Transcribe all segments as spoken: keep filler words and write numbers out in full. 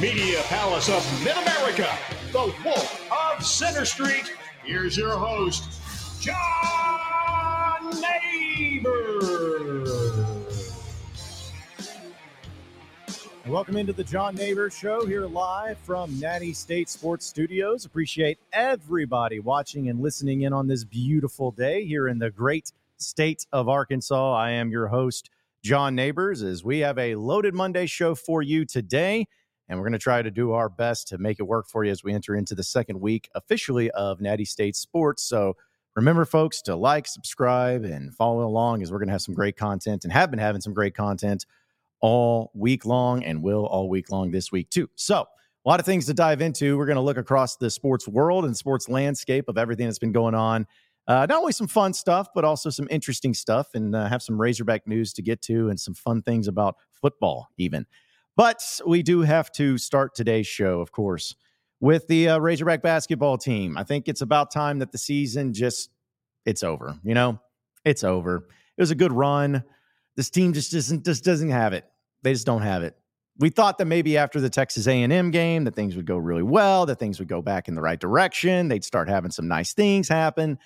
Media Palace of Mid-America, the Wolf of Center Street. Here's your host, John Nabors. Welcome into the John Nabors Show here live from Natty State Sports Studios. Appreciate everybody watching and listening in on this beautiful day here in the great state of Arkansas. I am your host, John Nabors, as we have a loaded Monday show for you today. And we're going to try to do our best to make it work for you as we enter into the second week officially of Natty State Sports. So remember, folks, to like, subscribe, and follow along as we're going to have some great content and have been having some great content all week long and will all week long this week, too. So a lot of things to dive into. We're going to look across the sports world and sports landscape of everything that's been going on. Uh, not only some fun stuff, but also some interesting stuff, and uh, have some Razorback news to get to and some fun things about football even. But we do have to start today's show, of course, with the uh, Razorback basketball team. I think it's about time that the season just, it's over. You know, it's over. It was a good run. This team just doesn't, just doesn't have it. They just don't have it. We thought that maybe after the Texas A and M game that things would go really well, that things would go back in the right direction. They'd start having some nice things happen,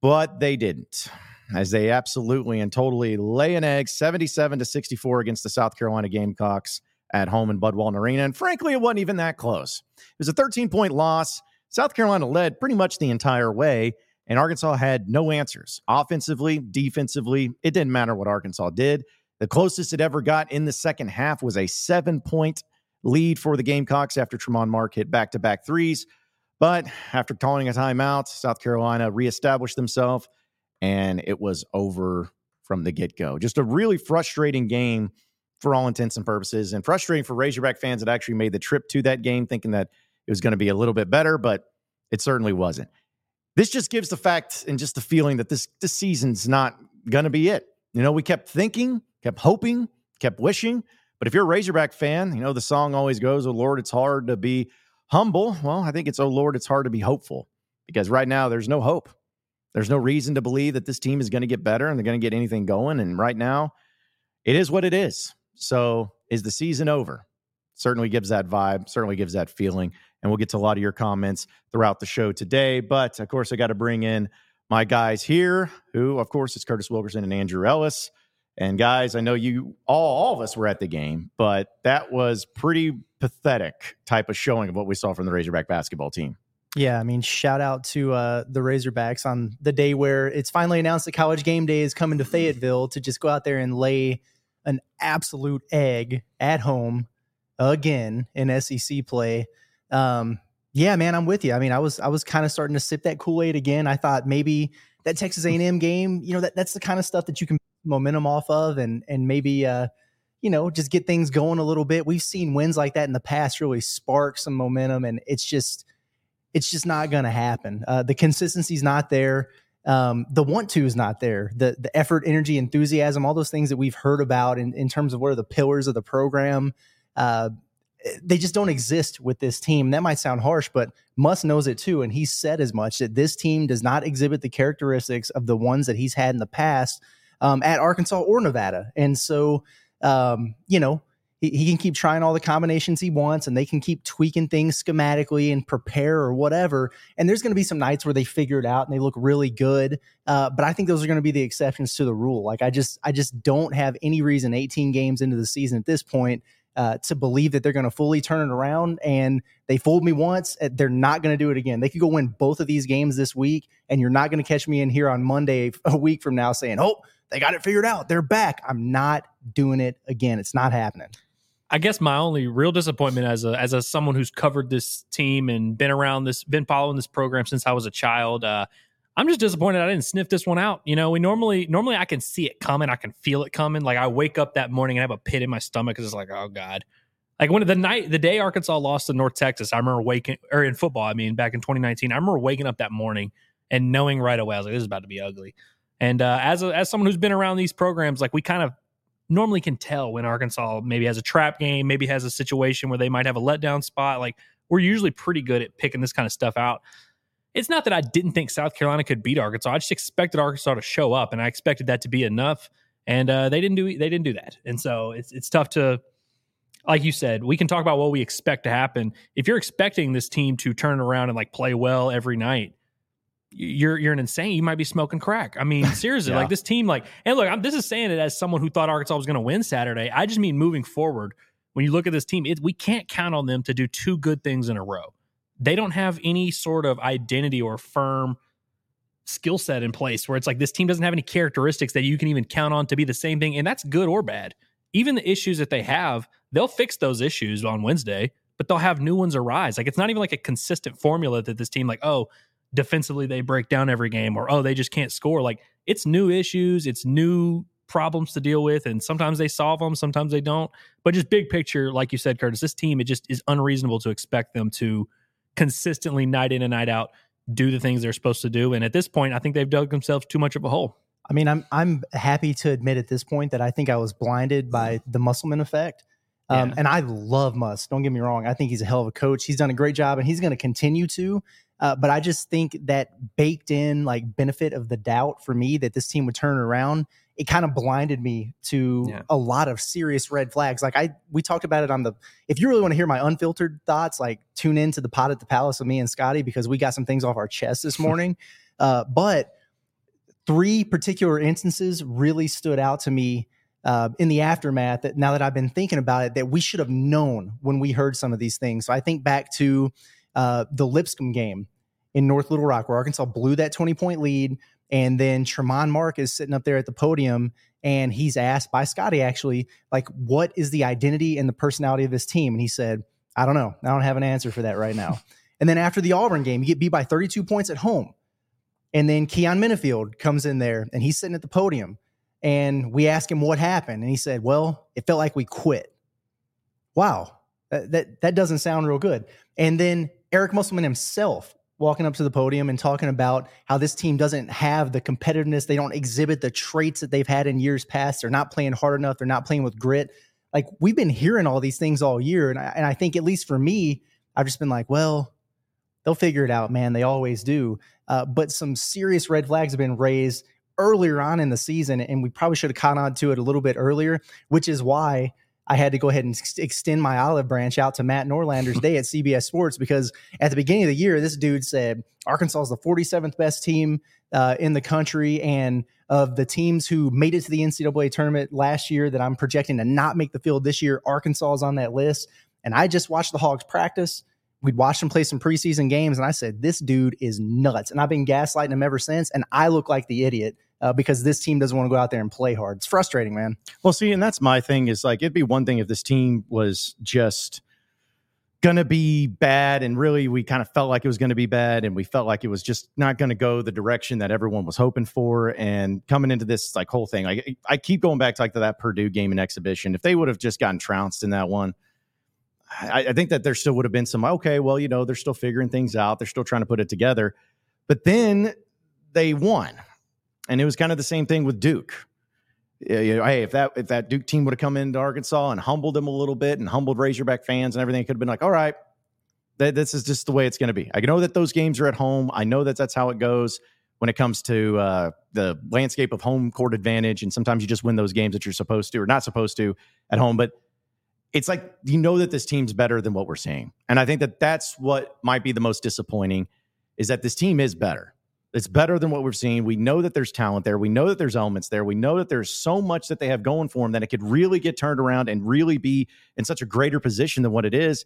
but they didn't, as they absolutely and totally lay an egg seventy-seven to sixty-four against the South Carolina Gamecocks at home in Bud Walton Arena. And frankly, it wasn't even that close. It was a thirteen-point loss. South Carolina led pretty much the entire way, and Arkansas had no answers. Offensively, defensively, it didn't matter what Arkansas did. The closest it ever got in the second half was a seven-point lead for the Gamecocks after Tramon Mark hit back-to-back threes. But after calling a timeout, South Carolina reestablished themselves, and it was over from the get-go. Just a really frustrating game for all intents and purposes, and frustrating for Razorback fans that actually made the trip to that game thinking that it was going to be a little bit better, but it certainly wasn't. This just gives the fact and just the feeling that this, this season's not going to be it. You know, we kept thinking, kept hoping, kept wishing, but if you're a Razorback fan, you know, the song always goes, oh, Lord, it's hard to be humble. Well, I think it's, oh, Lord, it's hard to be hopeful, because right now there's no hope. There's no reason to believe that this team is going to get better and they're going to get anything going. And right now, it is what it is. So is the season over? Certainly gives that vibe, certainly gives that feeling. And we'll get to a lot of your comments throughout the show today. But, of course, I got to bring in my guys here, who, of course, is Curtis Wilkerson and Andrew Ellis. And, guys, I know you all, all of us were at the game, but that was pretty pathetic type of showing of what we saw from the Razorback basketball team. Yeah, I mean, shout out to uh, the Razorbacks on the day where it's finally announced that College Game Day is coming to Fayetteville, to just go out there and lay an absolute egg at home again in S E C play. Um, yeah, man, I'm with you. I mean, I was I was kind of starting to sip that Kool-Aid again. I thought maybe that Texas A and M game, you know, that, that's the kind of stuff that you can momentum off of, and and maybe uh, you know, just get things going a little bit. We've seen wins like that in the past really spark some momentum, and it's just. It's just not going to happen. Uh, the consistency's not there. Um, the want to is not there. The the effort, energy, enthusiasm, all those things that we've heard about in, in terms of what are the pillars of the program, uh, they just don't exist with this team. That might sound harsh, but Muss knows it too, and he said as much, that this team does not exhibit the characteristics of the ones that he's had in the past um, at Arkansas or Nevada. And so, um, you know, He, he can keep trying all the combinations he wants, and they can keep tweaking things schematically and prepare or whatever. And there's going to be some nights where they figure it out and they look really good. Uh, but I think those are going to be the exceptions to the rule. Like I just, I just don't have any reason eighteen games into the season at this point uh, to believe that they're going to fully turn it around. And they fooled me once. They're not going to do it again. They could go win both of these games this week, and you're not going to catch me in here on Monday a week from now saying, oh, they got it figured out. They're back. I'm not doing it again. It's not happening. I guess my only real disappointment as a as a someone who's covered this team and been around this, been following this program since I was a child, uh, I'm just disappointed I didn't sniff this one out. You know, we normally normally I can see it coming, I can feel it coming. Like I wake up that morning and I have a pit in my stomach because it's like, oh God. Like when the night the day Arkansas lost to North Texas, I remember waking or in football, I mean, back in twenty nineteen, I remember waking up that morning and knowing right away I was like, this is about to be ugly. And uh, as a, as someone who's been around these programs, like we kind of normally can tell when Arkansas maybe has a trap game, maybe has a situation where they might have a letdown spot. Like we're usually pretty good at picking this kind of stuff out. It's not that I didn't think South Carolina could beat Arkansas. I just expected Arkansas to show up, and I expected that to be enough. And uh, they didn't do they didn't do that. And so it's it's tough to, like you said, we can talk about what we expect to happen. If you're expecting this team to turn around and like play well every night, You're you're an insane. You might be smoking crack. I mean, seriously, yeah. like this team, like, and look, I'm, this is saying it as someone who thought Arkansas was going to win Saturday. I just mean moving forward. When you look at this team, it, we can't count on them to do two good things in a row. They don't have any sort of identity or firm skill set in place where it's like this team doesn't have any characteristics that you can even count on to be the same thing. And that's good or bad. Even the issues that they have, they'll fix those issues on Wednesday, but they'll have new ones arise. Like it's not even like a consistent formula that this team, like, oh, defensively they break down every game, or oh, they just can't score. Like it's new issues, it's new problems to deal with, and sometimes they solve them, sometimes they don't. But just big picture, like you said, Curtis, this team, it just is unreasonable to expect them to consistently night in and night out do the things they're supposed to do. And at this point, I think they've dug themselves too much of a hole. I mean, I'm I'm happy to admit at this point that I think I was blinded by the Musselman effect. Um, yeah. And I love Muss. Don't get me wrong. I think he's a hell of a coach. He's done a great job, and he's going to continue to. Uh, but I just think that baked in like benefit of the doubt for me that this team would turn around, it kind of blinded me to yeah. a lot of serious red flags. Like I, we talked about it on the, if you really want to hear my unfiltered thoughts, like tune in to the Pod at the Palace with me and Scotty, because we got some things off our chest this morning. uh, but three particular instances really stood out to me uh, in the aftermath that now that I've been thinking about it, that we should have known when we heard some of these things. So I think back to Uh, the Lipscomb game in North Little Rock, where Arkansas blew that twenty-point lead, and then Tramon Mark is sitting up there at the podium, and he's asked by Scotty, actually, like, what is the identity and the personality of this team? And he said, I don't know. I don't have an answer for that right now. And then after the Auburn game, you get beat by thirty-two points at home. And then Keyon Menifield comes in there, and he's sitting at the podium, and we ask him what happened. And he said, well, it felt like we quit. Wow. That, that, that doesn't sound real good. And then Eric Musselman himself walking up to the podium and talking about how this team doesn't have the competitiveness. They don't exhibit the traits that they've had in years past. They're not playing hard enough. They're not playing with grit. Like we've been hearing all these things all year. And I, and I think at least for me, I've just been like, well, they'll figure it out, man. They always do. Uh, but some serious red flags have been raised earlier on in the season. And we probably should have caught on to it a little bit earlier, which is why I had to go ahead and ex- extend my olive branch out to Matt Norlander's day at C B S Sports, because at the beginning of the year, this dude said Arkansas is the forty-seventh best team uh, in the country, and of the teams who made it to the N C double A tournament last year that I'm projecting to not make the field this year, Arkansas is on that list. And I just watched the Hogs practice. We'd watched him play some preseason games, and I said, this dude is nuts. And I've been gaslighting him ever since, and I look like the idiot. Uh, because this team doesn't want to go out there and play hard. It's frustrating, man. Well, see, and that's my thing is like, it'd be one thing if this team was just going to be bad, and really we kind of felt like it was going to be bad, and we felt like it was just not going to go the direction that everyone was hoping for. And coming into this like whole thing, like I keep going back to like that Purdue game and exhibition. If they would have just gotten trounced in that one, I, I think that there still would have been some, okay, well, you know, they're still figuring things out. They're still trying to put it together. But then they won. And it was kind of the same thing with Duke. You know, hey, if that if that Duke team would have come into Arkansas and humbled them a little bit and humbled Razorback fans and everything, it could have been like, all right, th- this is just the way it's going to be. I know that those games are at home. I know that that's how it goes when it comes to uh, the landscape of home court advantage. And sometimes you just win those games that you're supposed to or not supposed to at home. But it's like, you know that this team's better than what we're seeing. And I think that that's what might be the most disappointing, is that this team is better. It's better than what we've seen. We know that there's talent there. We know that there's elements there. We know that there's so much that they have going for them that it could really get turned around and really be in such a greater position than what it is.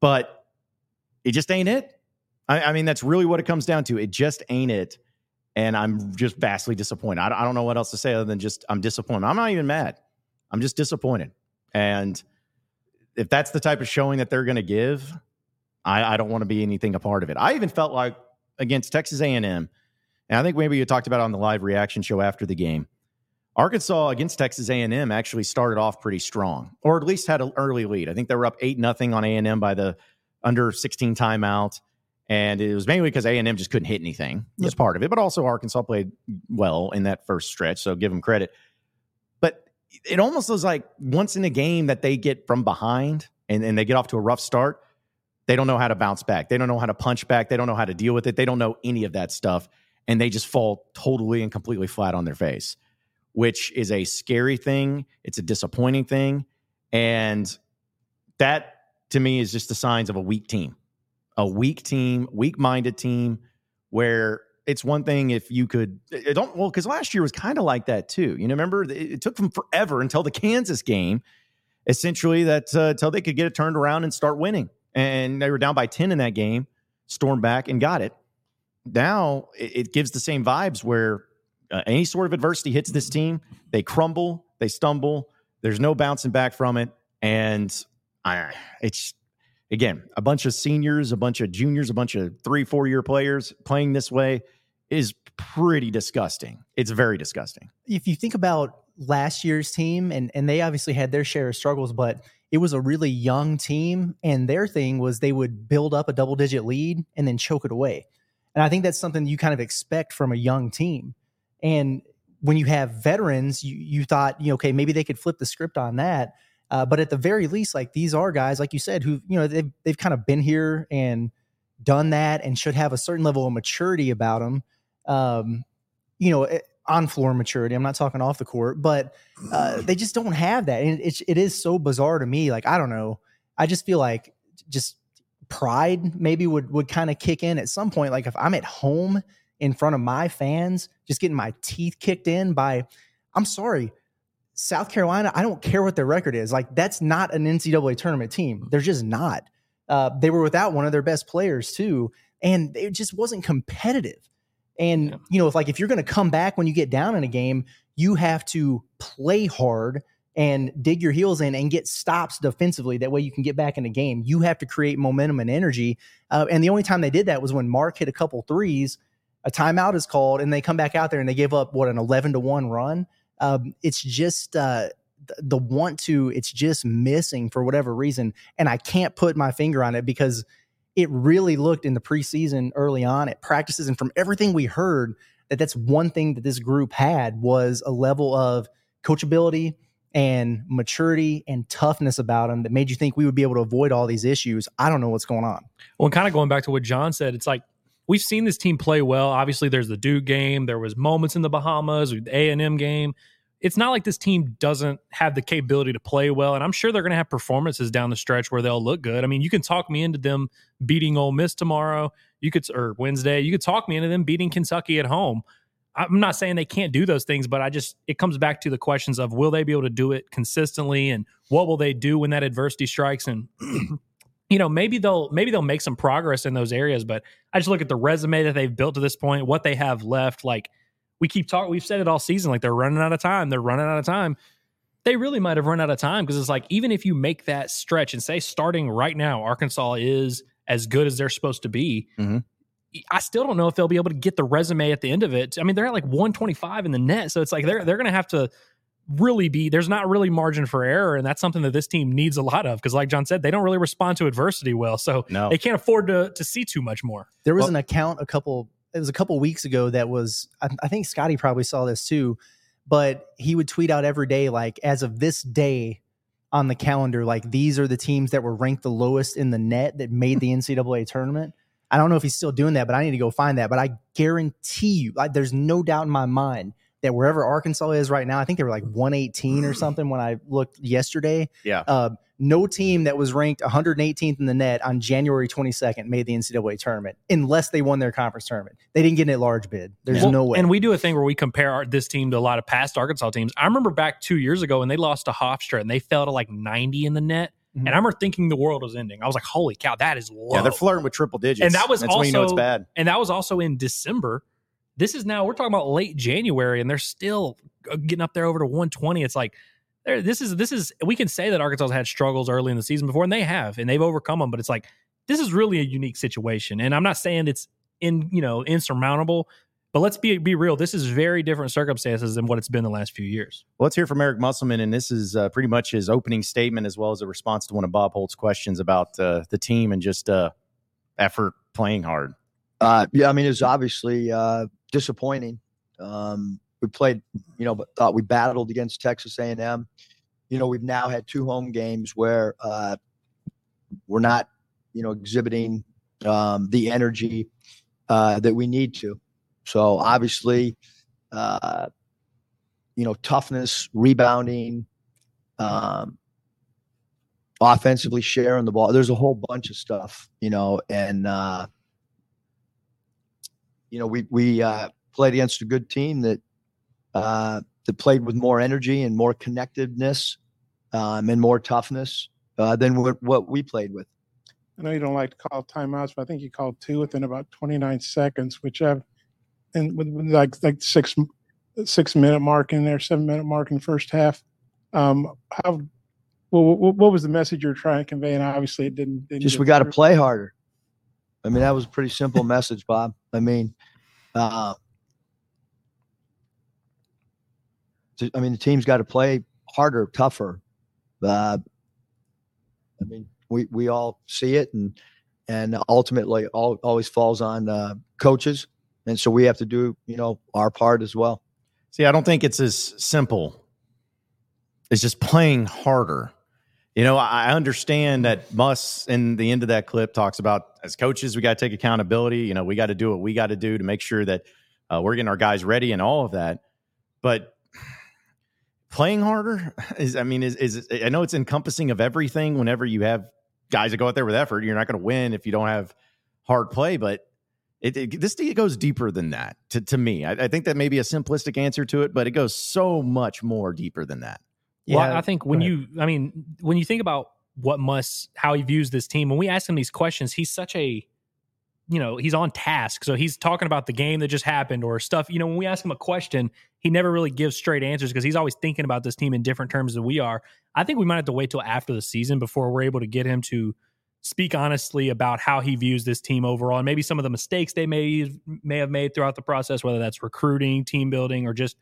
But it just ain't it. I, I mean, that's really what it comes down to. It just ain't it. And I'm just vastly disappointed. I, I don't know what else to say other than just I'm disappointed. I'm not even mad. I'm just disappointed. And if that's the type of showing that they're going to give, I, I don't want to be anything a part of it. I even felt like against Texas A and M, and I think maybe you talked about it on the live reaction show after the game, Arkansas against Texas A and M actually started off pretty strong, or at least had an early lead. I think they were up eight nothing on A and M by the under sixteen timeout, and it was mainly because A and M just couldn't hit anything. That's yep. part of it, but also Arkansas played well in that first stretch, so give them credit. But it almost was like once in a game that they get from behind and, and they get off to a rough start, they don't know how to bounce back. They don't know how to punch back. They don't know how to deal with it. They don't know any of that stuff. And they just fall totally and completely flat on their face, which is a scary thing. It's a disappointing thing. And that, to me, is just the signs of a weak team, a weak team, weak-minded team, where it's one thing if you could – don't well, because last year was kind of like that too. You know, remember, it took them forever until the Kansas game, essentially, that uh, until they could get it turned around and start winning. And they were down by ten in that game, stormed back and got it. Now it gives the same vibes where uh, any sort of adversity hits this team, they crumble, they stumble. There's no bouncing back from it. And I, it's, again, a bunch of seniors, a bunch of juniors, a bunch of three, four-year players playing this way is pretty disgusting. It's very disgusting. If you think about last year's team, and, and they obviously had their share of struggles, but it was a really young team, and their thing was they would build up a double-digit lead and then choke it away. And I think that's something you kind of expect from a young team. And when you have veterans, you, you thought, you know, okay, maybe they could flip the script on that. Uh, but at the very least, like, these are guys, like you said, who, you know, they've, they've kind of been here and done that and should have a certain level of maturity about them, um, you know, it, on-floor maturity. I'm not talking off the court, but uh, they just don't have that. And it, it is so bizarre to me. Like, I don't know. I just feel like just pride maybe would, would kind of kick in at some point. Like, if I'm at home in front of my fans, just getting my teeth kicked in by, I'm sorry, South Carolina, I don't care what their record is. Like, that's not an N C double A tournament team. They're just not. Uh, they were without one of their best players too. And it just wasn't competitive. And, yeah. you know, if like if you're going to come back when you get down in a game, you have to play hard and dig your heels in and get stops defensively. That way you can get back in the game. You have to create momentum and energy. Uh, and the only time they did that was when Mark hit a couple threes, a timeout is called, and they come back out there and they give up, what, an eleven to one run? Um, it's just uh, the want to, it's just missing for whatever reason. And I can't put my finger on it because it really looked in the preseason early on at practices. And from everything we heard, that that's one thing that this group had was a level of coachability and maturity and toughness about them that made you think we would be able to avoid all these issues. I don't know what's going on. Well, and kind of going back to what John said, it's like, we've seen this team play well. Obviously, there's the Duke game. There was moments in the Bahamas, the A and M game. It's not like this team doesn't have the capability to play well, and I'm sure they're going to have performances down the stretch where they'll look good. I mean, you can talk me into them beating Ole Miss tomorrow, you could, or Wednesday. You could talk me into them beating Kentucky at home. I'm not saying they can't do those things, but I just it comes back to the questions of will they be able to do it consistently, and what will they do when that adversity strikes? And you know, maybe they'll maybe they'll make some progress in those areas, but I just look at the resume that they've built to this point, what they have left, like. We keep talking, we've said it all season, like they're running out of time. They're running out of time. They really might have run out of time because it's like, even if you make that stretch and say starting right now, Arkansas is as good as they're supposed to be, mm-hmm. I still don't know if they'll be able to get the resume at the end of it. I mean, they're at like one twenty-five in the net. So it's like they're they're going to have to really be, there's not really margin for error. And that's something that this team needs a lot of because, like John said, they don't really respond to adversity well. So no. They can't afford to, to see too much more. There was well, an account a couple It was a couple weeks ago that was, I think Scotty probably saw this too, but he would tweet out every day, like, as of this day on the calendar, like, these are the teams that were ranked the lowest in the net that made the N C double A tournament. I don't know if he's still doing that, but I need to go find that. But I guarantee you, like, there's no doubt in my mind that wherever Arkansas is right now, I think they were like one eighteen or something when I looked yesterday. Yeah. Uh, no team that was ranked one hundred eighteenth in the net on January twenty-second made the N C double A tournament unless they won their conference tournament. They didn't get an at-large bid. There's well, no way. And we do a thing where we compare our, this team to a lot of past Arkansas teams. I remember back two years ago when they lost to Hofstra and they fell to like ninety in the net. And I remember thinking the world was ending. I was like, holy cow, that is low. Yeah, they're flirting with triple digits. And that was That's also, when you know it's bad. And that was also in December. This is now, we're talking about late January, and they're still getting up there over to one twenty. It's like, this is, this is, we can say that Arkansas had struggles early in the season before, and they have, and they've overcome them. But it's like, this is really a unique situation. And I'm not saying it's in, you know, insurmountable. But let's be be real. This is very different circumstances than what it's been the last few years. Well, let's hear from Eric Musselman, and this is uh, pretty much his opening statement as well as a response to one of Bob Holt's questions about uh, the team and just uh, effort playing hard. Uh, yeah, I mean, it's obviously uh, disappointing. Um, we played, you know, but thought we battled against Texas A and M. You know, we've now had two home games where uh, we're not, you know, exhibiting um, the energy uh, that we need to. So obviously, uh, you know, toughness, rebounding, um, offensively sharing the ball. There's a whole bunch of stuff, you know, and, uh, you know, we, we uh, played against a good team that uh, that played with more energy and more connectedness um, and more toughness uh, than what, what we played with. I know you don't like to call timeouts, but I think you called two within about twenty-nine seconds, which I've And with like like six six minute mark in there, seven minute mark in the first half. Um, how? Well, what was the message you were trying to convey? And obviously, it didn't. didn't Just we got to play harder. I mean, that was a pretty simple message, Bob. I mean, uh, I mean the team's got to play harder, tougher. Uh, I mean, we we all see it, and and ultimately, all always falls on uh, coaches. And so we have to do, you know, our part as well. See, I don't think it's as simple as just playing harder. You know, I understand that Muss in the end of that clip talks about as coaches, we got to take accountability. You know, we got to do what we got to do to make sure that uh, we're getting our guys ready and all of that. But playing harder is, I mean, is, is I know it's encompassing of everything. Whenever you have guys that go out there with effort, you're not going to win if you don't have hard play. But It, it, this it goes deeper than that to, to me. I, I think that may be a simplistic answer to it, but it goes so much more deeper than that. Yeah, well, I think when you, I mean, when you think about what Muss, how he views this team, when we ask him these questions, he's such a, you know, he's on task. So he's talking about the game that just happened or stuff. You know, when we ask him a question, he never really gives straight answers because he's always thinking about this team in different terms than we are. I think we might have to wait till after the season before we're able to get him to speak honestly about how he views this team overall and maybe some of the mistakes they may may have made throughout the process, whether that's recruiting, team building, or just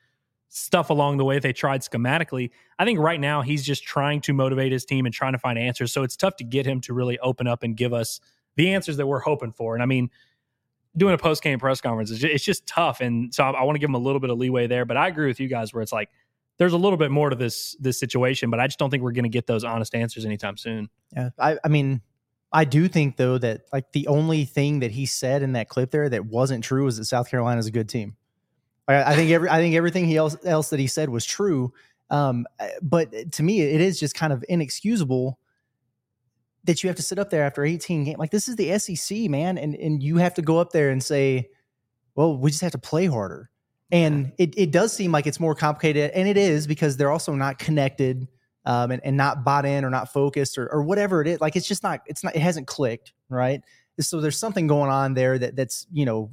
stuff along the way they tried schematically. I think right now he's just trying to motivate his team and trying to find answers. So it's tough to get him to really open up and give us the answers that we're hoping for. And I mean, doing a post-game press conference, is just, it's just tough. And so I, I want to give him a little bit of leeway there, but I agree with you guys where it's like, there's a little bit more to this, this situation, but I just don't think we're going to get those honest answers anytime soon. Yeah. I, I mean, I do think, though, that like the only thing that he said in that clip there that wasn't true was that South Carolina is a good team. I, I think every I think everything he else else that he said was true. Um, but to me, it is just kind of inexcusable that you have to sit up there after eighteen games. Like, this is the S E C, man, and and you have to go up there and say, well, we just have to play harder. And it it does seem like it's more complicated, and it is because they're also not connected. Um, and, and not bought in or not focused or, or whatever it is. Like, it's just not, it's not, it hasn't clicked. Right. So there's something going on there that that's, you know,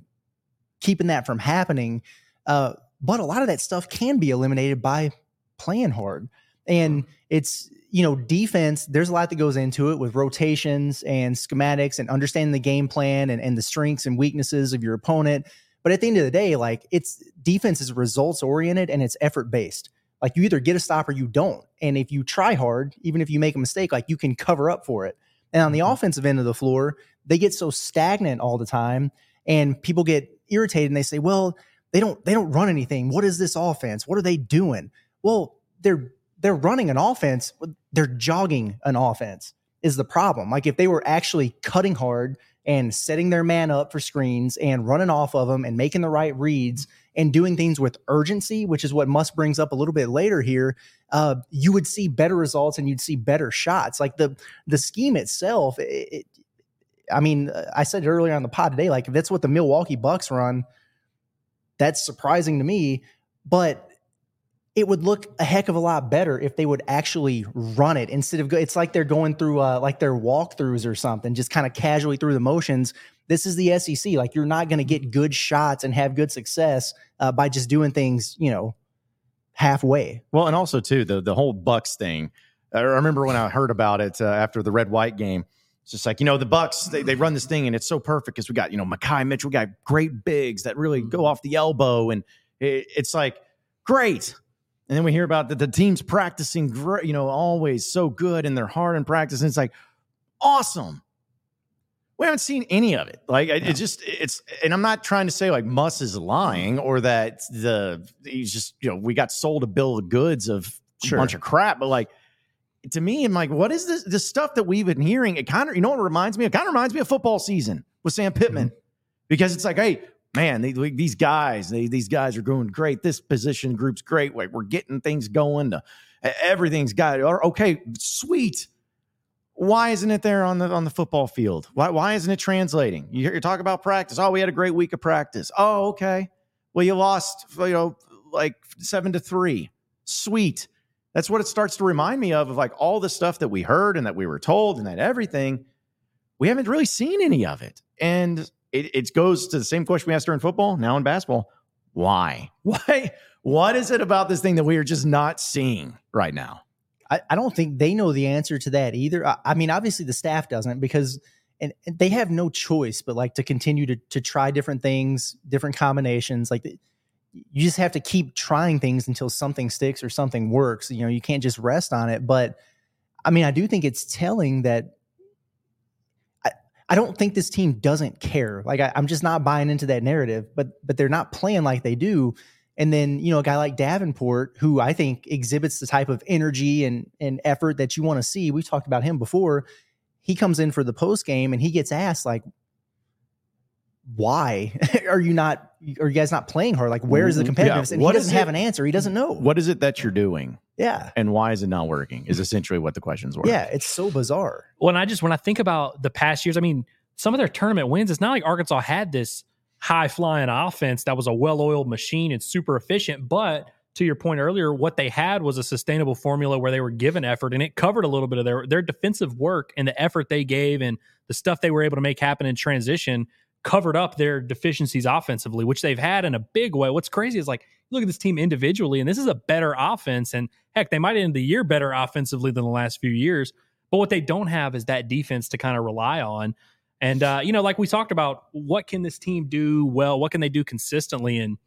keeping that from happening. Uh, but a lot of that stuff can be eliminated by playing hard, and it's, you know, defense. There's a lot that goes into it with rotations and schematics and understanding the game plan and, and the strengths and weaknesses of your opponent. But at the end of the day, like, it's defense is results oriented and it's effort based. Like, you either get a stop or you don't. And if you try hard, even if you make a mistake, like, you can cover up for it. And on the mm-hmm. offensive end of the floor, they get so stagnant all the time and people get irritated and they say, well, they don't, they don't run anything. What is this offense? What are they doing? Well, they're, they're running an offense. They're jogging an offense is the problem. Like, if they were actually cutting hard and setting their man up for screens and running off of them and making the right reads and doing things with urgency, which is what Musk brings up a little bit later here, uh, you would see better results and you'd see better shots. Like the the scheme itself, it, it, I mean, I said earlier on the pod today, like if that's what the Milwaukee Bucks run, that's surprising to me, but it would look a heck of a lot better if they would actually run it instead of go, it's like they're going through uh, like their walkthroughs or something, just kind of casually through the motions. This is the S E C. Like you're not going to get good shots and have good success uh, by just doing things, you know, halfway. Well, and also too, the, the whole Bucks thing. I remember when I heard about it uh, after the red white game, it's just like, you know, the Bucks, they, they run this thing and it's so perfect because we got, you know, Makhi Mitchell, we got great bigs that really go off the elbow. And it, it's like, great. And then we hear about that the team's practicing, you know, always so good and they're hard in practice. And it's like, awesome. We haven't seen any of it. Like, no. it just, it's, and I'm not trying to say like Muss is lying or that the, he's just, you know, we got sold a bill of goods of sure. a bunch of crap. But like, to me, I'm like, what is this? The stuff that we've been hearing, it kind of, you know what it reminds me? It kind of reminds me of football season with Sam Pittman mm-hmm. because it's like, hey, man, they, these guys, they, these guys are going great. This position group's great. Like we're getting things going. To, everything's got okay. Sweet. Why isn't it there on the on the football field? Why why isn't it translating? You hear you talk about practice. Oh, we had a great week of practice. Oh, okay. Well, you lost, you know, like seven to three. Sweet. That's what it starts to remind me of, of like all the stuff that we heard and that we were told and that everything. We haven't really seen any of it, and. It, it goes to the same question we asked during football, now in basketball. Why? Why? What is it about this thing that we are just not seeing right now? I, I don't think they know the answer to that either. I, I mean, obviously the staff doesn't because and, and they have no choice but like to continue to to try different things, different combinations. Like the, you just have to keep trying things until something sticks or something works. You know, you can't just rest on it. But I mean, I do think it's telling that I don't think this team doesn't care. Like I, I'm just not buying into that narrative, but, but they're not playing like they do. And then, you know, a guy like Davenport, who I think exhibits the type of energy and, and effort that you want to see. We've talked about him before. He comes in for the post game and he gets asked like, why are you not, are you guys not playing hard? Like, where is the competitiveness? Yeah. And he doesn't have an answer. He doesn't know. What is it that you're doing? Yeah. And why is it not working is essentially what the questions were. Yeah, it's so bizarre. Well, and I just, when I think about the past years, I mean, some of their tournament wins, it's not like Arkansas had this high-flying offense that was a well-oiled machine and super efficient. But to your point earlier, what they had was a sustainable formula where they were given effort, and it covered a little bit of their, their defensive work and the effort they gave and the stuff they were able to make happen in transition covered up their deficiencies offensively, which they've had in a big way. What's crazy is like, look at this team individually, and this is a better offense. And heck, they might end the year better offensively than the last few years. But what they don't have is that defense to kind of rely on. And, uh, you know, like we talked about, what can this team do well? What can they do consistently? And,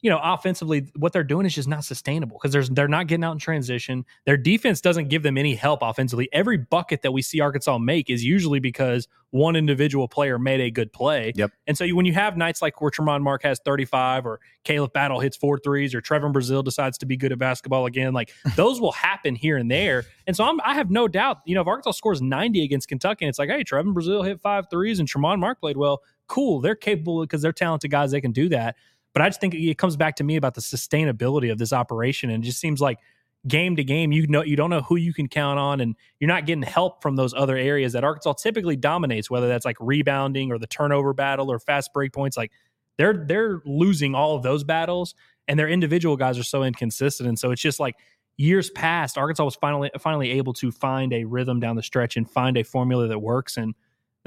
you know, offensively, what they're doing is just not sustainable because there's they're not getting out in transition. Their defense doesn't give them any help offensively. Every bucket that we see Arkansas make is usually because one individual player made a good play. Yep. And so you, when you have nights like where Tramon Mark has thirty-five or Caleb Battle hits four threes or Trevor Brazil decides to be good at basketball again, like those will happen here and there. And so I'm, I have no doubt, you know, if Arkansas scores ninety against Kentucky and it's like, hey, Trevor Brazil hit five threes and Tramon Mark played well, cool. They're capable because they're talented guys. They can do that. But I just think it comes back to me about the sustainability of this operation. And it just seems like game to game, you know, you don't know who you can count on, and you're not getting help from those other areas that Arkansas typically dominates, whether that's like rebounding or the turnover battle or fast break points. Like they're they're losing all of those battles, and their individual guys are so inconsistent. And so it's just like years past, Arkansas was finally finally able to find a rhythm down the stretch and find a formula that works. And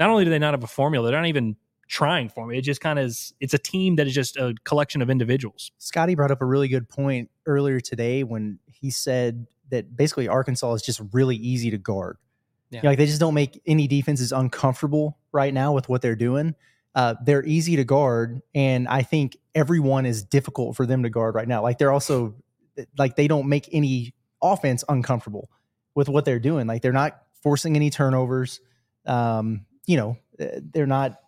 not only do they not have a formula, they're not even trying for me. It just kind of is, it's a team that is just a collection of individuals. Scotty brought up a really good point earlier today when he said that basically Arkansas is just really easy to guard. Yeah. You know, like they just don't make any defenses uncomfortable right now with what they're doing. Uh, they're easy to guard. And I think everyone is difficult for them to guard right now. Like they're also like, they don't make any offense uncomfortable with what they're doing. Like they're not forcing any turnovers. Um, you know, they're not,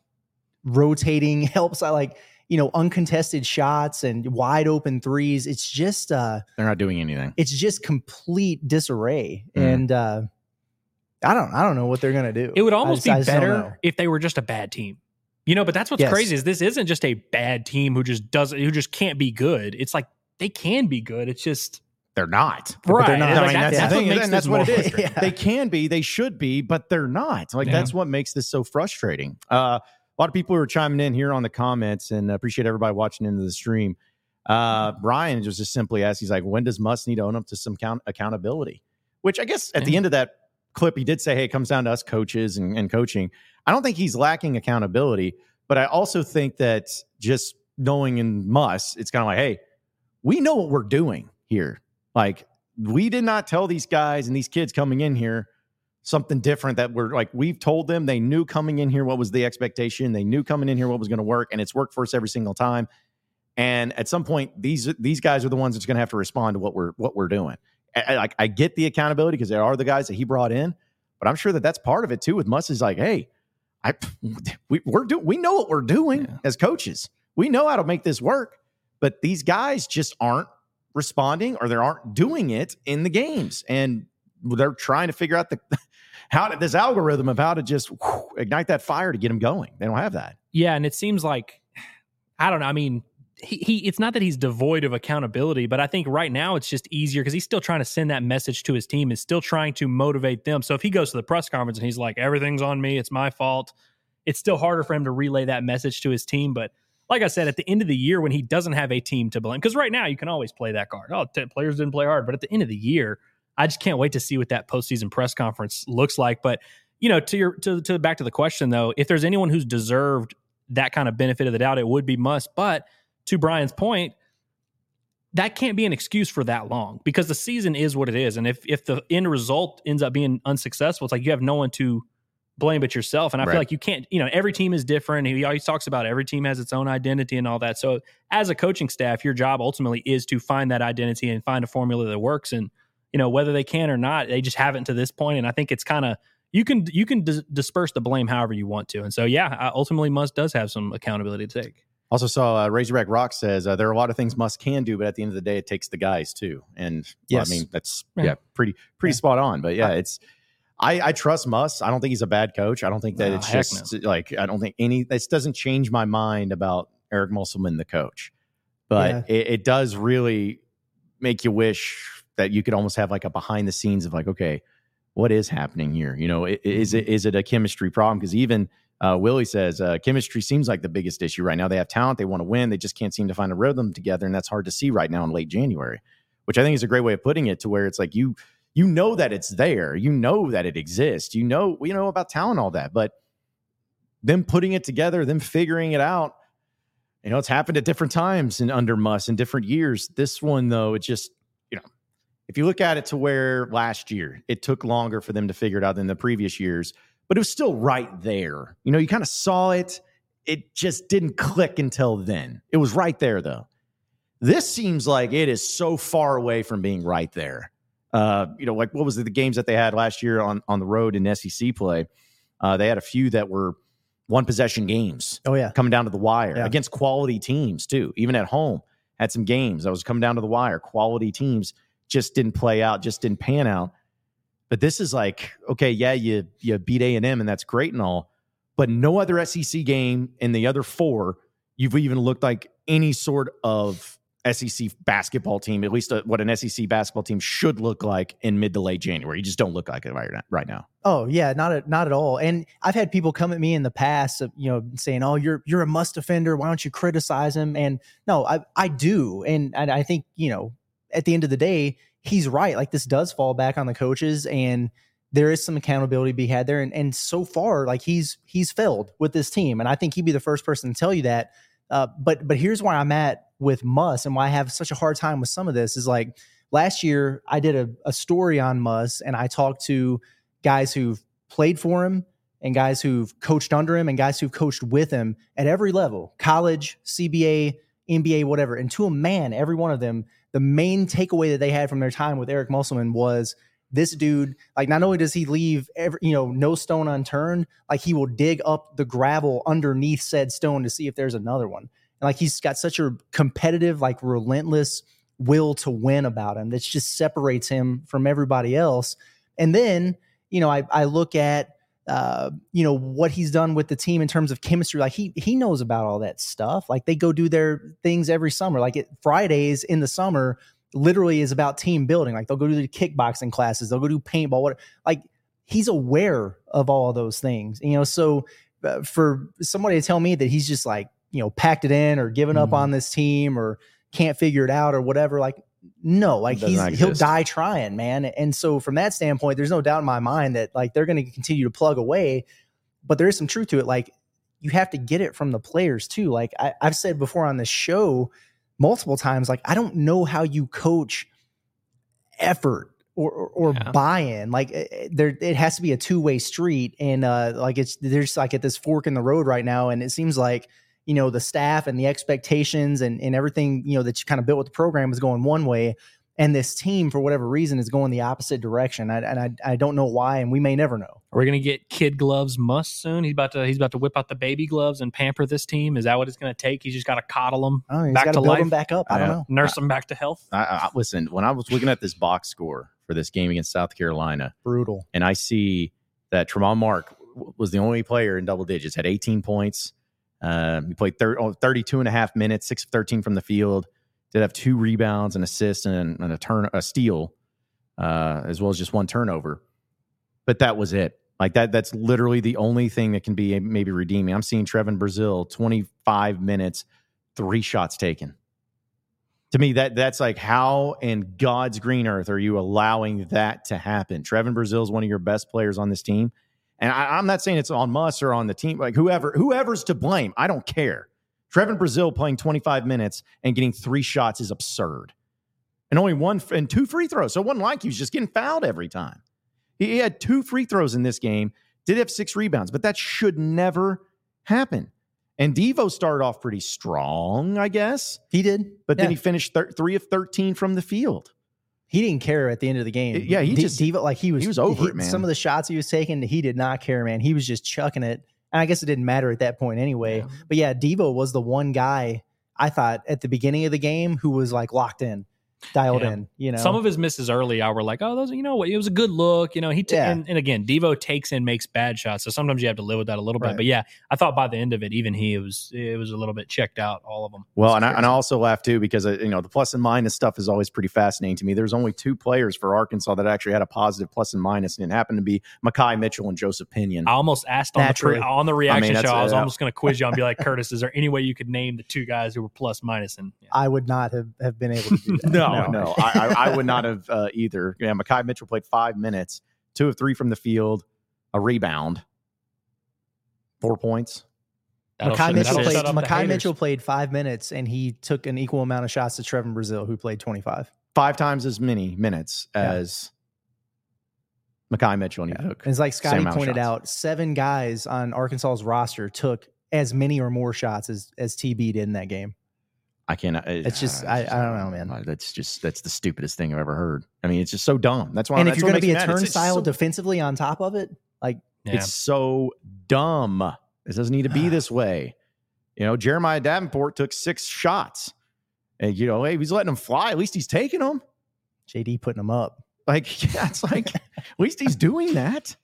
rotating helps. I like, you know, uncontested shots and wide open threes. It's just, uh, they're not doing anything. It's just complete disarray. Mm. And, uh, I don't, I don't know what they're going to do. It would almost just, be better if they were just a bad team. You know, but that's what's yes. crazy is this isn't just a bad team who just doesn't, who just can't be good. It's like they can be good. It's just they're not. Right. They're not. Like, I mean, that's, that's, yeah. what, makes that's what it is. Yeah. They can be, they should be, but they're not. Like yeah. that's what makes this so frustrating. Uh, a lot of people are chiming in here on the comments, and appreciate everybody watching into the stream. Uh, Brian just just simply asked, he's like, when does Musk need to own up to some count- accountability? Which I guess at yeah. the end of that clip, he did say, hey, it comes down to us coaches and, and coaching. I don't think he's lacking accountability, but I also think that just knowing in Musk, it's kind of like, hey, we know what we're doing here. Like, we did not tell these guys and these kids coming in here something different that we're like, we've told them. They knew coming in here what was the expectation. They knew coming in here what was going to work, and it's worked for us every single time. And at some point, these these guys are the ones that's going to have to respond to what we're what we're doing. Like, I, I get the accountability because they are the guys that he brought in, but I'm sure that that's part of it too. With Muss is like, hey, I we we're do we know what we're doing yeah. as coaches. We know how to make this work, but these guys just aren't responding, or they aren't doing it in the games, and they're trying to figure out the how to, this algorithm of how to just whoo, ignite that fire to get them going. They don't have that. Yeah, and it seems like I don't know. I mean. He, he, it's not that he's devoid of accountability, but I think right now it's just easier because he's still trying to send that message to his team, is still trying to motivate them. So if he goes to the press conference and he's like, everything's on me, it's my fault, it's still harder for him to relay that message to his team. But like I said, at the end of the year when he doesn't have a team to blame, because right now you can always play that card. Oh, t- players didn't play hard. But at the end of the year, I just can't wait to see what that postseason press conference looks like. But, you know, to your to, to back to the question, though, if there's anyone who's deserved that kind of benefit of the doubt, it would be Muss. But to Brian's point, that can't be an excuse for that long, because the season is what it is. And if if the end result ends up being unsuccessful, it's like you have no one to blame but yourself. And I right. feel like you can't, you know, every team is different. He always talks about every team has its own identity and all that. So as a coaching staff, your job ultimately is to find that identity and find a formula that works. And, you know, whether they can or not, they just haven't to this point. And I think it's kind of, you can you can dis- disperse the blame however you want to. And so, yeah, ultimately Musk does have some accountability to take. Also saw uh, Razorback Rock says uh, there are a lot of things Musk can do, but at the end of the day, it takes the guys too. And yes. well, I mean, that's yeah, yeah pretty pretty yeah. spot on. But yeah, it's I, I trust Musk. I don't think he's a bad coach. I don't think that oh, it's just no. like I don't think any. This doesn't change my mind about Eric Musselman, the coach. But yeah. it, it does really make you wish that you could almost have like a behind the scenes of like, okay, what is happening here? You know, is it is it a chemistry problem? Because even Uh, Willie says, uh, chemistry seems like the biggest issue right now. They have talent. They want to win. They just can't seem to find a rhythm together. And that's hard to see right now in late January, which I think is a great way of putting it, to where it's like, you, you know that it's there, you know that it exists, you know, you know about talent, all that, but them putting it together, them figuring it out, you know, it's happened at different times and under Muss in different years. This one though, it's just, you know, if you look at it to where last year it took longer for them to figure it out than the previous years, but it was still right there. You know, you kind of saw it. It just didn't click until then. It was right there, though. This seems like it is so far away from being right there. Uh, you know, like what was it, the games that they had last year on, on the road in S E C play? Uh, they had a few that were one-possession games. Oh, yeah. Coming down to the wire yeah. against quality teams, too. Even at home, had some games that was coming down to the wire. Quality teams just didn't play out, just didn't pan out. But this is like, okay, yeah, you you beat A and M, and that's great and all, but no other S E C game in the other four, you've even looked like any sort of S E C basketball team, at least a, what an S E C basketball team should look like in mid to late January. You just don't look like it right, right now. Oh, yeah, not, a, not at all. And I've had people come at me in the past, of, you know, saying, oh, you're you're a Muss defender. Why don't you criticize him? And no, I, I do. And, and I think, you know, at the end of the day, he's right. Like, this does fall back on the coaches, and there is some accountability to be had there. And, and so far, like he's, he's failed with this team. And I think he'd be the first person to tell you that. Uh, but, but here's where I'm at with Muss and why I have such a hard time with some of this is, like, last year I did a, a story on Muss, and I talked to guys who've played for him and guys who've coached under him and guys who've coached with him at every level, college, C B A, N B A, whatever. And to a man, every one of them, the main takeaway that they had from their time with Eric Musselman was this dude, like, not only does he leave every, you know, no stone unturned, like he will dig up the gravel underneath said stone to see if there's another one. And like, he's got such a competitive, like, relentless will to win about him that just separates him from everybody else. And then, you know, I, I look at uh, you know, what he's done with the team in terms of chemistry. Like he, he knows about all that stuff. Like they go do their things every summer. Like it, Fridays in the summer literally is about team building. Like they'll go do the kickboxing classes. They'll go do paintball. What like he's aware of all of those things, you know? So uh, for somebody to tell me that he's just like, you know, packed it in or given mm-hmm. up on this team or can't figure it out or whatever. Like, no, like he's, he'll die trying, man. And so from that standpoint, there's no doubt in my mind that like they're going to continue to plug away, but there is some truth to it. Like you have to get it from the players too. Like I, I've said before on this show multiple times, like I don't know how you coach effort or or, or yeah. buy-in. Like there, it has to be a two-way street, and uh, like it's there's like at this fork in the road right now, and it seems like, you know, the staff and the expectations and, and everything, you know, that you kind of built with the program is going one way. And this team, for whatever reason, is going the opposite direction. I, and I I don't know why, and we may never know. Are we going to get Kid Gloves Must soon? He's about to he's about to whip out the baby gloves and pamper this team. Is that what it's going to take? He's just got to coddle them oh, back to life, them back up. I, I don't know, know. nurse I, them back to health. I, I, listen, when I was looking at this box score for this game against South Carolina, brutal, and I see that Tramon Mark was the only player in double digits, had eighteen points. Uh, he played thirty, oh, thirty-two and a half minutes, six of thirteen from the field. Did have two rebounds, an assist, and, and a turn, a steal, uh, as well as just one turnover. But that was it. Like that, that's literally the only thing that can be maybe redeeming. I'm seeing Trevin Brazil, twenty-five minutes, three shots taken. To me, that that's like, how in God's green earth are you allowing that to happen? Trevin Brazil is one of your best players on this team. And I, I'm not saying it's on Muss or on the team, like whoever, whoever's to blame. I don't care. Trevin Brazil playing twenty-five minutes and getting three shots is absurd. And only one and two free throws. So it wasn't like he was just getting fouled every time. He, he had two free throws in this game, did have six rebounds, but that should never happen. And Devo started off pretty strong, I guess. He did. But yeah. then he finished thir- three of thirteen from the field. He didn't care at the end of the game. Yeah, he D- just Devo, like he was, he was over he, it, man. Some of the shots he was taking, he did not care, man. He was just chucking it. And I guess it didn't matter at that point anyway. Yeah. But yeah, Devo was the one guy I thought at the beginning of the game who was like locked in, dialed yeah. in. You know, some of his misses early, I were like, oh, those, you know what? It was a good look. You know, he t- yeah. and, and again, Devo takes and makes bad shots, so sometimes you have to live with that a little right. bit. But yeah, I thought by the end of it, even he it was it was a little bit checked out. All of them. Well, and I, and I also laugh too because you know the plus and minus stuff is always pretty fascinating to me. There's only two players for Arkansas that actually had a positive plus and minus, and it happened to be Makhi Mitchell and Joseph Pinion. I almost asked on Naturally. the on the reaction I mean, show. I was yeah. almost going to quiz you and be like, Curtis, is there any way you could name the two guys who were plus minus? And yeah. I would not have, have been able to do that. no. No, no, no. I, I, I would not have uh, either. Yeah, Makhi Mitchell played five minutes, two of three from the field, a rebound, four points. Makhi Mitchell, played, Makhi Mitchell played five minutes, and he took an equal amount of shots to Trevin Brazil, who played twenty-five. Five times as many minutes as yeah. Makhi Mitchell. And he yeah. took. And it's like Scotty pointed out, seven guys on Arkansas's roster took as many or more shots as, as T B did in that game. I can't. It, it's just, I, I, just I, I don't know, man. That's just, that's the stupidest thing I've ever heard. I mean, it's just so dumb. That's why. And if you're going to be a turnstile so, defensively on top of it, like yeah. it's so dumb. This doesn't need to be this way. You know, Jeremiah Davenport took six shots, and you know, hey, if he's letting them fly. At least he's taking them. J D putting them up. Like, yeah, it's like at least he's doing that.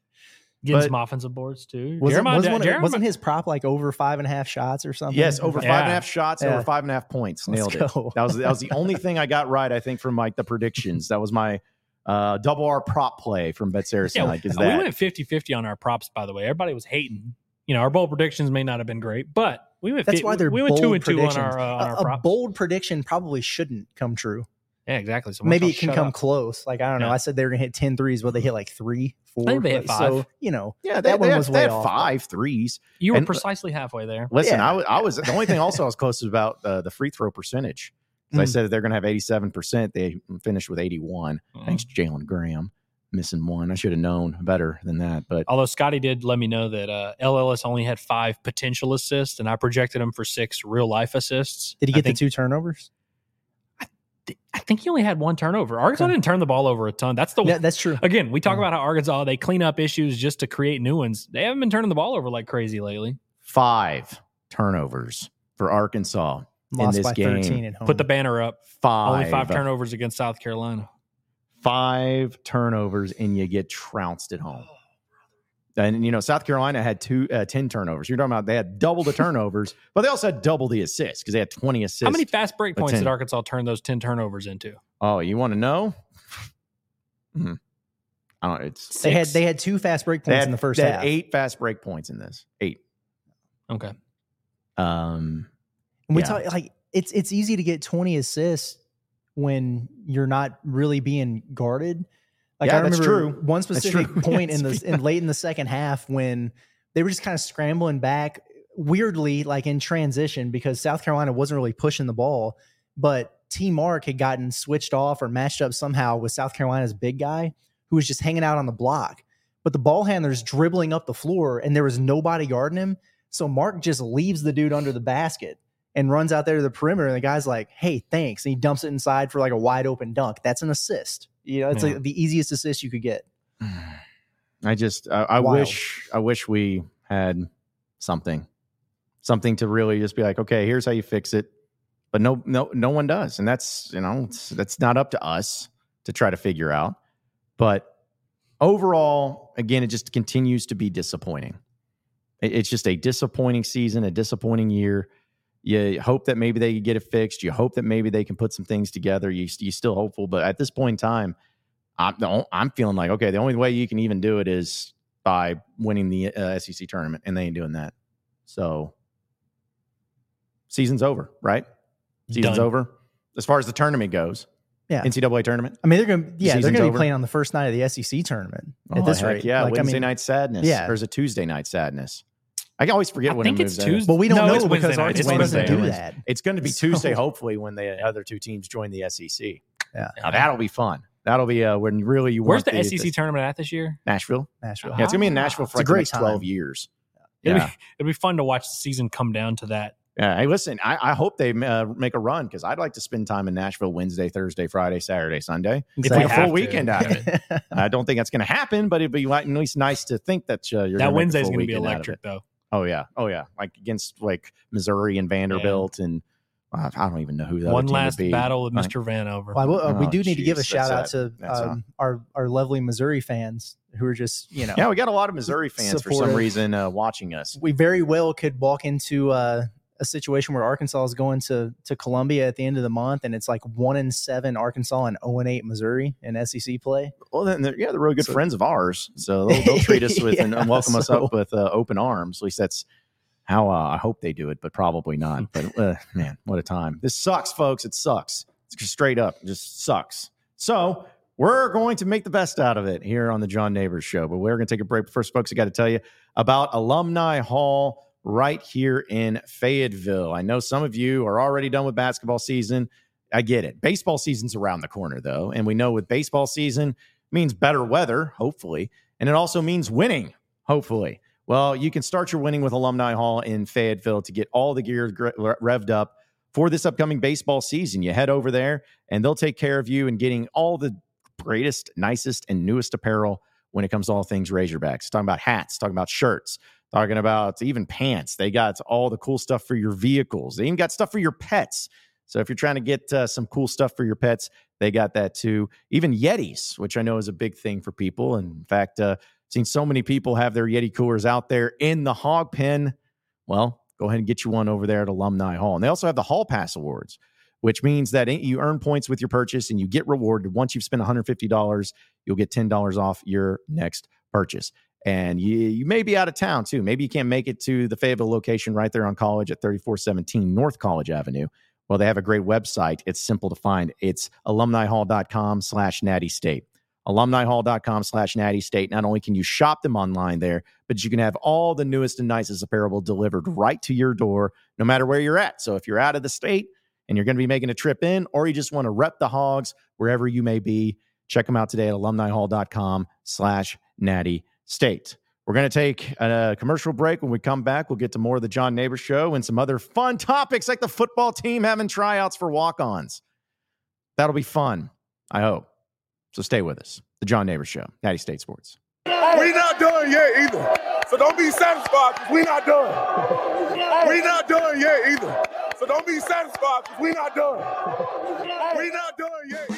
Getting but some offensive boards too. Wasn't, Jeremiah, wasn't, Jeremiah, wasn't his prop like over five and a half shots or something? Yes, over yeah. five and a half shots, yeah. over five and a half points. Nailed it. That was that was the only thing I got right, I think, from like the predictions. That was my uh, double R prop play from Bet Saracen. Yeah, like, is we that. went fifty-fifty on our props, by the way. Everybody was hating. You know, our bold predictions may not have been great, but we went. That's fi- why they're we went bold two and two on our, uh, on a, our props. A bold prediction probably shouldn't come true. Yeah, exactly. So maybe it can come up. close. Like, I don't yeah. know. I said they were going to hit ten threes. Well, they hit like three, four. I think they hit five. So, you know, yeah, they, that they one had, was way off. Five threes. You were and, precisely halfway there. Listen, yeah. I, was, I was the only thing also I was close to about uh, the free throw percentage. Mm. I said they're going to have eighty-seven percent. They finished with eighty-one. Mm. Thanks, Jalen Graham. Missing one. I should have known better than that. But although Scotty did let me know that uh, L. Ellis only had five potential assists, and I projected him for six real life assists. Did he get think, the two turnovers? I think he only had one turnover. Arkansas didn't turn the ball over a ton. That's the yeah, that's true. Again, we talk yeah. about how Arkansas, they clean up issues just to create new ones. They haven't been turning the ball over like crazy lately. Five turnovers for Arkansas Lost in this by game. thirteen at home. Put the banner up. Five. Only five turnovers against South Carolina. Five turnovers, and you get trounced at home. And, you know, South Carolina had two, uh, ten turnovers. You're talking about they had double the turnovers, but they also had double the assists because they had twenty assists. How many fast break points did Arkansas turn those ten turnovers into? Oh, you want to know? Hmm. I don't know. It's six. They had they had two fast break points had, in the first they half. They had eight fast break points in this. Eight. Okay. Um, and we yeah. talk like it's it's easy to get twenty assists when you're not really being guarded. Like yeah, I remember one specific point yes, in the in late in the second half when they were just kind of scrambling back weirdly, like in transition, because South Carolina wasn't really pushing the ball, but T Mark had gotten switched off or matched up somehow with South Carolina's big guy who was just hanging out on the block. But the ball handler's dribbling up the floor and there was nobody guarding him. So Mark just leaves the dude under the basket and runs out there to the perimeter. And the guy's like, hey, thanks. And he dumps it inside for like a wide open dunk. That's an assist. You know, it's yeah. like the easiest assist you could get. I just, I, I wish, I wish we had something, something to really just be like, okay, here's how you fix it. But no, no, no one does. And that's, you know, it's, that's not up to us to try to figure out. But overall, again, it just continues to be disappointing. It, it's just a disappointing season, a disappointing year. You hope that maybe they get it fixed. You hope that maybe they can put some things together. You, you're still hopeful. But at this point in time, I'm, I'm feeling like, okay, the only way you can even do it is by winning the uh, S E C tournament, and they ain't doing that. So season's over, right? Season's Done. over. As far as the tournament goes, yeah, N C double A tournament. I mean, they're going to yeah, they're going to be playing on the first night of the S E C tournament oh, at this heck rate. Yeah, like, Wednesday I mean, night sadness. Yeah, or is it Tuesday night sadness? I always forget I when think it moves it's Tuesday. But we don't no, know it's because Arkansas doesn't do that. It's going to be so. Tuesday, hopefully, when the other two teams join the S E C. Yeah, now that'll be fun. That'll be uh, when really you. Where's want the, the S E C the, tournament at this year? Nashville, Nashville. Oh, yeah, it's gonna be in Nashville for like the next twelve years. Yeah. It'll, be, it'll be fun to watch the season come down to that. Yeah. Hey, listen, I, I hope they uh, make a run because I'd like to spend time in Nashville Wednesday, Thursday, Friday, Saturday, Sunday. It's like a full to. weekend out of it. I don't think that's going to happen, but it'd be at least nice to think that uh, you're. That Wednesday's going to be electric, though. Oh, yeah. Oh, yeah. Like against like Missouri and Vanderbilt yeah. and uh, I don't even know who that One last be. battle with Mister Vanover. Well, will, uh, we do oh, need geez, to give a shout out to um, our, our lovely Missouri fans who are just, you know. Yeah, we got a lot of Missouri fans supportive. for some reason uh, watching us. We very well could walk into uh, a situation where Arkansas is going to, to Columbia at the end of the month and it's like one and seven Arkansas and oh and eight Missouri in S E C play. Well, then they're, yeah, they're really good so, friends of ours. So they'll, they'll treat us with yeah, and welcome so. us up with uh, open arms. At least that's how uh, I hope they do it, but probably not. But uh, man, what a time. This sucks, folks. It sucks. It's straight up. It just sucks. So we're going to make the best out of it here on the John Nabors Show, but we're going to take a break. But first, folks, I got to tell you about Alumni Hall right here in Fayetteville. I know some of you are already done with basketball season. I get it. Baseball season's around the corner, though. And we know with baseball season means better weather, hopefully. And it also means winning, hopefully. Well, you can start your winning with Alumni Hall in Fayetteville to get all the gear revved up for this upcoming baseball season. You head over there and they'll take care of you in getting all the greatest, nicest, and newest apparel when it comes to all things Razorbacks. Talking about hats, talking about shirts, talking about even pants. They got all the cool stuff for your vehicles. They even got stuff for your pets. So if you're trying to get uh, some cool stuff for your pets, they got that too. Even Yetis, which I know is a big thing for people. And in fact, uh, I've seen so many people have their Yeti coolers out there in the hog pen. Well, go ahead and get you one over there at Alumni Hall. And they also have the Hall Pass Awards, which means that you earn points with your purchase and you get rewarded. Once you've spent one hundred fifty dollars, you'll get ten dollars off your next purchase. And you, you may be out of town, too. Maybe you can't make it to the Fayetteville location right there on College at thirty-four seventeen North College Avenue. Well, they have a great website. It's simple to find. It's alumnihall.com slash natty state. Alumnihall.com slash natty state. Not only can you shop them online there, but you can have all the newest and nicest apparel delivered right to your door, no matter where you're at. So if you're out of the state and you're going to be making a trip in, or you just want to rep the hogs wherever you may be, check them out today at alumnihall.com slash natty State. We're going to take a commercial break. When we come back, we'll get to more of the John Nabors Show and some other fun topics like the football team having tryouts for walk-ons. That'll be fun, I hope. So stay with us. The John Nabors Show, Natty State Sports. We're not done yet either. So don't be satisfied because we're not done. We're not done yet either. So don't be satisfied because we're not done. We're not done yet either.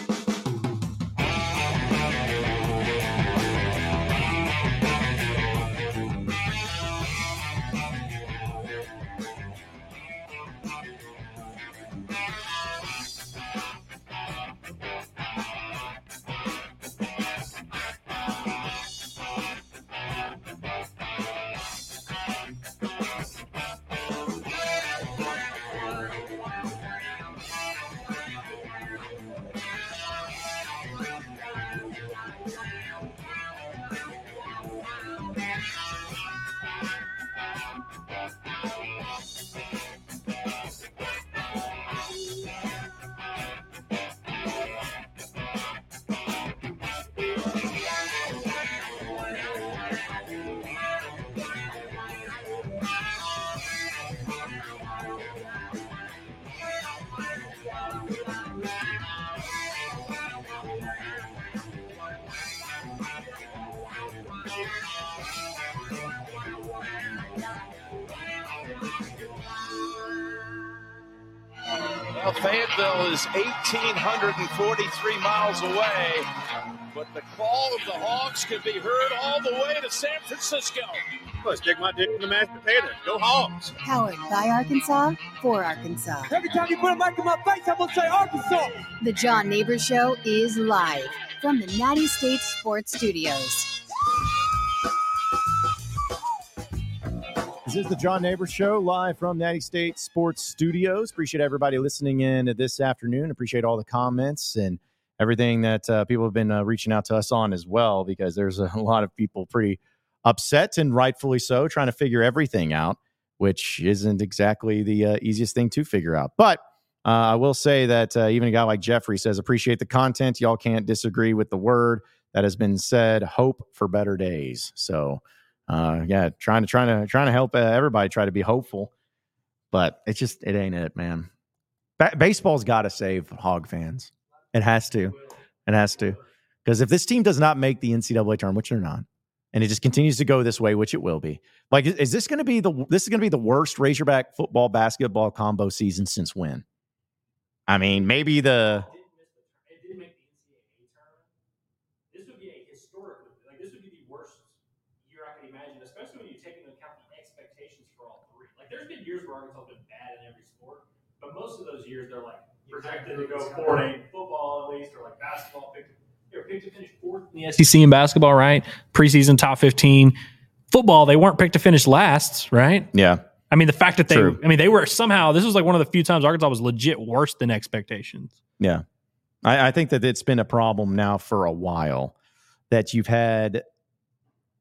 Now Fayetteville is one thousand eight hundred forty-three miles away, but the call of the Hogs can be heard all the way to San Francisco. Let's stick my dick in the mashed potato. Go Hogs. Powered by Arkansas, for Arkansas. Every time you put a mic in my face, I'm going to say Arkansas. The John Nabors Show is live from the Natty State Sports Studios. This is the John Nabors Show, live from Natty State Sports Studios. Appreciate everybody listening in this afternoon. Appreciate all the comments and everything that uh, people have been uh, reaching out to us on as well, because there's a lot of people pretty upset, and rightfully so, trying to figure everything out, which isn't exactly the uh, easiest thing to figure out. But uh, I will say that uh, even a guy like Jeffrey says, appreciate the content. Y'all can't disagree with the word that has been said. Hope for better days. So uh, yeah, trying to, trying to, trying to help uh, everybody try to be hopeful, but it's just, it ain't it, man. Ba- baseball's got to save Hog fans. It has to. It has to. Because if this team does not make the N C double A tournament, which they're not, and it just continues to go this way, which it will be, like, is this going to be the this is going to be the worst Razorback football basketball combo season since when? I mean, maybe the it didn't make the N C double A tournament. This would be a historic, like this would be the worst year I could imagine, especially when you take into account the expectations for all three. Like, there's been years where Arkansas has been bad in every sport, but most of those years they're like projected to go four and eight in football, at least, or like basketball. Pick, they were picked to finish fourth in the S E C in basketball, right? Preseason top fifteen. Football, they weren't picked to finish last, right? Yeah. I mean, the fact that they, True. I mean, they were somehow, this was like one of the few times Arkansas was legit worse than expectations. Yeah. I, I think that it's been a problem now for a while that you've had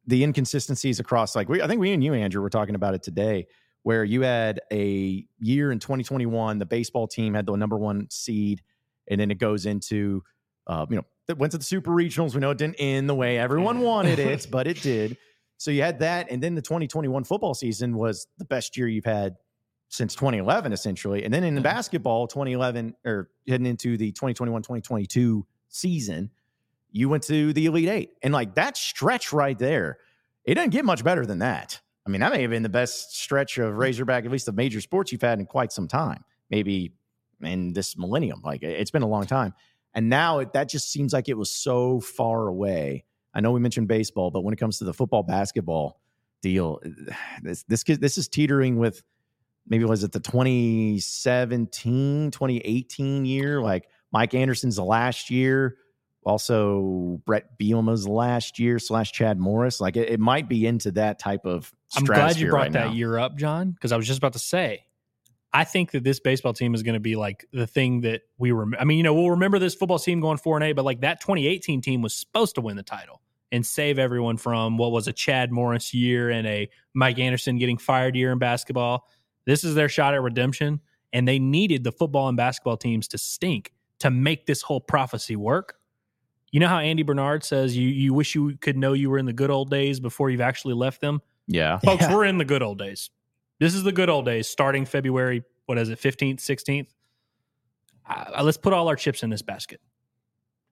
the inconsistencies across, like, we, I think we and you, Andrew, were talking about it today, where you had a year in twenty twenty-one, the baseball team had the number one seed, and then it goes into, uh, you know, it went to the Super Regionals. We know it didn't end the way everyone wanted it, but it did. So you had that, and then the twenty twenty-one football season was the best year you've had since twenty eleven, essentially. And then in the basketball, twenty eleven, or heading into the twenty twenty-one twenty twenty-two season, you went to the Elite Eight. And, like, that stretch right there, it doesn't get much better than that. I mean, that may have been the best stretch of Razorback, at least the major sports you've had in quite some time, maybe in this millennium. Like, it's been a long time. And now it, that just seems like it was so far away. I know we mentioned baseball, but when it comes to the football basketball deal, this this this is teetering with, maybe was it the twenty seventeen, twenty eighteen year? Like, Mike Anderson's the last year. Also, Brett Bielema's last year slash Chad Morris. Like, it, it might be into that type of stratosphere. I'm glad you brought right that now. year up, John, because I was just about to say, I think that this baseball team is going to be like the thing that we were. I mean, you know, we'll remember this football team going four and eight, but like that twenty eighteen team was supposed to win the title and save everyone from what was a Chad Morris year and a Mike Anderson getting fired year in basketball. This is their shot at redemption, and they needed the football and basketball teams to stink to make this whole prophecy work. You know how Andy Bernard says you you wish you could know you were in the good old days before you've actually left them? Yeah. Folks, yeah. We're in the good old days. This is the good old days starting February, what is it, fifteenth, sixteenth? Uh, let's put all our chips in this basket.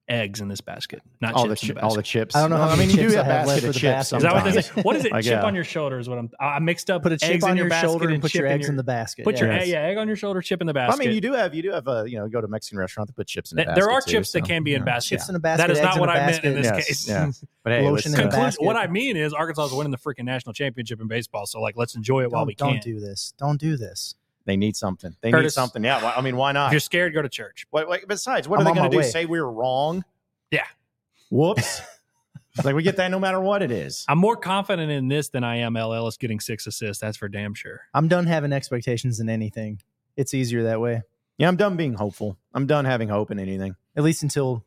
Eggs in this basket, not all chips the, chi- the basket. All the chips. I don't know how many I mean, chips you do I have basket of chips. Is that what, is what is it? Like, chip yeah. on your shoulder is what I'm... I mixed up. Put a chip eggs on your, your shoulder and put your eggs in, your, in the basket. Put yeah. your yes. egg, yeah, egg on your shoulder, chip in the basket. I mean, you do have, you do have a, you know, go to a Mexican restaurant to put chips in the basket. There are too, chips so, that can be in baskets. Chips in a basket. That is not what I meant in this case. But hey, what I mean is Arkansas is winning the freaking national championship in baseball, so like, let's enjoy it while we can. Don't do this. Don't do this. They need something. They Curtis, need something. Yeah, I mean, why not? If you're scared, go to church. Wait, wait, besides, what I'm are they going to do? Way. Say we were wrong? Yeah. Whoops. It's like, we get that no matter what it is. I'm more confident in this than I am L. Ellis getting six assists. That's for damn sure. I'm done having expectations in anything. It's easier that way. Yeah, I'm done being hopeful. I'm done having hope in anything. At least until,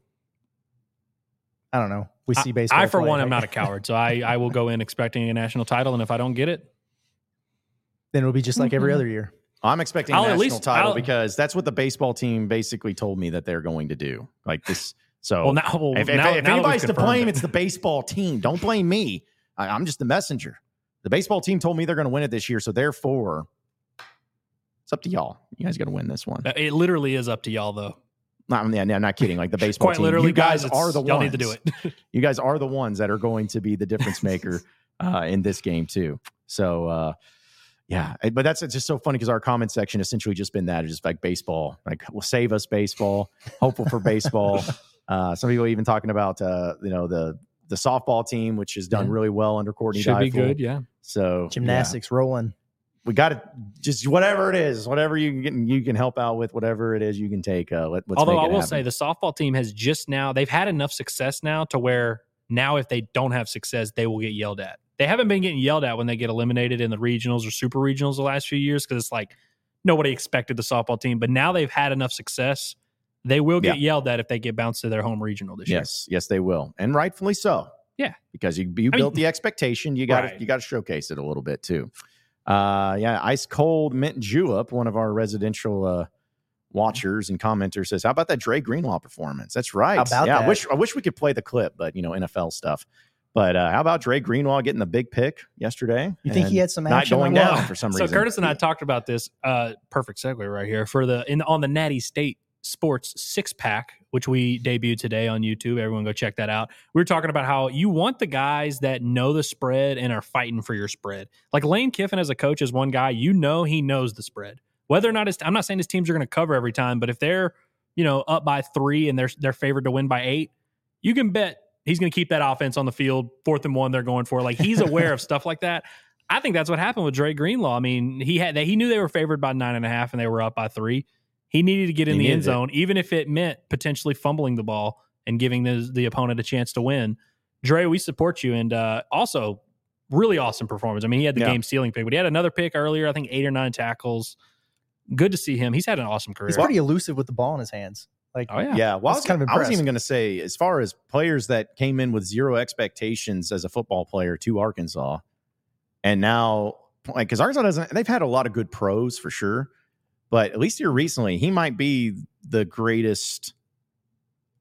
I don't know, we see baseball. I, I for play, one, right? am not a coward, so I, I will go in expecting a national title, and if I don't get it, then it'll be just like mm-hmm. every other year. I'm expecting a I'll national least, title I'll, because that's what the baseball team basically told me that they're going to do. Like this, so well, now, well, if, if, now, if now anybody's to blame, it. it's the baseball team. Don't blame me. I, I'm just the messenger. The baseball team told me they're going to win it this year, so therefore, it's up to y'all. You guys got to win this one. It literally is up to y'all, though. I'm, yeah, no, I'm not kidding. Like the baseball Quite team, literally, you guys, guys are the ones. Y'all need to do it. You guys are the ones that are going to be the difference maker uh, in this game too. So, uh, yeah, but that's it's just so funny because our comment section essentially just been that. It's just like baseball, like well, save us baseball, hopeful for baseball. Uh, some people even talking about uh, you know the the softball team, which has done yeah. really well under Courtney. Should Dyfel. Be good, yeah. So gymnastics yeah. rolling. We got to just whatever it is, whatever you can get, you can help out with, whatever it is you can take. Uh, let, let's Although I will happen. say the softball team has just now, they've had enough success now to where now if they don't have success, they will get yelled at. They haven't been getting yelled at when they get eliminated in the regionals or super regionals the last few years because it's like nobody expected the softball team. But now they've had enough success. They will get yeah. yelled at if they get bounced to their home regional this yes. year. Yes, yes, they will. And rightfully so. Yeah. Because you, you built mean, the expectation. You got right. you got to showcase it a little bit too. Uh, yeah, Ice Cold Mint Julep, one of our residential uh, watchers and commenters, says, how about that Dre Greenlaw performance? That's right. How about yeah, that? I wish I wish we could play the clip, but, you know, N F L stuff. But uh, how about Dre Greenlaw getting the big pick yesterday? You think he had some action? Not going down well. For some reason. So Curtis and I talked about this. Uh, perfect segue right here for the in on the Natty State Sports Six Pack, which we debuted today on YouTube. Everyone go check that out. We were talking about how you want the guys that know the spread and are fighting for your spread. Like Lane Kiffin as a coach is one guy, you know he knows the spread. Whether or not it's, I'm not saying his teams are going to cover every time, but if they're, you know, up by three and they're they're favored to win by eight, you can bet he's going to keep that offense on the field. Fourth and one, they're going for. Like he's aware of stuff like that. I think that's what happened with Dre Greenlaw. I mean, he had he knew they were favored by nine and a half and they were up by three. He needed to get in he the end zone, it. even if it meant potentially fumbling the ball and giving the, the opponent a chance to win. Dre, we support you. And uh, also, really awesome performance. I mean, he had the yeah. game-sealing pick, but he had another pick earlier, I think eight or nine tackles. Good to see him. He's had an awesome career. He's pretty elusive with the ball in his hands. Like, oh, yeah. yeah. Well, I was, kind of I was even going to say, as far as players that came in with zero expectations as a football player to Arkansas, and now, like, because Arkansas doesn't, they've had a lot of good pros for sure. But at least here recently, he might be the greatest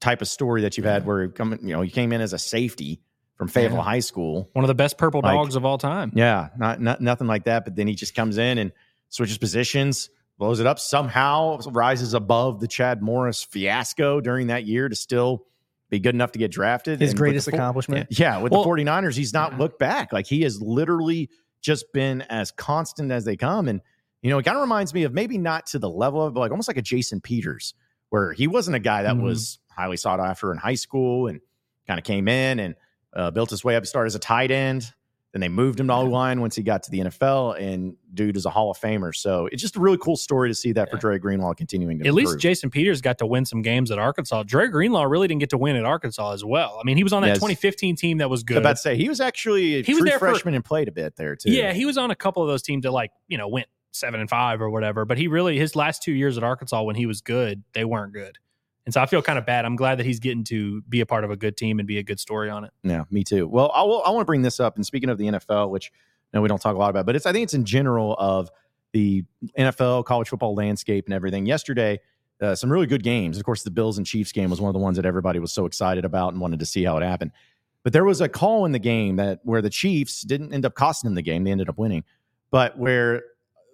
type of story that you've had where come, you know, he came in as a safety from Fayetteville yeah. High School. One of the best purple like, dogs of all time. Yeah, not, not nothing like that. But then he just comes in and switches positions, blows it up somehow, rises above the Chad Morris fiasco during that year to still be good enough to get drafted. His and greatest the, accomplishment. Yeah, with well, the 49ers, he's not yeah. looked back. Like he has literally just been as constant as they come. And you know, it kind of reminds me of maybe not to the level of, but like almost like a Jason Peters, where he wasn't a guy that mm. was highly sought after in high school and kind of came in and uh, built his way up. He started as a tight end. Then they moved him to O-line once he got to the N F L, and dude is a Hall of Famer. So it's just a really cool story to see that yeah. for Dre Greenlaw continuing to At improve. Least Jason Peters got to win some games at Arkansas. Dre Greenlaw really didn't get to win at Arkansas as well. I mean, he was on that yes. twenty fifteen team that was good. I was about to say, he was actually a he true was there freshman for, and played a bit there too. Yeah, he was on a couple of those teams that like, you know, went seven and five or whatever, but he really, his last two years at Arkansas when he was good, they weren't good. And so I feel kind of bad. I'm glad that he's getting to be a part of a good team and be a good story on it. Yeah, me too. Well, I will, I want to bring this up. And speaking of the N F L, which you know, we don't talk a lot about, but it's, I think it's in general of the N F L college football landscape and everything. Yesterday, uh, some really good games. Of course, the Bills and Chiefs game was one of the ones that everybody was so excited about and wanted to see how it happened. But there was a call in the game that where the Chiefs didn't end up costing them the game. They ended up winning, but where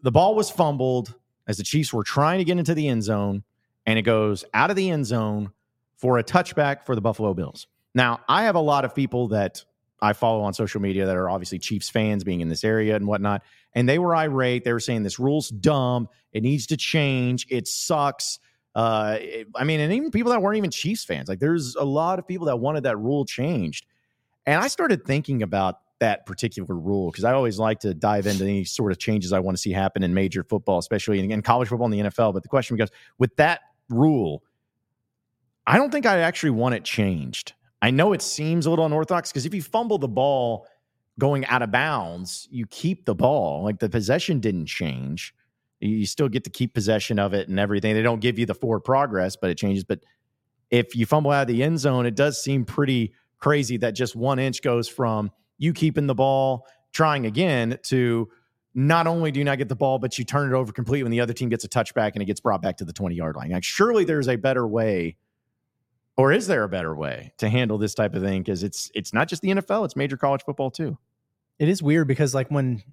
the ball was fumbled as the Chiefs were trying to get into the end zone, and it goes out of the end zone for a touchback for the Buffalo Bills. Now, I have a lot of people that I follow on social media that are obviously Chiefs fans being in this area and whatnot, and they were irate. They were saying this rule's dumb. It needs to change. It sucks. Uh, it, I mean, and even people that weren't even Chiefs fans. Like, there's a lot of people that wanted that rule changed. And I started thinking about that particular rule, because I always like to dive into any sort of changes I want to see happen in major football, especially in, in college football and the N F L. But the question becomes, with that rule, I don't think I actually want it changed. I know it seems a little unorthodox, because if you fumble the ball going out of bounds, you keep the ball. Like, the possession didn't change. You still get to keep possession of it and everything. They don't give you the forward progress, but it changes. But if you fumble out of the end zone, it does seem pretty crazy that just one inch goes from you keeping the ball, trying again, to not only do you not get the ball, but you turn it over completely when the other team gets a touchback and it gets brought back to the twenty-yard line. Like, surely there's a better way, or is there a better way to handle this type of thing? Because it's it's not just the N F L, it's major college football too. It is weird because, like, when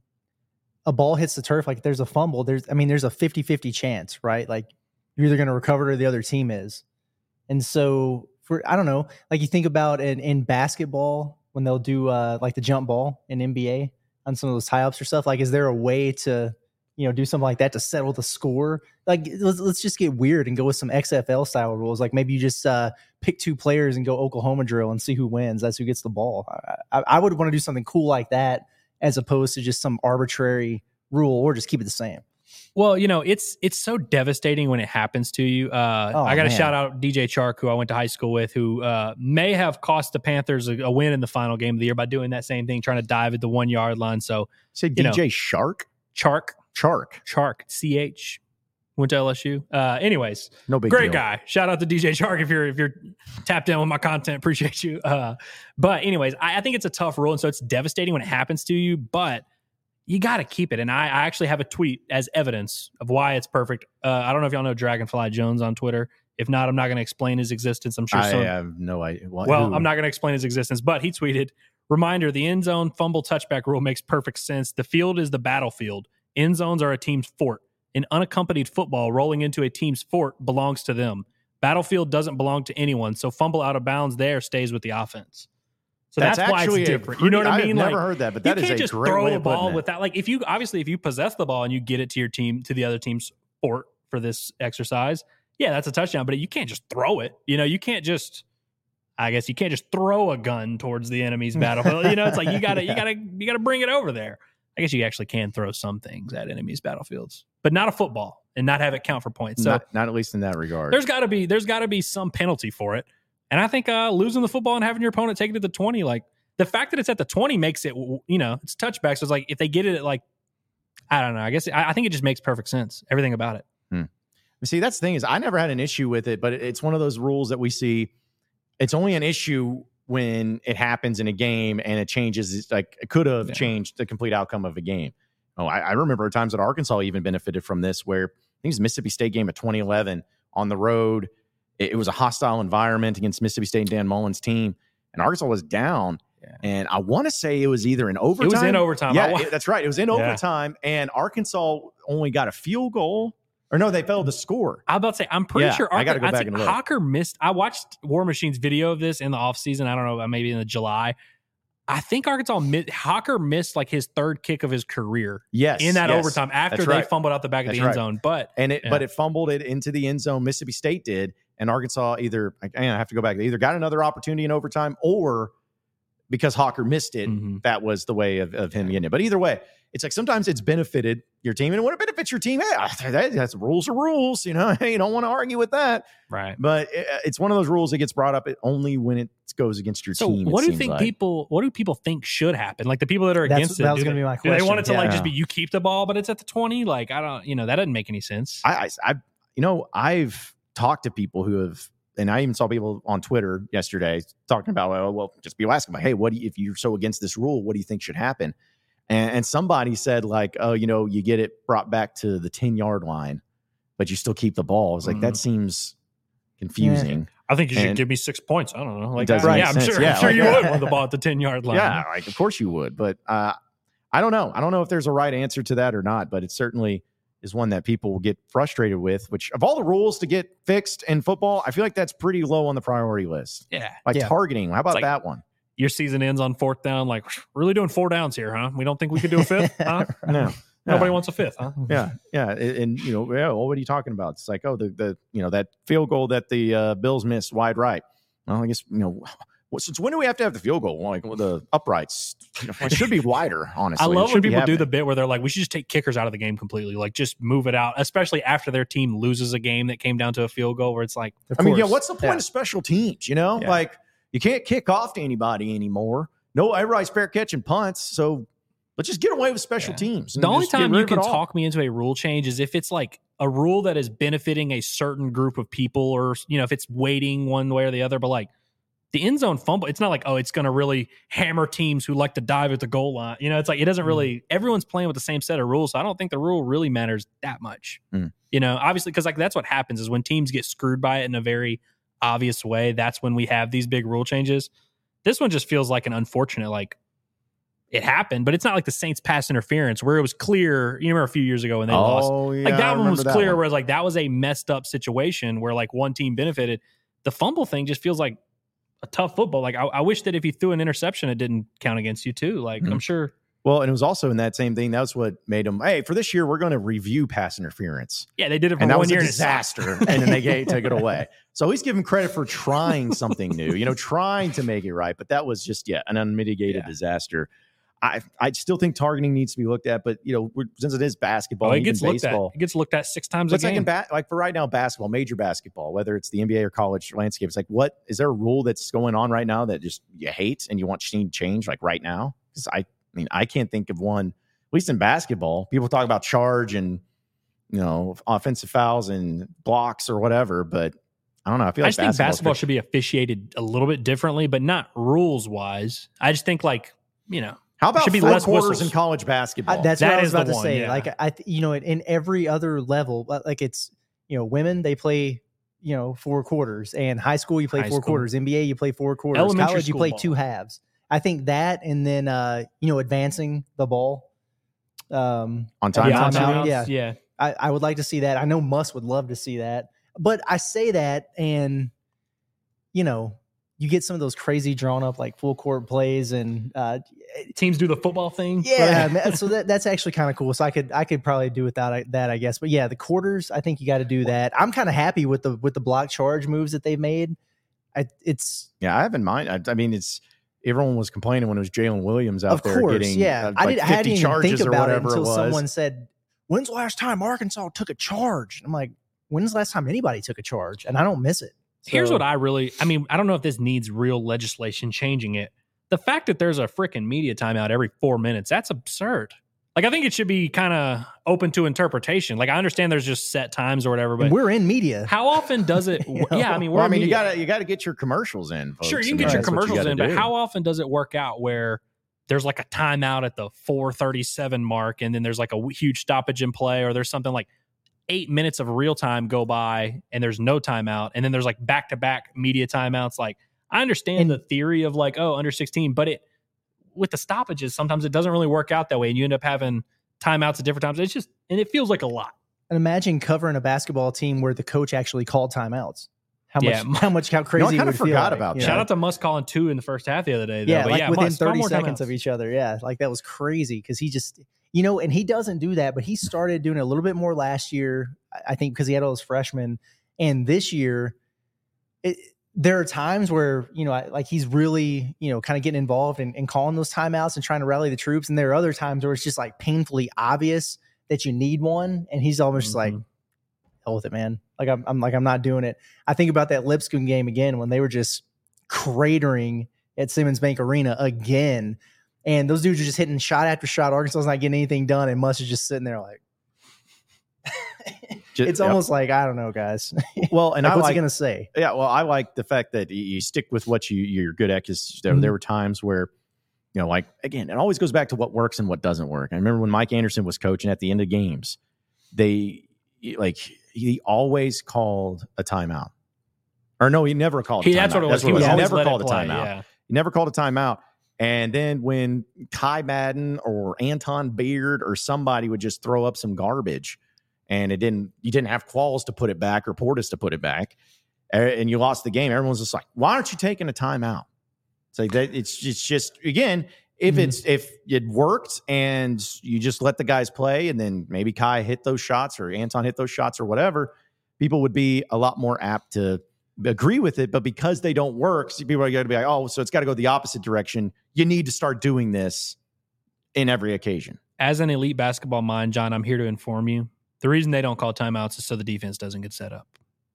a ball hits the turf, like, there's a fumble, there's, I mean, there's a fifty-fifty chance, right? Like, you're either going to recover it or the other team is. And so for, I don't know, like you think about in, in basketball when they'll do uh, like the jump ball in N B A on some of those tie-ups or stuff, like, is there a way to, you know, do something like that to settle the score? Like, let's, let's just get weird and go with some X F L style rules. Like maybe you just uh, pick two players and go Oklahoma drill and see who wins. That's who gets the ball. I, I would want to do something cool like that as opposed to just some arbitrary rule, or just keep it the same. Well, you know, it's it's so devastating when it happens to you. Uh, oh, I got to shout out D J Chark, who I went to high school with, who uh, may have cost the Panthers a, a win in the final game of the year by doing that same thing, trying to dive at the one yard line. So, say D J know, Chark, Chark, Chark, Chark, C H. Went to L S U. Uh, anyways, no big great deal. Guy. Shout out to D J Chark if you're if you're tapped in with my content. Appreciate you. Uh, but anyways, I, I think it's a tough rule, and so it's devastating when it happens to you. But you got to keep it. And I, I actually have a tweet as evidence of why it's perfect. Uh, I don't know if y'all know Dragonfly Jones on Twitter. If not, I'm not going to explain his existence. I'm sure I some, have no idea. Well, well I'm not going to explain his existence, but he tweeted, reminder, the end zone fumble touchback rule makes perfect sense. The field is the battlefield. End zones are a team's fort. An unaccompanied football rolling into a team's fort belongs to them. Battlefield doesn't belong to anyone, so fumble out of bounds there stays with the offense. So that's, that's why actually it's different. Pretty, you know what I mean? I've like, never heard that, but that is a great way of putting it. You can't just throw a ball with that. Like if you obviously if you possess the ball and you get it to your team, to the other team's fort for this exercise, yeah, that's a touchdown. But you can't just throw it. You know, you can't just. I guess you can't just throw a gun towards the enemy's battlefield. You know, it's like you gotta yeah. you gotta you gotta bring it over there. I guess you actually can throw some things at enemies' battlefields, but not a football, and not have it count for points. So not, not at least in that regard. There's got to be there's got to be some penalty for it. And I think uh, losing the football and having your opponent take it to the twenty, like the fact that it's at the twenty makes it, you know, it's touchback. So it's like if they get it at like, I don't know, I guess I, I think it just makes perfect sense. Everything about it. Hmm. See, that's the thing is I never had an issue with it, but it's one of those rules that we see. It's only an issue when it happens in a game and it changes. It's like it could have yeah. changed the complete outcome of a game. Oh, I, I remember times that Arkansas even benefited from this where I think it was Mississippi State game of twenty eleven on the road. It was a hostile environment against Mississippi State and Dan Mullen's team, and Arkansas was down. Yeah. And I want to say it was either in overtime. It was in overtime. Yeah, it, that's right. It was in yeah. overtime, and Arkansas only got a field goal. Or no, they failed to score. I was about to say, I'm pretty yeah, sure Arkansas, I got to go back and look. Hocker missed. I watched War Machine's video of this in the offseason. I don't know, maybe in the July. I think Arkansas, Hocker missed like his third kick of his career. Yes, in that yes. overtime after that's they right. fumbled out the back of that's the end right. zone. But and it, yeah. but it fumbled it into the end zone. Mississippi State did, and Arkansas either I have to go back. They either got another opportunity in overtime, or because Hocker missed it, mm-hmm. that was the way of, of him getting it. But either way, it's like sometimes it's benefited your team, and when it benefits your team, hey, that, that's rules are rules. You know, you don't want to argue with that, right? But it, it's one of those rules that gets brought up only when it goes against your so team. So, what do you think like. people? What do people think should happen? Like the people that are that's, against that it, was going to be my question. They want it to yeah. like just be you keep the ball, but it's at the twenty. Like I don't, you know, that doesn't make any sense. I, I, I you know, I've talked to people who have. And I even saw people on Twitter yesterday talking about, oh, well, just people asking, like, hey, what do you, if you're so against this rule, what do you think should happen? And, and somebody said, like, oh, you know, you get it brought back to the ten-yard line, but you still keep the ball. I was like, mm-hmm. that seems confusing. Yeah. I think you should and give me six points. I don't know. Like, does right, yeah, I'm sure, yeah, I'm sure like, you would want the ball at the ten-yard line. Yeah, like, of course you would. But uh, I don't know. I don't know if there's a right answer to that or not, but it's certainly – is one that people will get frustrated with, which of all the rules to get fixed in football, I feel like that's pretty low on the priority list. Yeah. Like yeah. targeting. How about like that one? Your season ends on fourth down. Like really doing four downs here, huh? We don't think we could do a fifth, huh? No. Nobody yeah. wants a fifth, huh? Yeah. Yeah. And, and you know, yeah, well, what are you talking about? It's like, oh, the, the you know, that field goal that the uh, Bills missed wide right. Well, I guess, you know, since when do we have to have the field goal? Like the uprights, you know, it should be wider, honestly. I love when people do the bit where they're like, we should just take kickers out of the game completely. Like just move it out, especially after their team loses a game that came down to a field goal where it's like, I mean, yeah, what's the point yeah. of special teams? You know, yeah. like you can't kick off to anybody anymore. No, everybody's fair catch and punts. So let's just get away with special yeah. teams. The only time you can talk me into a rule change is if it's like a rule that is benefiting a certain group of people or, you know, if it's weighting one way or the other, but like, the end zone fumble, it's not like, oh, it's going to really hammer teams who like to dive at the goal line. You know, it's like it doesn't really – everyone's playing with the same set of rules, so I don't think the rule really matters that much. Mm. You know, obviously, because like that's what happens is when teams get screwed by it in a very obvious way, that's when we have these big rule changes. This one just feels like an unfortunate, like, it happened, but it's not like the Saints pass interference where it was clear, you remember a few years ago when they oh, lost. Yeah, like that I one was clear one. Where it was like that was a messed up situation where like one team benefited. the fumble thing just feels like a tough football. Like, I, I wish that if he threw an interception, it didn't count against you too. Like, mm-hmm. I'm sure. Well, and it was also in that same thing. That's what made them, hey, for this year, we're going to review pass interference. Yeah, they did it for and one year. And that was a disaster. And then they gave, took it away. So he's given credit for trying something new, you know, trying to make it right. But that was just, yeah, an unmitigated yeah. disaster. I I still think targeting needs to be looked at, but you know, we're, since it is basketball, oh, it gets looked baseball, at. It gets looked at six times a game. Like, ba- like for right now, basketball, major basketball, whether it's the N B A or college landscape, it's like, what is there a rule that's going on right now that just you hate and you want to change like right now? Because I, I mean, I can't think of one. At least in basketball, people talk about charge and you know offensive fouls and blocks or whatever, but I don't know. I feel like I just basketball think basketball should be officiated a little bit differently, but not rules wise. I just think like you know. How about be four less quarters whistles. In college basketball? Uh, that's that what I was about to one, say. Yeah. Like I, th- you know, in every other level, like it's you know, women they play you know four quarters, and high school you play high four school. Quarters, N B A you play four quarters, elementary college you play ball. Two halves. I think that, and then uh, you know, advancing the ball um, on time, yeah, on time, yeah, yeah. I, I would like to see that. I know Muss would love to see that, but I say that, and you know. You get some of those crazy drawn up like full court plays and uh, teams do the football thing. Yeah. Right? So that, that's actually kind of cool. So I could, I could probably do without that, I guess. But yeah, the quarters, I think you got to do that. I'm kind of happy with the, with the block charge moves that they've made. I, it's yeah. I have in mind. I, I mean, it's, everyone was complaining when it was Jalen Williams out of there course, getting yeah. uh, like I did, fifty I didn't charges even think about or whatever it until it was. Someone said, when's the last time Arkansas took a charge? And I'm like, when's the last time anybody took a charge? And I don't miss it. So. Here's what I really, I mean, I don't know if this needs real legislation changing it. The fact that there's a freaking media timeout every four minutes, that's absurd. Like, I think it should be kind of open to interpretation. Like, I understand there's just set times or whatever, but we're in media. How often does it? you know? Yeah, I mean, we're well, I mean, you gotta you gotta get your commercials in. Folks. Sure, you can get your commercials you in, do. But how often does it work out where there's like a timeout at the four thirty-seven mark, and then there's like a huge stoppage in play, or there's something like. Eight minutes of real time go by and there's no timeout. And then there's like back to back media timeouts. Like I understand and the theory of like, oh, under sixteen, but it with the stoppages, sometimes it doesn't really work out that way. And you end up having timeouts at different times. It's just, and it feels like a lot. And imagine covering a basketball team where the coach actually called timeouts. How yeah, much, how much, how crazy. No, I kind of forgot like, about that. Shout know? Out to Muss calling two in the first half the other day. Though, yeah. But like yeah, within Muss, thirty seconds timeouts. Of each other. Yeah. Like that was crazy. Cause he just, you know, and he doesn't do that, but he started doing it a little bit more last year, I think, because he had all those freshmen. And this year, it, there are times where, you know, I, like he's really, you know, kind of getting involved and in, in calling those timeouts and trying to rally the troops. And there are other times where it's just like painfully obvious that you need one. And he's almost mm-hmm. like, hell with it, man. Like, I'm, I'm like, I'm not doing it. I think about that Lipscomb game again when they were just cratering at Simmons Bank Arena again. And those dudes are just hitting shot after shot. Arkansas's not getting anything done, and Muss is just sitting there like, it's yep. almost like I don't know, guys. Well, and like, I what's like, he gonna say? Yeah, well, I like the fact that you stick with what you you're good at because there, mm-hmm. there were times where, you know, like again, it always goes back to what works and what doesn't work. I remember when Mike Anderson was coaching at the end of games, they like he always called a timeout, or no, he never called. He, a timeout. That's what it was. That's he was, was he never called a play, timeout. Yeah. He never called a timeout. And then when Kai Madden or Anton Beard or somebody would just throw up some garbage and it didn't, you didn't have Qualls to put it back or Portis to put it back and you lost the game. Everyone's just like, why aren't you taking a timeout? It's like, that, it's, it's just, again, if it's, mm-hmm. if it worked and you just let the guys play and then maybe Kai hit those shots or Anton hit those shots or whatever, people would be a lot more apt to agree with it, but because they don't work, people are going to be like, oh, so it's got to go the opposite direction. You need to start doing this in every occasion. As an elite basketball mind, John, I'm here to inform you. The reason they don't call timeouts is so the defense doesn't get set up.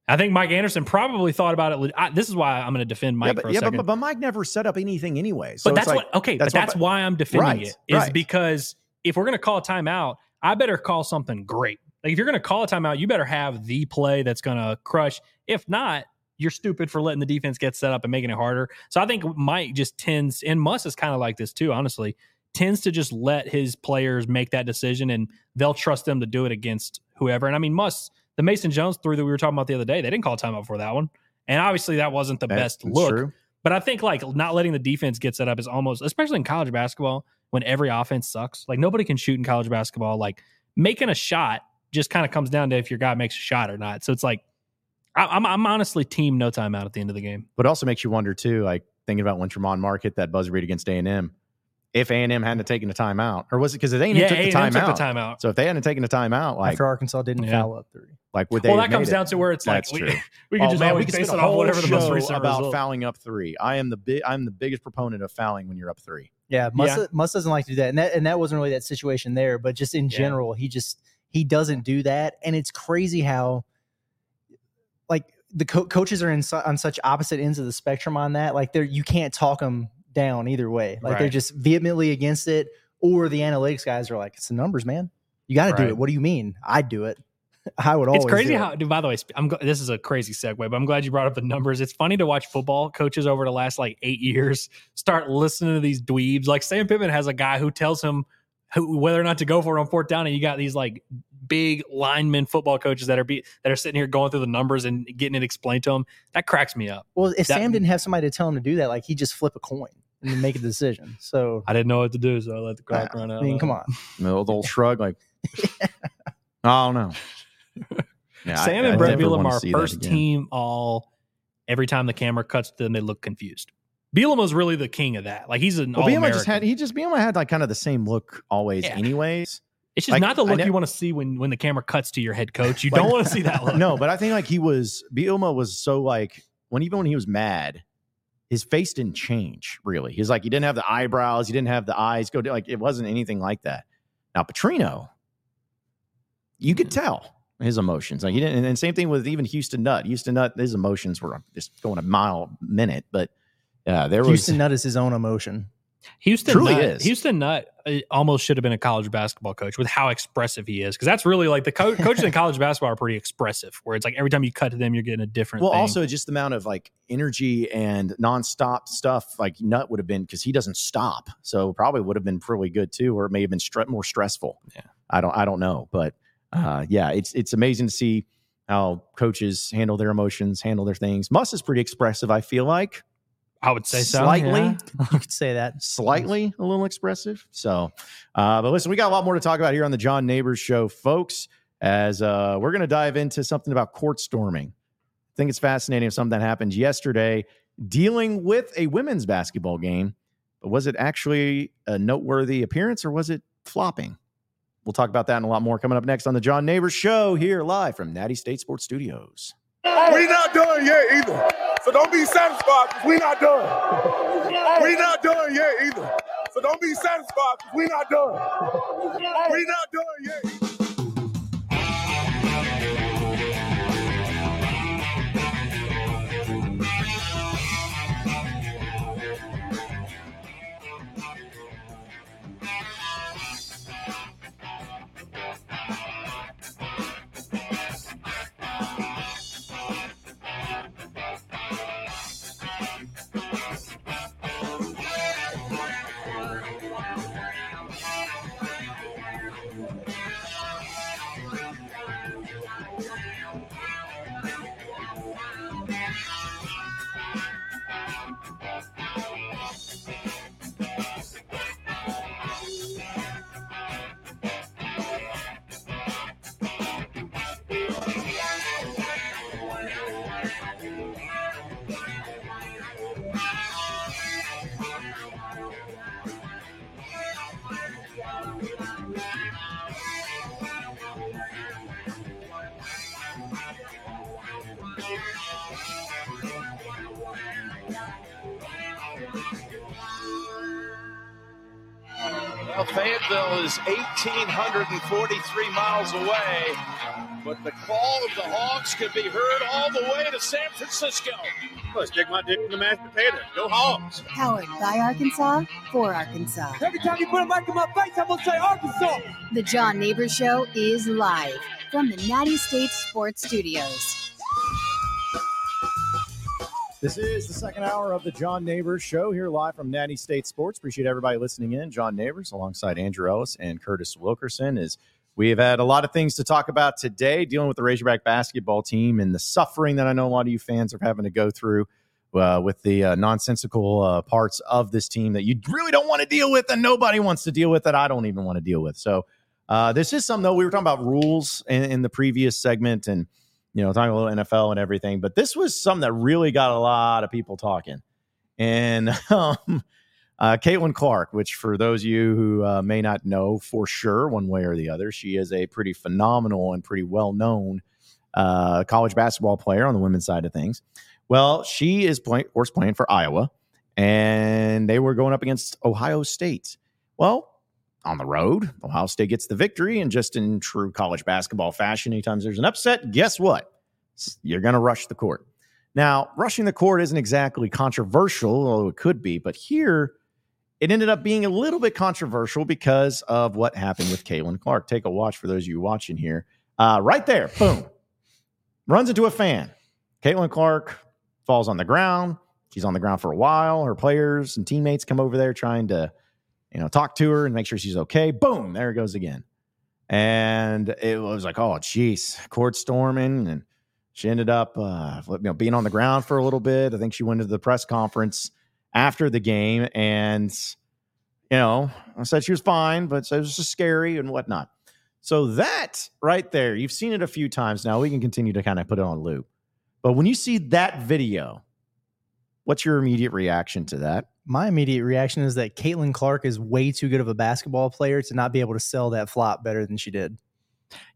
I think Mike Anderson probably thought about it. I, this is why I'm going to defend Mike yeah, but, for a yeah, second. But, but Mike never set up anything anyway. So but that's like, what, okay, that's but that's what, why I'm defending right, it is right. because if we're going to call a timeout, I better call something great. Like if you're going to call a timeout, you better have the play that's going to crush. If not, you're stupid for letting the defense get set up and making it harder. So I think Mike just tends, and Muss is kind of like this too, honestly, tends to just let his players make that decision and they'll trust them to do it against whoever. And I mean, Muss, the Mason Jones three that we were talking about the other day, they didn't call timeout for that one. And obviously that wasn't the That's best look. True. But I think like not letting the defense get set up is almost, especially in college basketball, when every offense sucks. Like nobody can shoot in college basketball. Like making a shot just kind of comes down to if your guy makes a shot or not. So it's like, I, I'm I'm honestly team no timeout at the end of the game. But it also makes you wonder too, like thinking about when Tramon Mark hit that buzzer beat against A and M. If A and M hadn't taken a timeout, or was it because A and M yeah, took, the time took the timeout? So if they hadn't taken a timeout, like after Arkansas didn't yeah. foul up three, like would they? Well, that comes it? down to where it's That's like we, we can oh, just man, we can base it on whatever the most recent about result. Fouling up three. I am the big, I'm the biggest proponent of fouling when you're up three. Yeah, Muss yeah. Muss doesn't like to do that, and that and that wasn't really that situation there, but just in general, yeah. he just he doesn't do that, and it's crazy how like the co- coaches are in su- on such opposite ends of the spectrum on that. Like there, you can't talk them down either way, like right. they're just vehemently against it, or the analytics guys are like, it's the numbers, man. You got to right. do it. What do you mean? I'd do it. I would always. It's crazy do how. It. Dude, by the way, I'm. This is a crazy segue, but I'm glad you brought up the numbers. It's funny to watch football coaches over the last like eight years start listening to these dweebs. Like Sam Pittman has a guy who tells him who, whether or not to go for it on fourth down, and you got these like big linemen football coaches that are be that are sitting here going through the numbers and getting it explained to them. That cracks me up. Well, if that, Sam didn't have somebody to tell him to do that, like he'd just flip a coin and make a decision. So I didn't know what to do, so I let the clock uh, run out. I mean, come on, the old shrug, like yeah. I don't know. Yeah, Sam I, and I Brett Bielema are first team all. Every time the camera cuts to them, they look confused. Bielema's really the king of that. Like he's an well, all-American. Bielema just had he just Bielema had like kind of the same look always, yeah. anyways. It's just like, not the look ne- you want to see when, when the camera cuts to your head coach. You like, don't want to see that look. No, but I think like he was Bielema was so like when even when he was mad, his face didn't change really. He's like he didn't have the eyebrows, he didn't have the eyes go like it wasn't anything like that. Now Petrino, you could tell his emotions. Like he didn't, and same thing with even Houston Nutt. Houston Nutt, his emotions were just going a mile a minute, but yeah, there Houston was Houston Nutt is his own emotion. Houston truly Nutt, is. Houston Nutt almost should have been a college basketball coach with how expressive he is. Because that's really like the co- coaches in college basketball are pretty expressive, where it's like every time you cut to them, you're getting a different Well, thing. Also just the amount of like energy and nonstop stuff like Nutt would have been because he doesn't stop. So probably would have been pretty good too, or it may have been stre- more stressful. Yeah, I don't I don't know. But uh, yeah, it's it's amazing to see how coaches handle their emotions, handle their things. Muss is pretty expressive, I feel like. I would say slightly. So. Yeah. You could say that. Slightly a little expressive. So, uh, but listen, we got a lot more to talk about here on the John Nabors Show, folks, as uh, we're going to dive into something about court storming. I think it's fascinating, something that happened yesterday dealing with a women's basketball game. But was it actually a noteworthy appearance or was it flopping? We'll talk about that and a lot more coming up next on the John Nabors Show here live from Natty State Sports Studios. We're not done yet either. So don't be satisfied because we're not done. We're not done yet either. So don't be satisfied because we're not done. We're not done yet either. Fayetteville is one thousand eight hundred forty-three miles away, but the call of the Hogs could be heard all the way to San Francisco. Well, let's take my dick in the mashed potato. Go Hogs. Powered by Arkansas, for Arkansas. Every time you put a mic in my face, I'm going to say Arkansas. The John Nabors Show is live from the Natty State Sports Studios. This is the second hour of the John Nabors Show here live from Natty State Sports. Appreciate everybody listening in. John Nabors alongside Andrew Ellis and Curtis Wilkerson. As we have had a lot of things to talk about today, dealing with the Razorback basketball team and the suffering that I know a lot of you fans are having to go through uh, with the uh, nonsensical uh, parts of this team that you really don't want to deal with and nobody wants to deal with that I don't even want to deal with. So uh, this is something, though, we were talking about rules in, in the previous segment and you know, talking a little N F L and everything. But this was something that really got a lot of people talking. And um, uh, Caitlin Clark, which for those of you who uh, may not know for sure one way or the other, she is a pretty phenomenal and pretty well-known uh, college basketball player on the women's side of things. Well, she is play- of course playing for Iowa, and they were going up against Ohio State. Well, on the road, Ohio State gets the victory, and just in true college basketball fashion, anytime there's an upset, guess what? You're going to rush the court. Now, rushing the court isn't exactly controversial, although it could be, but here it ended up being a little bit controversial because of what happened with Caitlin Clark. Take a watch for those of you watching here. Uh, right there, boom, runs into a fan. Caitlin Clark falls on the ground. She's on the ground for a while. Her players and teammates come over there trying to, you know, talk to her and make sure she's okay. Boom, there it goes again. And it was like, oh, geez, court storming. And she ended up uh, you know, being on the ground for a little bit. I think she went to the press conference after the game and, you know, said she was fine, but it was just scary and whatnot. So that right there, you've seen it a few times now. We can continue to kind of put it on loop. But when you see that video, what's your immediate reaction to that? My immediate reaction is that Caitlin Clark is way too good of a basketball player to not be able to sell that flop better than she did.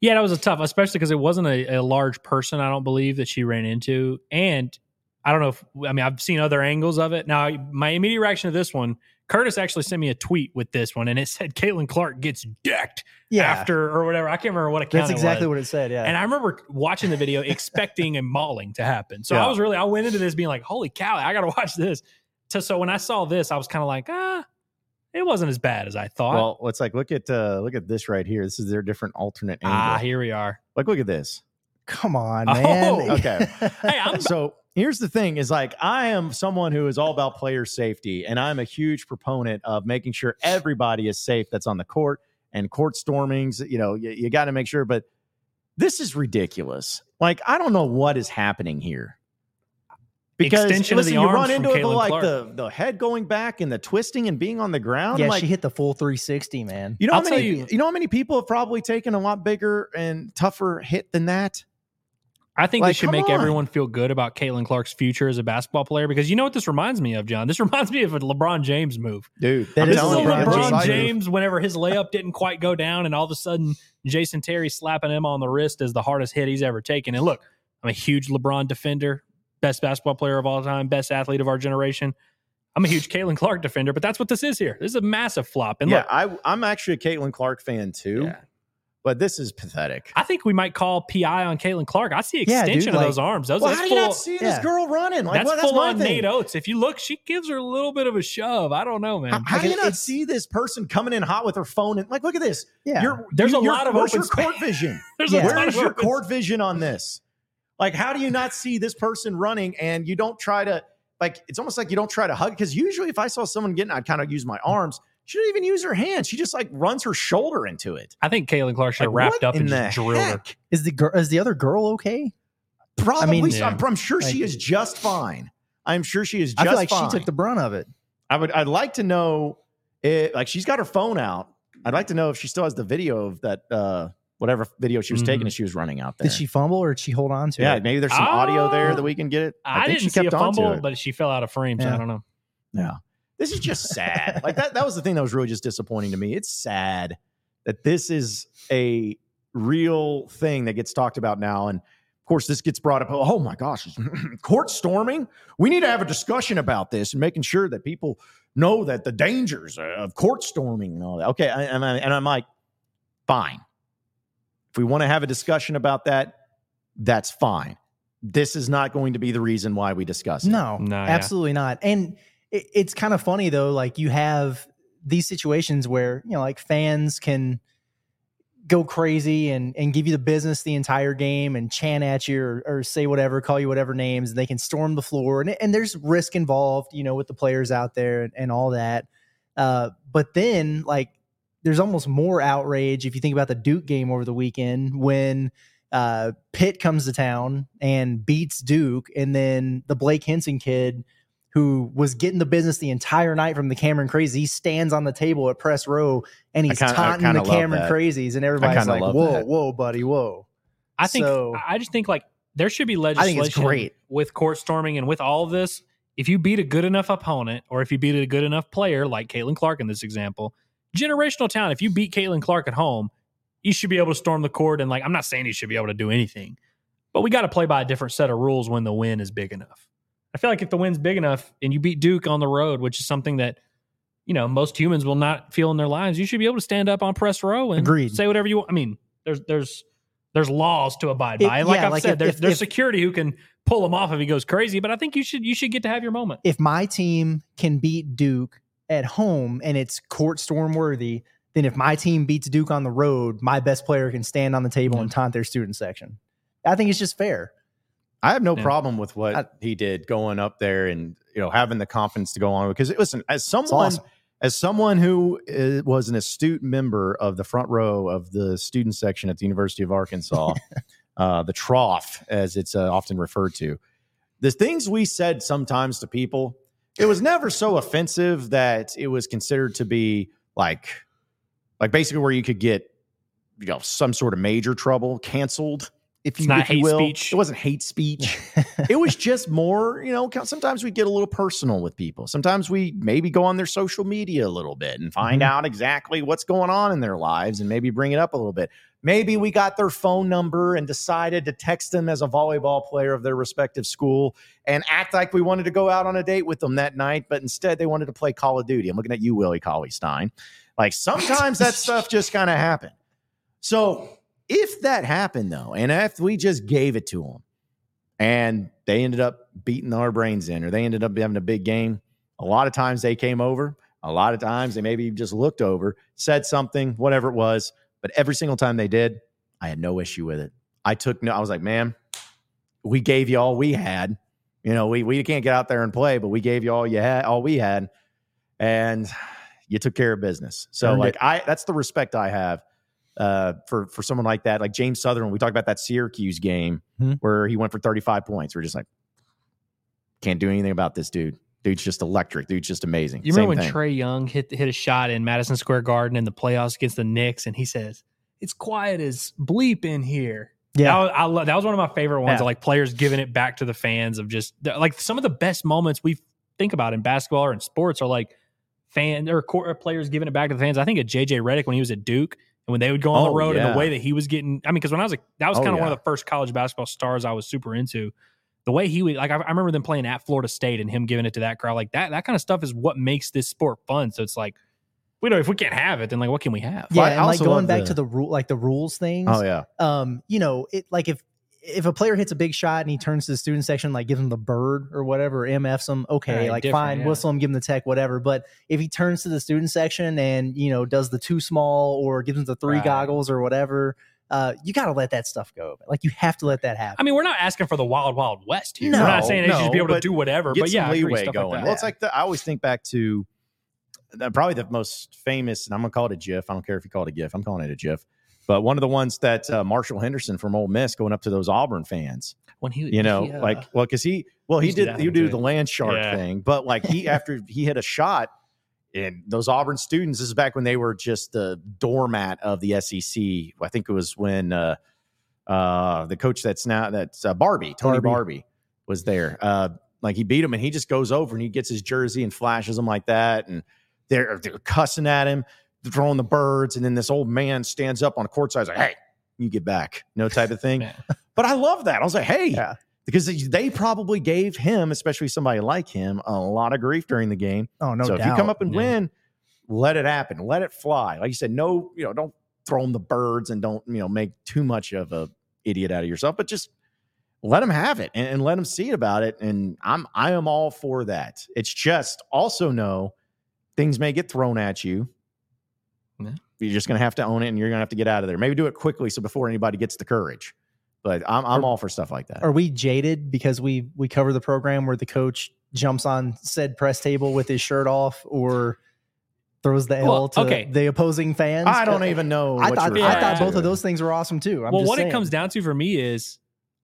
Yeah, that was a tough, especially because it wasn't a, a large person, I don't believe, that she ran into. And I don't know if, I mean, I've seen other angles of it. Now, my immediate reaction to this one, Curtis actually sent me a tweet with this one, and it said Caitlin Clark gets decked yeah. after or whatever. I can't remember what account it was. That's exactly what it said, yeah. And I remember watching the video expecting a mauling to happen. So yeah. I was really, I went into this being like, holy cow, I got to watch this. So when I saw this, I was kind of like, ah, it wasn't as bad as I thought. Well, it's like, look at uh, look at this right here. This is their different alternate angle. Ah, here we are. Like, look at this. Come on, man. Oh, okay. Hey, I'm so here's the thing is like, I am someone who is all about player safety, and I'm a huge proponent of making sure everybody is safe that's on the court and court stormings. You know, you, you got to make sure. But this is ridiculous. Like, I don't know what is happening here. Because extension listen, of the you arms run into it, the, like the, the head going back and the twisting and being on the ground. Yeah, like, she hit the full three sixty, man. You know, how many, you. you know how many people have probably taken a lot bigger and tougher hit than that? I think like, this should make on. everyone feel good about Caitlin Clark's future as a basketball player, because you know what this reminds me of, John? This reminds me of a LeBron James move. Dude, that is LeBron, LeBron James whenever his layup didn't quite go down and all of a sudden Jason Terry slapping him on the wrist as the hardest hit he's ever taken. And look, I'm a huge LeBron defender. Best basketball player of all time, best athlete of our generation. I'm a huge Caitlin Clark defender, but that's what this is here. This is a massive flop. And yeah, look, I, I'm actually a Caitlin Clark fan too, yeah. but this is pathetic. I think we might call P I on Caitlin Clark. I see extension yeah, dude, of like, those arms. Those, well, how full, do you not see yeah. this girl running? Like, that's, well, that's full on thing. Nate Oates. If you look, she gives her a little bit of a shove. I don't know, man. How, how do you not see this person coming in hot with her phone? And like, look at this. Yeah, you're, there's you, a you're, lot of open court vision. There's yeah. a lot Where is your court vision on this? Like, how do you not see this person running and you don't try to, like, it's almost like you don't try to hug? Because usually if I saw someone getting, I'd kind of use my arms. She didn't even use her hand. She just, like, runs her shoulder into it. I think Caitlin Clark should have like, wrapped up and just drilled her. Is the, gr- is the other girl okay? Probably. I mean, yeah. I'm, I'm sure like, she is just fine. I'm sure she is just fine. I feel like fine. She took the brunt of it. I would, I'd like to know, it, like, she's got her phone out. I'd like to know if she still has the video of that, uh, whatever video she was mm. taking as she was running out there. Did she fumble or did she hold on to yeah, it? Yeah, maybe there's some uh, audio there that we can get it. I, I think didn't she kept see a fumble, but she fell out of frame, yeah. so I don't know. Yeah. This is just sad. Like that that was the thing that was really just disappointing to me. It's sad that this is a real thing that gets talked about now. And, of course, this gets brought up. Oh, my gosh. Court storming? We need to have a discussion about this and making sure that people know that the dangers of court storming and all that. Okay, and, I, and I'm like, fine. If we want to have a discussion about that, that's fine. This is not going to be the reason why we discuss it. No, no absolutely yeah. not. And it, it's kind of funny, though, like you have these situations where, you know, like fans can go crazy and, and give you the business the entire game and chant at you or, or say whatever, call you whatever names, and they can storm the floor. And, and there's risk involved, you know, with the players out there and, and all that. Uh, but then, like, there's almost more outrage if you think about the Duke game over the weekend when uh, Pitt comes to town and beats Duke, and then the Blake Henson kid who was getting the business the entire night from the Cameron Crazies, he stands on the table at press row and he's kinda, taunting the Cameron that. Crazies, and everybody's like, whoa, that. whoa, buddy, whoa. I think so, I just think like there should be legislation I think it's great. With court storming and with all of this. If you beat a good enough opponent or if you beat a good enough player, like Caitlin Clark in this example, generational talent, if you beat Caitlin Clark at home, you should be able to storm the court. And like, I'm not saying you should be able to do anything, but we got to play by a different set of rules when the win is big enough. I feel like if the win's big enough and you beat Duke on the road, which is something that, you know, most humans will not feel in their lives, you should be able to stand up on press row and Agreed. Say whatever you want. I mean, there's, there's, there's laws to abide by. It, and like yeah, I've like said, if, there's, if, there's if, security who can pull him off if he goes crazy, but I think you should, you should get to have your moment. If my team can beat Duke at home and it's court storm worthy, then if my team beats Duke on the road, my best player can stand on the table yeah. and taunt their student section. I think it's just fair. I have no yeah. problem with what I, he did going up there and, you know, having the confidence to go on because listen, as someone, awesome. as someone who is, was an astute member of the front row of the student section at the University of Arkansas, uh, the trough as it's uh, often referred to, the things we said sometimes to people, it was never so offensive that it was considered to be like, like basically where you could get, you know, some sort of major trouble, canceled. If you, it's not if hate you will. Speech. It wasn't hate speech. It was just more, you know, sometimes we get a little personal with people. Sometimes we maybe go on their social media a little bit and find mm-hmm. out exactly what's going on in their lives and maybe bring it up a little bit. Maybe we got their phone number and decided to text them as a volleyball player of their respective school and act like we wanted to go out on a date with them that night, but instead they wanted to play Call of Duty. I'm looking at you, Willie Cauley Stein. Like sometimes that stuff just kind of happened. So if that happened, though, and if we just gave it to them and they ended up beating our brains in or they ended up having a big game, a lot of times they came over. A lot of times they maybe just looked over, said something, whatever it was. But every single time they did, I had no issue with it. I took no, I was like, man, we gave you all we had. You know, we we can't get out there and play, but we gave you all you had, all we had, and you took care of business. So Earned like it. I, that's the respect I have. Uh, for for someone like that, like James Southern, we talked about that Syracuse game mm-hmm. where he went for thirty-five points. We're just like, can't do anything about this dude. Dude's just electric. Dude's just amazing. You remember Same when thing. Trae Young hit hit a shot in Madison Square Garden in the playoffs against the Knicks, and he says, "It's quiet as bleep in here." Yeah, I, I love that was one of my favorite ones. Yeah. Of like players giving it back to the fans of just like some of the best moments we think about in basketball or in sports are like fan or, court, or players giving it back to the fans. I think of J J Redick when he was at Duke. And when they would go on oh, the road yeah. and the way that he was getting, I mean, because when I was like, that was oh, kind of yeah. one of the first college basketball stars I was super into. The way he would, like, I, I remember them playing at Florida State and him giving it to that crowd. Like, that that kind of stuff is what makes this sport fun. So it's like, we know if we can't have it, then like, what can we have? Yeah. Well, and like going back the, to the rule, like the rules things. Oh, yeah. Um, you know, it like if, if a player hits a big shot and he turns to the student section, like give him the bird or whatever, M Fs him, okay, right, like fine, yeah. whistle him, give him the tech, whatever. But if he turns to the student section and, you know, does the too small or gives him the three right. goggles or whatever, uh, you got to let that stuff go. Like you have to let that happen. I mean, we're not asking for the wild, wild west here. No, we're not saying they no, should be able to do whatever, but yeah, leeway stuff going. Like that. Well, it's like the, I always think back to the, probably the most famous, and I'm going to call it a GIF. I don't care if you call it a GIF. I'm calling it a GIF. But one of the ones that uh, Marshall Henderson from Ole Miss going up to those Auburn fans, when he, you know, he, uh, like, well, because he, well, he did, he do the land shark yeah. thing, but like he after he hit a shot, and those Auburn students, this is back when they were just the doormat of the S E C. I think it was when uh, uh, the coach that's now that's uh, Barbie, Tony Barbie. Barbie, was there. Uh, like he beat him, and he just goes over and he gets his jersey and flashes him like that, and they're they're cussing at him, throwing the birds, and then this old man stands up on a court side like, hey, you get back, you know, type of thing. But I love that. I was like, hey, yeah. because they probably gave him, especially somebody like him, a lot of grief during the game. Oh, no so doubt. So if you come up and yeah. win, let it happen. Let it fly. Like you said, no, you know, don't throw them the birds and don't, you know, make too much of a idiot out of yourself, but just let them have it and, and let them see about it. And I'm, I am all for that. It's just also know things may get thrown at you. Yeah. You're just going to have to own it, and you're going to have to get out of there. Maybe do it quickly so before anybody gets the courage. But I'm I'm are, all for stuff like that. Are we jaded because we we cover the program where the coach jumps on said press table with his shirt off or throws the well, L to okay. the opposing fans? I don't even know. I thought, yeah. I thought both of those things were awesome too. I'm well, just what saying. It comes down to for me is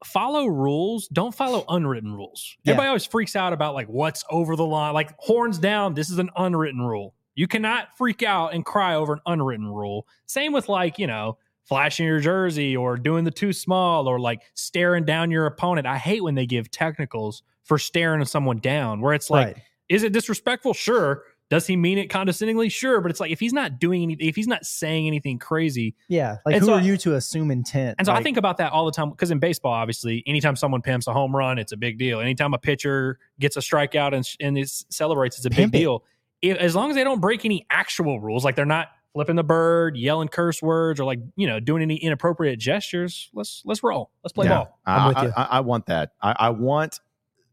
follow rules. Don't follow unwritten rules. Yeah. Everybody always freaks out about like what's over the line, like horns down. This is an unwritten rule. You cannot freak out and cry over an unwritten rule. Same with like, you know, flashing your jersey or doing the too small or like staring down your opponent. I hate when they give technicals for staring someone down where it's like, right. Is it disrespectful? Sure. Does he mean it condescendingly? Sure. But it's like, if he's not doing anything, if he's not saying anything crazy. Yeah. Like who so are I, you to assume intent? And so like, I think about that all the time because in baseball, obviously, anytime someone pimps a home run, it's a big deal. Anytime a pitcher gets a strikeout and, and it celebrates, it's a big deal. It, as long as they don't break any actual rules, like they're not flipping the bird, yelling curse words, or like, you know, doing any inappropriate gestures, let's let's roll. Let's play yeah, ball. I'm I, with you. I, I want that. I, I want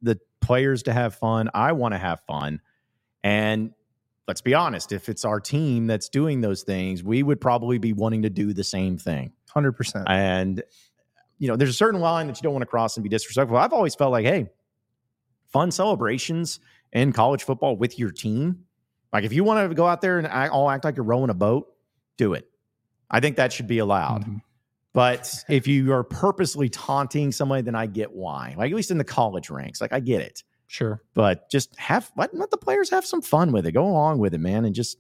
the players to have fun. I want to have fun. And let's be honest, if it's our team that's doing those things, we would probably be wanting to do the same thing. one hundred percent. And, you know, there's a certain line that you don't want to cross and be disrespectful. I've always felt like, hey, fun celebrations in college football with your team. Like, if you want to go out there and all act like you're rowing a boat, do it. I think that should be allowed. Mm-hmm. But if you are purposely taunting somebody, then I get why. Like, at least in the college ranks. Like, I get it. Sure. But just have let, let the players have some fun with it. Go along with it, man. And just,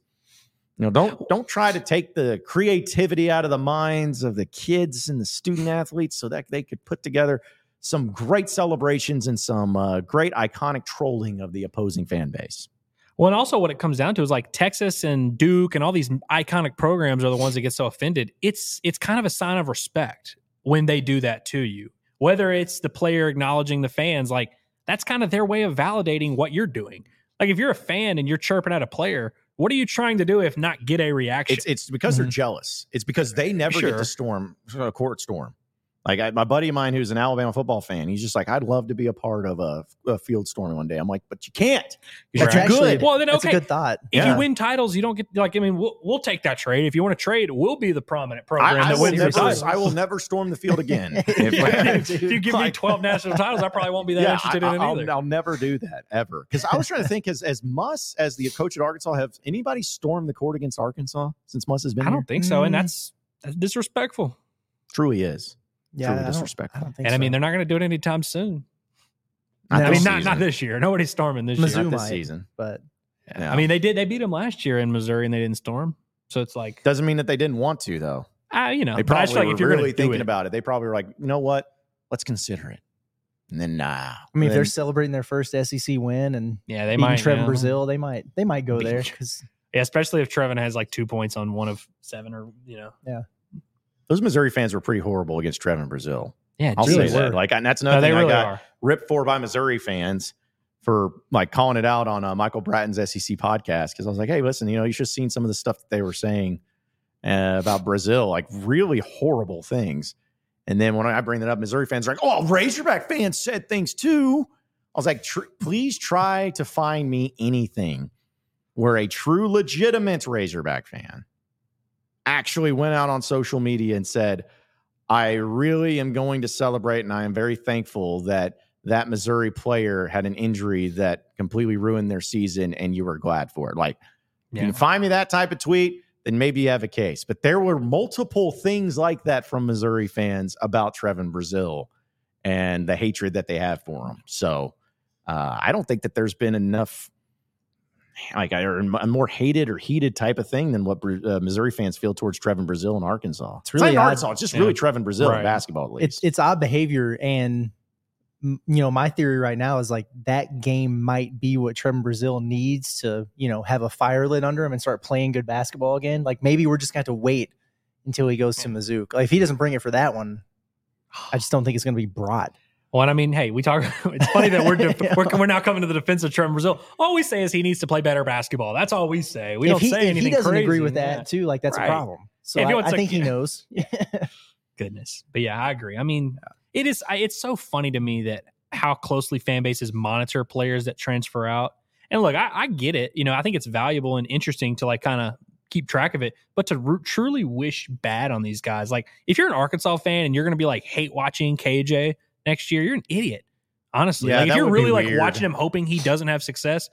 you know, don't don't try to take the creativity out of the minds of the kids and the student athletes so that they could put together some great celebrations and some uh, great iconic trolling of the opposing fan base. Well, and also what it comes down to is like Texas and Duke and all these iconic programs are the ones that get so offended. It's it's kind of a sign of respect when they do that to you, whether it's the player acknowledging the fans, like, that's kind of their way of validating what you're doing. Like if you're a fan and you're chirping at a player, what are you trying to do if not get a reaction? It's, it's because mm-hmm. they're jealous. It's because they never sure. get to storm a court storm. Like I, my buddy of mine, who's an Alabama football fan, he's just like, I'd love to be a part of a, a field storm one day. I'm like, but you can't. That's you're actually, good. Well, then okay. That's a good thought. If yeah. you win titles, you don't get like. I mean, we'll, we'll take that trade. If you want to trade, we'll be the prominent program. I, I, that will never, I will never storm the field again. if, yeah, if, if you give like, me twelve national titles, I probably won't be that yeah, interested I, in it I'll, either. I'll never do that ever. Because I was trying to think, as as Muss as the coach at Arkansas, have anybody stormed the court against Arkansas since Muss has been? I don't here? think so, mm. and that's, that's disrespectful. Truly is. Yeah, truly disrespectful. I don't, I don't and so. I mean, they're not going to do it anytime soon. Not I mean, not, not this year. Nobody's storming this Mizzou year. Not this might, season. But yeah. no. I mean, they did. They beat them last year in Missouri, and they didn't storm. So it's like doesn't mean that they didn't want to, though. Uh, you know, they probably like were if you're really thinking it. about it. They probably were like, you know what? Let's consider it. And then, nah. I mean, then, if they're celebrating their first S E C win, and yeah, they might Trevin you know, Brazil. They might. They might go there because yeah, especially if Trevin has like two points on one of seven, or you know, yeah. Those Missouri fans were pretty horrible against Trevin Brazil. Yeah, I'll say that. Like, and that's another no, thing really I got are. ripped for by Missouri fans for like calling it out on uh, Michael Bratton's S E C podcast because I was like, hey, listen, you know, you should have seen some of the stuff that they were saying uh, about Brazil, like really horrible things. And then when I bring that up, Missouri fans are like, oh, Razorback fans said things too. I was like, Tr- please try to find me anything where a true, legitimate Razorback fan actually went out on social media and said, I really am going to celebrate and I am very thankful that that Missouri player had an injury that completely ruined their season and you were glad for it. Like, yeah. If you can find me that type of tweet, then maybe you have a case. But there were multiple things like that from Missouri fans about Trevin Brazil and the hatred that they have for him. So uh, I don't think that there's been enough... like a more hated or heated type of thing than what uh, Missouri fans feel towards Trevin Brazil and Arkansas. It's really it's Arkansas. It's just yeah. really Trevin Brazil right. in basketball. At least. It's, it's odd behavior. And, you know, my theory right now is like that game might be what Trevin Brazil needs to, you know, have a fire lit under him and start playing good basketball again. Like maybe we're just going to have to wait until he goes yeah. to Mizzou. Like if he doesn't bring it for that one, I just don't think it's going to be brought. Well, and I mean, hey, we talk. It's funny that we're def- we're we're now coming to the defense of Trevin Brazil. All we say is he needs to play better basketball. That's all we say. We if don't he, say if anything. He doesn't crazy, agree with that yeah. too. Like that's right. a problem. So I, I think a, he knows. Goodness, but yeah, I agree. I mean, it is. I, it's so funny to me that how closely fan bases monitor players that transfer out. And look, I, I get it. You know, I think it's valuable and interesting to like kind of keep track of it, but to root, truly wish bad on these guys. Like if you're an Arkansas fan and you're going to be like hate watching K J next year, you're an idiot. Honestly, yeah, like if you're really like weird. watching him, hoping he doesn't have success,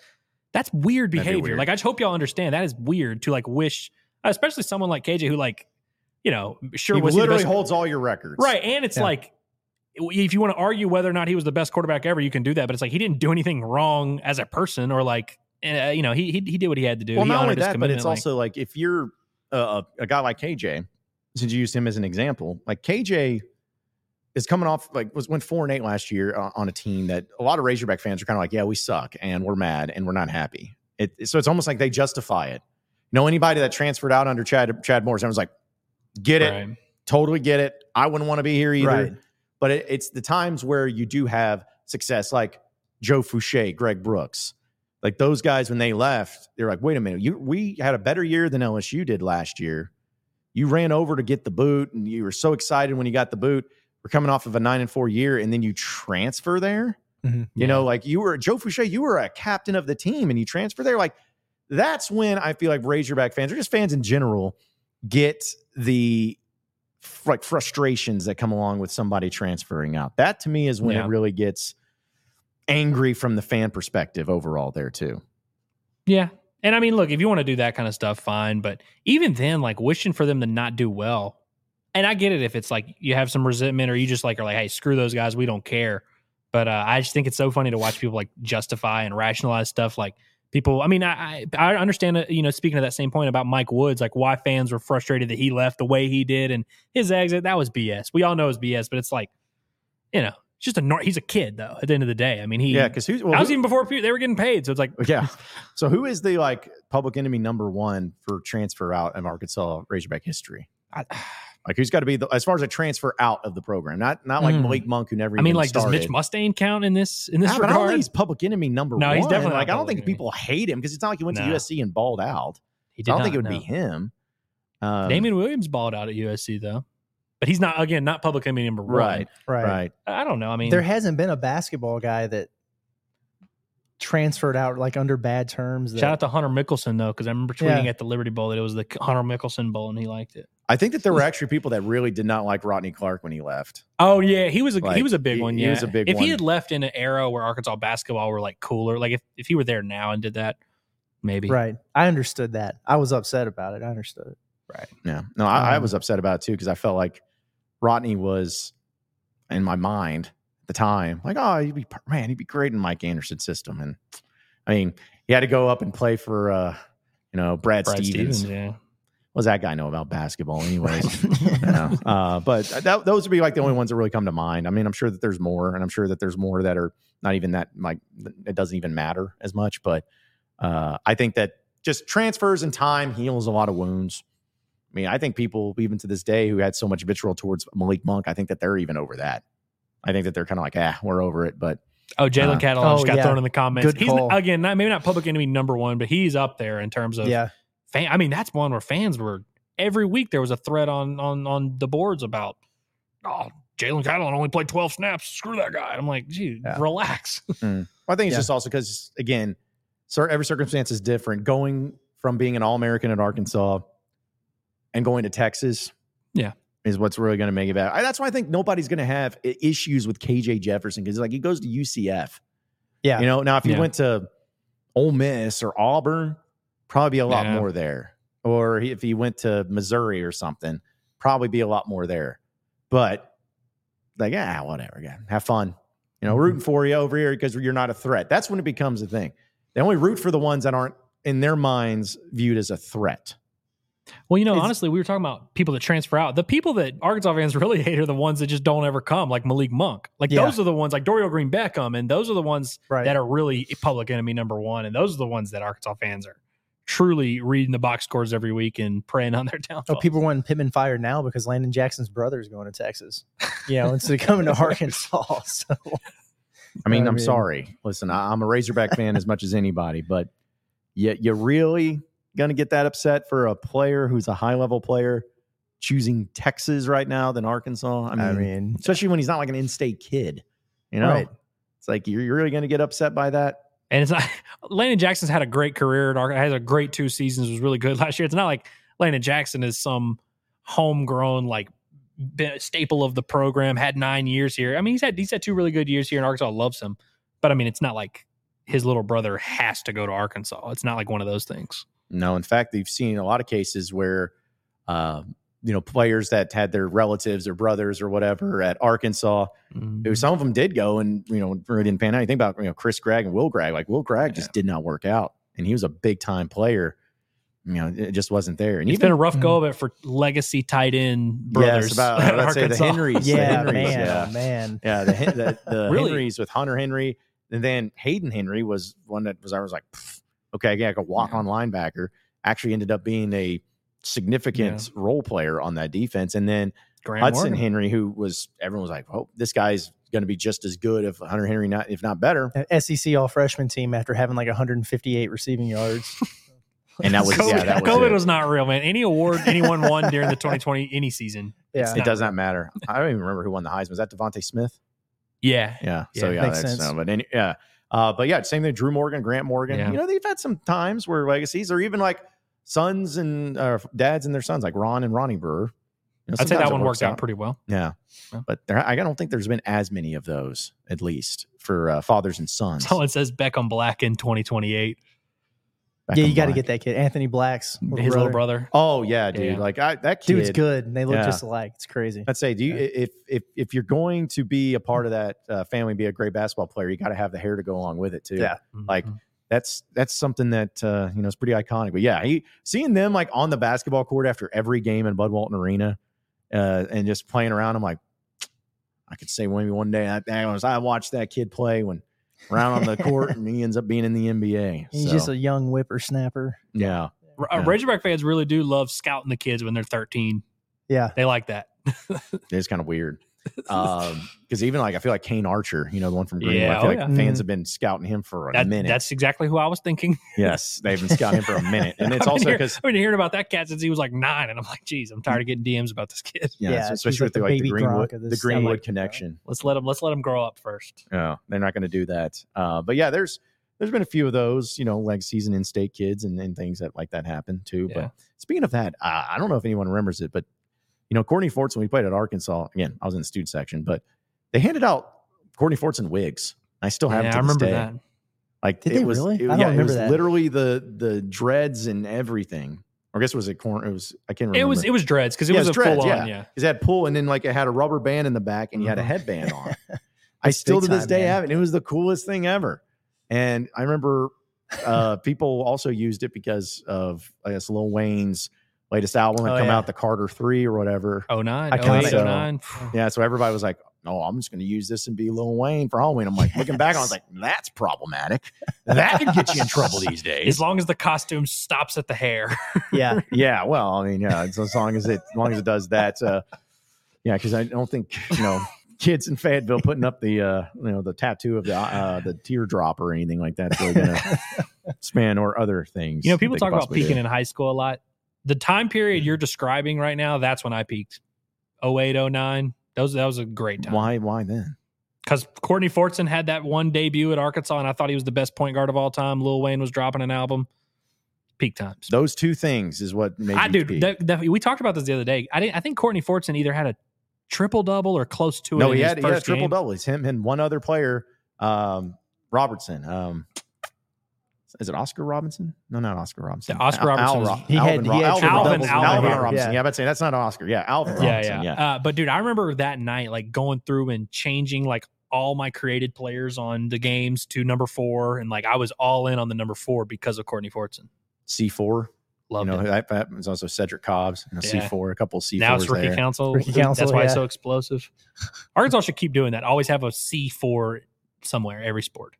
that's weird behavior. Be weird. Like I just hope y'all understand that is weird to like wish, especially someone like K J who like, you know, sure he was literally he holds all your records, right? And it's yeah. like if you want to argue whether or not he was the best quarterback ever, you can do that. But it's like he didn't do anything wrong as a person, or like uh, you know, he, he he did what he had to do. Well, he not only that, but it's like, also like if you're uh, a guy like K J since you used him as an example, like K J is coming off, like was went four and eight last year uh, on a team that a lot of Razorback fans are kind of like, yeah, we suck and we're mad and we're not happy. It, so it's almost like they justify it. You know, anybody that transferred out under Chad Chad Morris, everyone's like, get it, right. Totally get it. I wouldn't want to be here either. Right. But it, it's the times where you do have success, like Joe Foucha, Greg Brooks, like those guys when they left, they're like, wait a minute, you we had a better year than L S U did last year. You ran over to get the boot, and you were so excited when you got the boot. We're coming off of a nine and four year, and then you transfer there. Mm-hmm. You yeah. know, like you were Joe Foucha, you were a captain of the team, and you transfer there. Like that's when I feel like Razorback fans, or just fans in general, get the like frustrations that come along with somebody transferring out. That to me is when yeah. it really gets angry from the fan perspective overall there too. Yeah. And I mean, look, if you want to do that kind of stuff, fine. But even then, like wishing for them to not do well. And I get it if it's like you have some resentment or you just like are like, hey, screw those guys. We don't care. But uh, I just think it's so funny to watch people like justify and rationalize stuff. Like people, I mean, I I understand, you know, speaking of that same point about Mike Woods, like why fans were frustrated that he left the way he did and his exit. That was B S. We all know it's B S, but it's like, you know. Just a he's a kid though. At the end of the day, I mean, he yeah. Because who's well, I was who, even before they were getting paid, so it's like yeah. So who is the like public enemy number one for transfer out of Arkansas Razorback history? I, like who's got to be the, as far as a transfer out of the program? Not not like mm. Malik Monk, who never. I mean, even like started. Does Mitch Mustaine count in this in this nah, regard? But I don't think he's public enemy number no, one. No, he's definitely like I don't think enemy. People hate him because it's not like he went no. to U S C and balled out. He did. So I don't not, think it would no. be him. Um, Damian Williams balled out at U S C though. But he's not, again, not public enemy number one. Right, right, right. I don't know. I mean, there hasn't been a basketball guy that transferred out like under bad terms. That, shout out to Hunter Mickelson, though, because I remember tweeting yeah. at the Liberty Bowl that it was the Hunter Mickelson Bowl, and he liked it. I think that there were actually people that really did not like Rodney Clark when he left. Oh, yeah. He was a, like, he was a big he, one, yeah. He was a big if one. If he had left in an era where Arkansas basketball were, like, cooler, like if, if he were there now and did that, maybe. Right. I understood that. I was upset about it. I understood it. Right. Yeah. No, I, um, I was upset about it, too, because I felt like Rodney was in my mind at the time, like, oh, he'd be man, he'd be great in Mike Anderson's system. And I mean, he had to go up and play for, uh, you know, Brad, Brad Stevens. Stevens yeah. What does that guy know about basketball, anyways? you know? uh, but that, those would be like the only ones that really come to mind. I mean, I'm sure that there's more, and I'm sure that there's more that are not even that like it doesn't even matter as much. But uh, I think that just transfers and time heals a lot of wounds. I mean, I think people, even to this day, who had so much vitriol towards Malik Monk, I think that they're even over that. I think that they're kind of like, ah, we're over it. But oh, Jalen uh, Catalon oh, just got yeah. thrown in the comments. Good he's call. Again, not, maybe not public enemy number one, but he's up there in terms of. Yeah. Fan, I mean, that's one where fans were every week. There was a thread on on on the boards about, oh, Jalen Catalon only played twelve snaps. Screw that guy. And I'm like, dude, yeah. relax. Mm. Well, I think it's yeah. just also because again, sir, every circumstance is different. Going from being an All-American at Arkansas. And going to Texas yeah, is what's really going to make it bad. I, that's why I think nobody's going to have issues with K J Jefferson because like he goes to U C F. Yeah. You know, now if he yeah. went to Ole Miss or Auburn, probably be a lot yeah. more there. Or if he went to Missouri or something, probably be a lot more there. But like, ah, whatever, yeah, have fun. You know, mm-hmm. rooting for you over here because you're not a threat. That's when it becomes a thing. They only root for the ones that aren't, in their minds, viewed as a threat. Well, you know, it's, honestly, we were talking about people that transfer out. The people that Arkansas fans really hate are the ones that just don't ever come, like Malik Monk. Like yeah. those are the ones, like Dorial Green Beckham, and those are the ones right. that are really public enemy number one. And those are the ones that Arkansas fans are truly reading the box scores every week and praying on their downfall. Oh, people are wanting Pittman fired now because Landon Jackson's brother is going to Texas. You know, instead of coming to Arkansas. So, I mean, I mean, I'm sorry. Listen, I, I'm a Razorback fan as much as anybody, but you, you really... going to get that upset for a player who's a high-level player choosing Texas right now than Arkansas? I mean, I mean especially when he's not like an in-state kid, you know? Right. It's like, you're, you're really going to get upset by that? And it's not... Landon Jackson's had a great career at Arkansas, has a great two seasons, was really good last year. It's not like Landon Jackson is some homegrown, like, staple of the program, had nine years here. I mean, he's had, he's had two really good years here, and Arkansas loves him. But, I mean, it's not like his little brother has to go to Arkansas. It's not like one of those things. No, in fact, they've seen a lot of cases where, uh, you know, players that had their relatives or brothers or whatever at Arkansas, mm-hmm. who some of them did go and, you know, really didn't pan out. You think about, you know, Chris Gregg and Will Gregg. Like, Will Gregg yeah. just did not work out, and he was a big-time player. you know, it just wasn't there. And it's even, been a rough go of it for legacy tight end brothers. Yes, about, at I'd say the Henrys. Yeah, the Henrys, man. Yeah, man. Yeah, the, the, the really? Henrys with Hunter Henry. And then Hayden Henry was one that was, I was like, okay, yeah, I could walk on linebacker. Actually ended up being a significant yeah. role player on that defense. And then Graham Hudson Morgan. Henry, who was, everyone was like, oh, this guy's going to be just as good if Hunter Henry, not if not better. An S E C all freshman team after having like one hundred fifty-eight receiving yards. And that was COVID, yeah, that was COVID it. Was not real, man. Any award anyone won during the twenty twenty any season, yeah, it does real. Not matter. I don't even remember who won the Heisman. Was that Devontae Smith? Yeah, yeah. So yeah, yeah makes that's sense. No, but any, yeah, uh, but yeah, same thing. Drew Morgan, Grant Morgan. Yeah. You know, they've had some times where legacies, or even like sons and uh, dads and their sons, like Ron and Ronnie Brewer. You know, I'd say that one worked out. out pretty well. Yeah, yeah. But there, I don't think there's been as many of those, at least for uh, fathers and sons. Someone says Beckham Black in twenty twenty-eight. Beckham yeah, you got to get that kid, Anthony Black's little his brother. little brother. Oh yeah, dude. Yeah. Like I, that kid, dude's good, and they look yeah. just alike. It's crazy. I'd say, do you, yeah. if if if you're going to be a part of that uh, family, be a great basketball player, you got to have the hair to go along with it too. Yeah, like mm-hmm. that's that's something that uh, you know is pretty iconic. But yeah, he, seeing them like on the basketball court after every game in Bud Walton Arena, uh, and just playing around. I'm like, I could say maybe one day I, I was I watched that kid play when. Round on the court, and he ends up being in the N B A. He's so. just a young whippersnapper. Yeah. yeah. Razorback fans really do love scouting the kids when they're thirteen. Yeah. They like that. It's kind of weird. Because um, even like, I feel like Kane Archer, you know, the one from Green. Yeah, I feel oh, like yeah. fans mm-hmm. have been scouting him for a that, minute. That's exactly who I was thinking. Yes. They've been scouting him for a minute. And it's also because I've been hearing about that cat since he was like nine. And I'm like, geez, I'm tired of getting D Ms about this kid. Yeah. yeah so especially like with the, the, like, the Greenwood, the Greenwood like, connection. Let's let him, let's let him grow up first. Yeah. They're not going to do that. Uh, but yeah, there's, there's been a few of those, you know, like season in state kids and, and things that like that happen too. Yeah. But speaking of that, uh, I don't know if anyone remembers it, but you know, Courtney Fortson, we played at Arkansas. Again, I was in the student section, but they handed out Courtney Fortson wigs. I still have yeah, them to I remember day. That. Like, did it they was, really? It, I don't yeah, remember it was that. Literally the the dreads and everything. Or I guess it was a corn. It was, I can't remember. It was, it was dreads because it yeah, was, was a dreads, full yeah. on. Yeah. Because it had pull and then like it had a rubber band in the back and you had a headband on. I still to this day man. have it. It was the coolest thing ever. And I remember uh, people also used it because of, I guess, Lil Wayne's latest album that oh, come yeah. out, the Carter Three or whatever. Oh nine, I oh, eight, so, oh nine. Yeah, so everybody was like, "No, I'm just going to use this and be Lil Wayne for Halloween." I'm like, looking back, I was like, "That's problematic. That could get you in trouble these days." As long as the costume stops at the hair. Yeah, yeah. Well, I mean, yeah. It's, as long as it, as long as it does that, uh, yeah. Because I don't think you know kids in Fayetteville putting up the uh, you know the tattoo of the uh, the teardrop or anything like that. They're going to span or other things. You know, people talk about peaking do. in high school a lot. The time period you're describing right now, that's when I peaked. oh eight, oh nine. Those, that was a great time. Why Why then? Because Courtney Fortson had that one debut at Arkansas, and I thought he was the best point guard of all time. Lil Wayne was dropping an album. Peak times. Those two things is what made I, you dude, peak. That, that, we talked about this the other day. I didn't. I think Courtney Fortson either had a triple-double or close to it no, in he his had, first he had a triple-double. It's him and one other player, um, Robertson. Um Is it Oscar Robinson? No, not Oscar Robinson. Yeah, Oscar Al- Robinson. Al- Al- he Alvin had, Ro- he had Alvin, Alvin, Alvin, Alvin Robinson. Yeah, yeah, I about to say that's not Oscar. Yeah, Alvin yeah, Robinson. Yeah, yeah. Uh, but dude, I remember that night, like going through and changing like all my created players on the games to number four, and like I was all in on the number four because of Courtney Fortson. C four, love. You know, that, that was also Cedric Cobbs. You know, yeah. C four, a couple of C fours. Now it's Ricky there. Council. Ricky Council. That's why yeah. it's so explosive. Arkansas should keep doing that. Always have a C four somewhere every sport.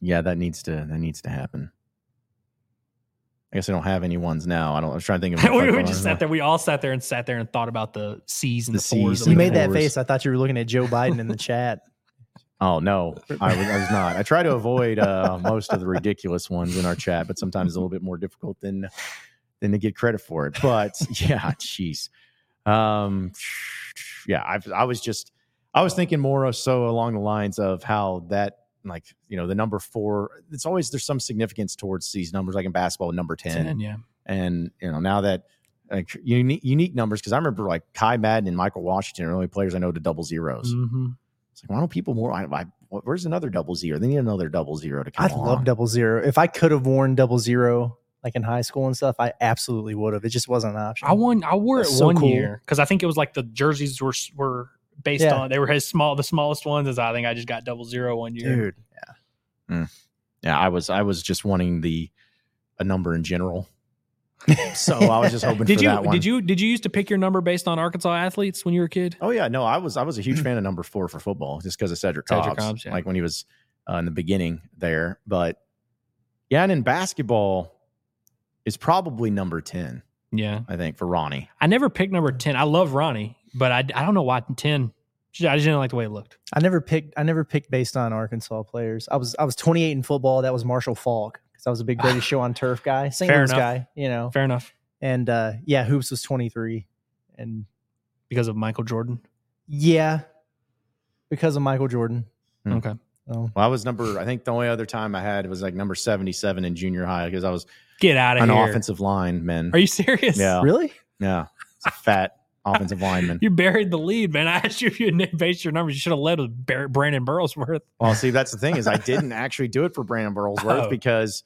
Yeah, that needs to that needs to happen. I guess I don't have any ones now. I don't. I was trying to think of. we we just sat there. We all sat there and sat there and thought about the C's and the, the fours. You and made that fours. face. I thought you were looking at Joe Biden in the chat. Oh no, I was, I was not. I try to avoid uh, most of the ridiculous ones in our chat, but sometimes it's a little bit more difficult than than to get credit for it. But yeah, jeez. Um, yeah, I I was just I was thinking more so along the lines of how that. Like, you know, the number four, it's always, there's some significance towards these numbers, like in basketball, number ten. ten yeah. And, you know, now that like unique, unique numbers, because I remember like Kai Madden and Michael Washington are the only players I know to double zeros. Mm-hmm. It's like, why don't people more, I, I, where's another double zero? They need another double zero to come I along. Love double zero. If I could have worn double zero, like in high school and stuff, I absolutely would have. It just wasn't an option. I won, I wore That's it so one cool. year because I think it was like the jerseys were, were, Based yeah. on they were his small the smallest ones is I think I just got double zero one year. Dude, yeah, mm. yeah. I was I was just wanting the a number in general. So I was just hoping did for you, that one. Did you did you used to pick your number based on Arkansas athletes when you were a kid? Oh yeah, no, I was I was a huge fan of number four for football just because of Cedric Cobbs, Cedric Cobbs yeah. like when he was uh, in the beginning there. But yeah, and in basketball, it's probably number ten. Yeah, I think for Ronnie, I never picked number ten. I love Ronnie, but I, I don't know why ten. I just didn't like the way it looked. I never picked. I never picked based on Arkansas players. I was I was twenty-eight in football. That was Marshall Falk. I was a big British show on turf guy, Saint Louis guy, you know. Fair enough. And uh, yeah, Hoops was twenty-three, and because of Michael Jordan. Yeah, because of Michael Jordan. Mm. Okay. Oh. Well, I was number. I think the only other time I had was like number seventy-seven in junior high because I was get out of an here. offensive lineman. Are you serious? Yeah. Really? Yeah. It's a fat offensive lineman. You buried the lead, man. I asked you if you had based your numbers. You should have led with Brandon Burlesworth. Well, see, that's the thing is I didn't actually do it for Brandon Burlesworth oh. because.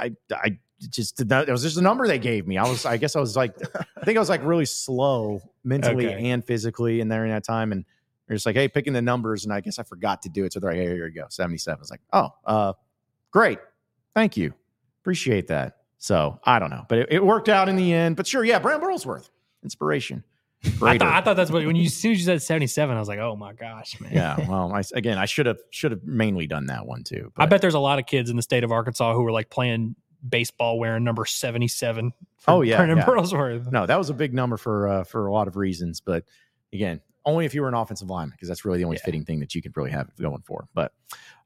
I I just did not, it was just the number they gave me. I was, I guess I was like, I think I was like really slow mentally okay. and physically in there in that time. And they're just like, hey, picking the numbers. And I guess I forgot to do it. So they're like, hey, here you go. seventy-seven. I was like, oh, uh, great. Thank you. Appreciate that. So I don't know, but it, it worked out in the end, but sure. Yeah. Brandon Burlesworth inspiration. I, th- I thought that's what, when you, as soon as you said seventy-seven, I was like, oh my gosh, man. Yeah. Well, I, again, I should have, should have mainly done that one too. But. I bet there's a lot of kids in the state of Arkansas who were like playing baseball wearing number seventy-seven. Oh yeah. Brandon yeah. Burlesworth. No, that was a big number for, uh, for a lot of reasons, but again, only if you were an offensive lineman, because that's really the only yeah. fitting thing that you can really have going for. But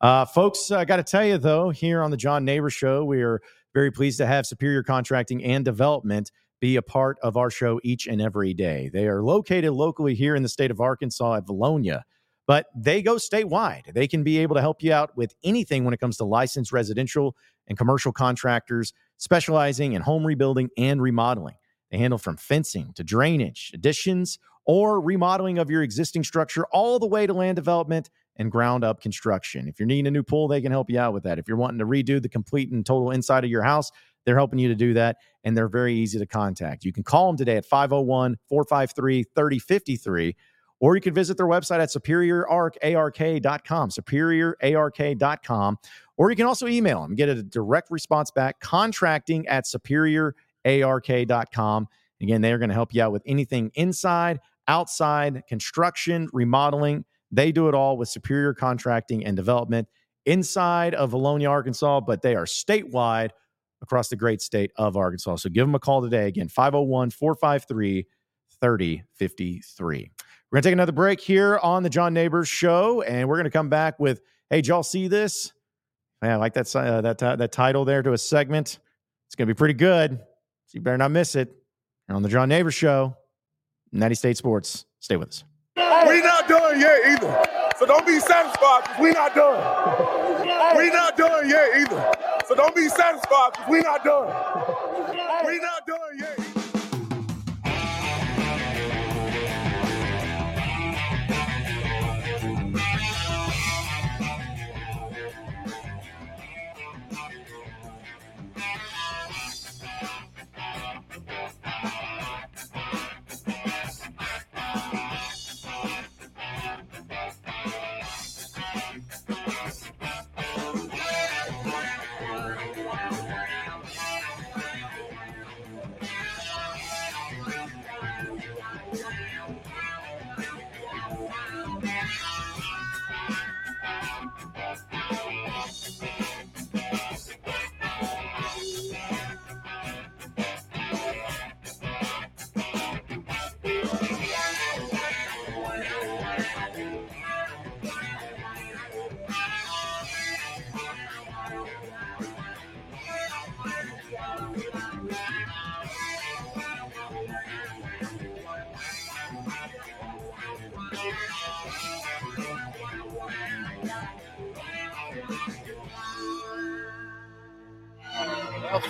uh, folks, I uh, got to tell you though, here on the John Nabors Show, we are very pleased to have Superior Contracting and Development be a part of our show each and every day. They are located locally here in the state of Arkansas at Valonia, but they go statewide. They can be able to help you out with anything when it comes to licensed residential and commercial contractors, specializing in home rebuilding and remodeling. They handle from fencing to drainage, additions, or remodeling of your existing structure, all the way to land development and ground up construction. If you're needing a new pool, they can help you out with that. If you're wanting to redo the complete and total inside of your house, they're helping you to do that, and they're very easy to contact. You can call them today at five oh one, four five three, three oh five three, or you can visit their website at superior arc dot com, superior arc dot com, or you can also email them. Get a direct response back, contracting at superior arc dot com. Again, they are going to help you out with anything inside, outside, construction, remodeling. They do it all with Superior Contracting and Development inside of Valonia, Arkansas, but they are statewide across the great state of Arkansas. So give them a call today. Again, five oh one, four five three, three oh five three. We're going to take another break here on the John Nabors Show, and we're going to come back with, hey, did y'all see this? Man, I like that, uh, that, uh, that title there to a segment. It's going to be pretty good, so you better not miss it. And on the John Nabors Show, Natty State Sports. Stay with us. We're not done yet either, so don't be satisfied because we're not done. We're not done yet either. So don't be satisfied because we're not done. We're not done yet.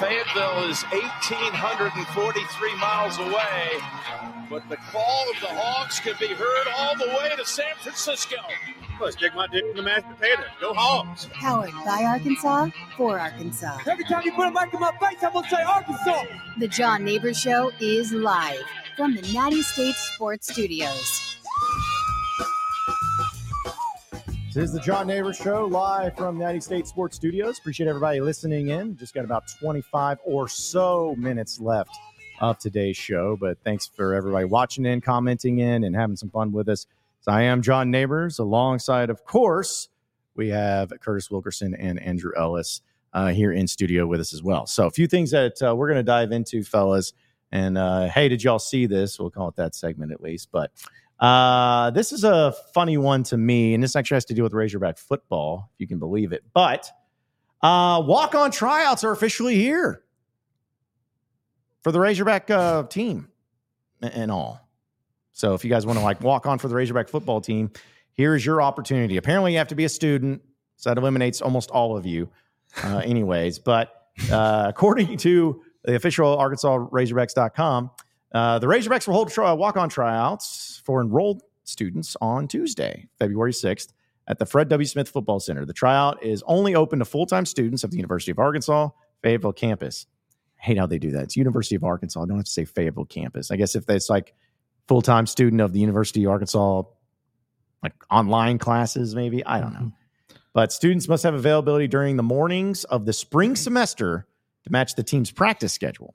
Fayetteville is one thousand eight hundred forty-three miles away, but the call of the Hawks could be heard all the way to San Francisco. Let's dig my dick in the mashed potato. Go Hawks. Powered by Arkansas, for Arkansas. Every time you put a mic in my face, I'm going to say Arkansas. The John Nabors Show is live from the Natty State Sports Studios. This is the John Nabors Show, live from Natty State Sports Studios. Appreciate everybody listening in. Just got about twenty-five or so minutes left of today's show, but thanks for everybody watching in, commenting in, and having some fun with us. So I am John Nabors. Alongside, of course, we have Curtis Wilkerson and Andrew Ellis uh, here in studio with us as well. So a few things that uh, we're going to dive into, fellas. And, uh, hey, did y'all see this? We'll call it that segment at least, but... Uh, this is a funny one to me, and this actually has to do with Razorback football, if you can believe it. But uh, walk-on tryouts are officially here for the Razorback uh, team and all. So if you guys want to like walk on for the Razorback football team, here's your opportunity. Apparently, you have to be a student, so that eliminates almost all of you uh, anyways. But uh, according to the official Arkansas Razorbacks dot com, Uh, the Razorbacks will hold tri- walk-on tryouts for enrolled students on Tuesday, February sixth, at the Fred W. Smith Football Center. The tryout is only open to full-time students of the University of Arkansas Fayetteville campus. I hate how they do that. It's University of Arkansas. I don't have to say Fayetteville campus. I guess if it's like full-time student of the University of Arkansas, like online classes maybe, I don't know. Mm-hmm. But students must have availability during the mornings of the spring semester to match the team's practice schedule.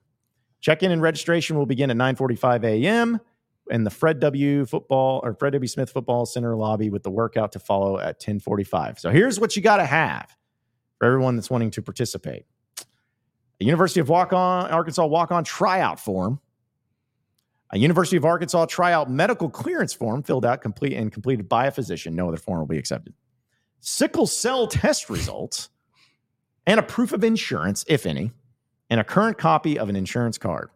Check-in and registration will begin at nine forty-five a.m. in the Fred W. Football or Fred W. Smith Football Center lobby, with the workout to follow at ten forty-five. So here's what you got to have for everyone that's wanting to participate: a University of Walk-On Arkansas Walk-On tryout form, a University of Arkansas tryout medical clearance form filled out, complete and completed by a physician. No other form will be accepted. Sickle cell test results, and a proof of insurance, if any, and a current copy of an insurance card.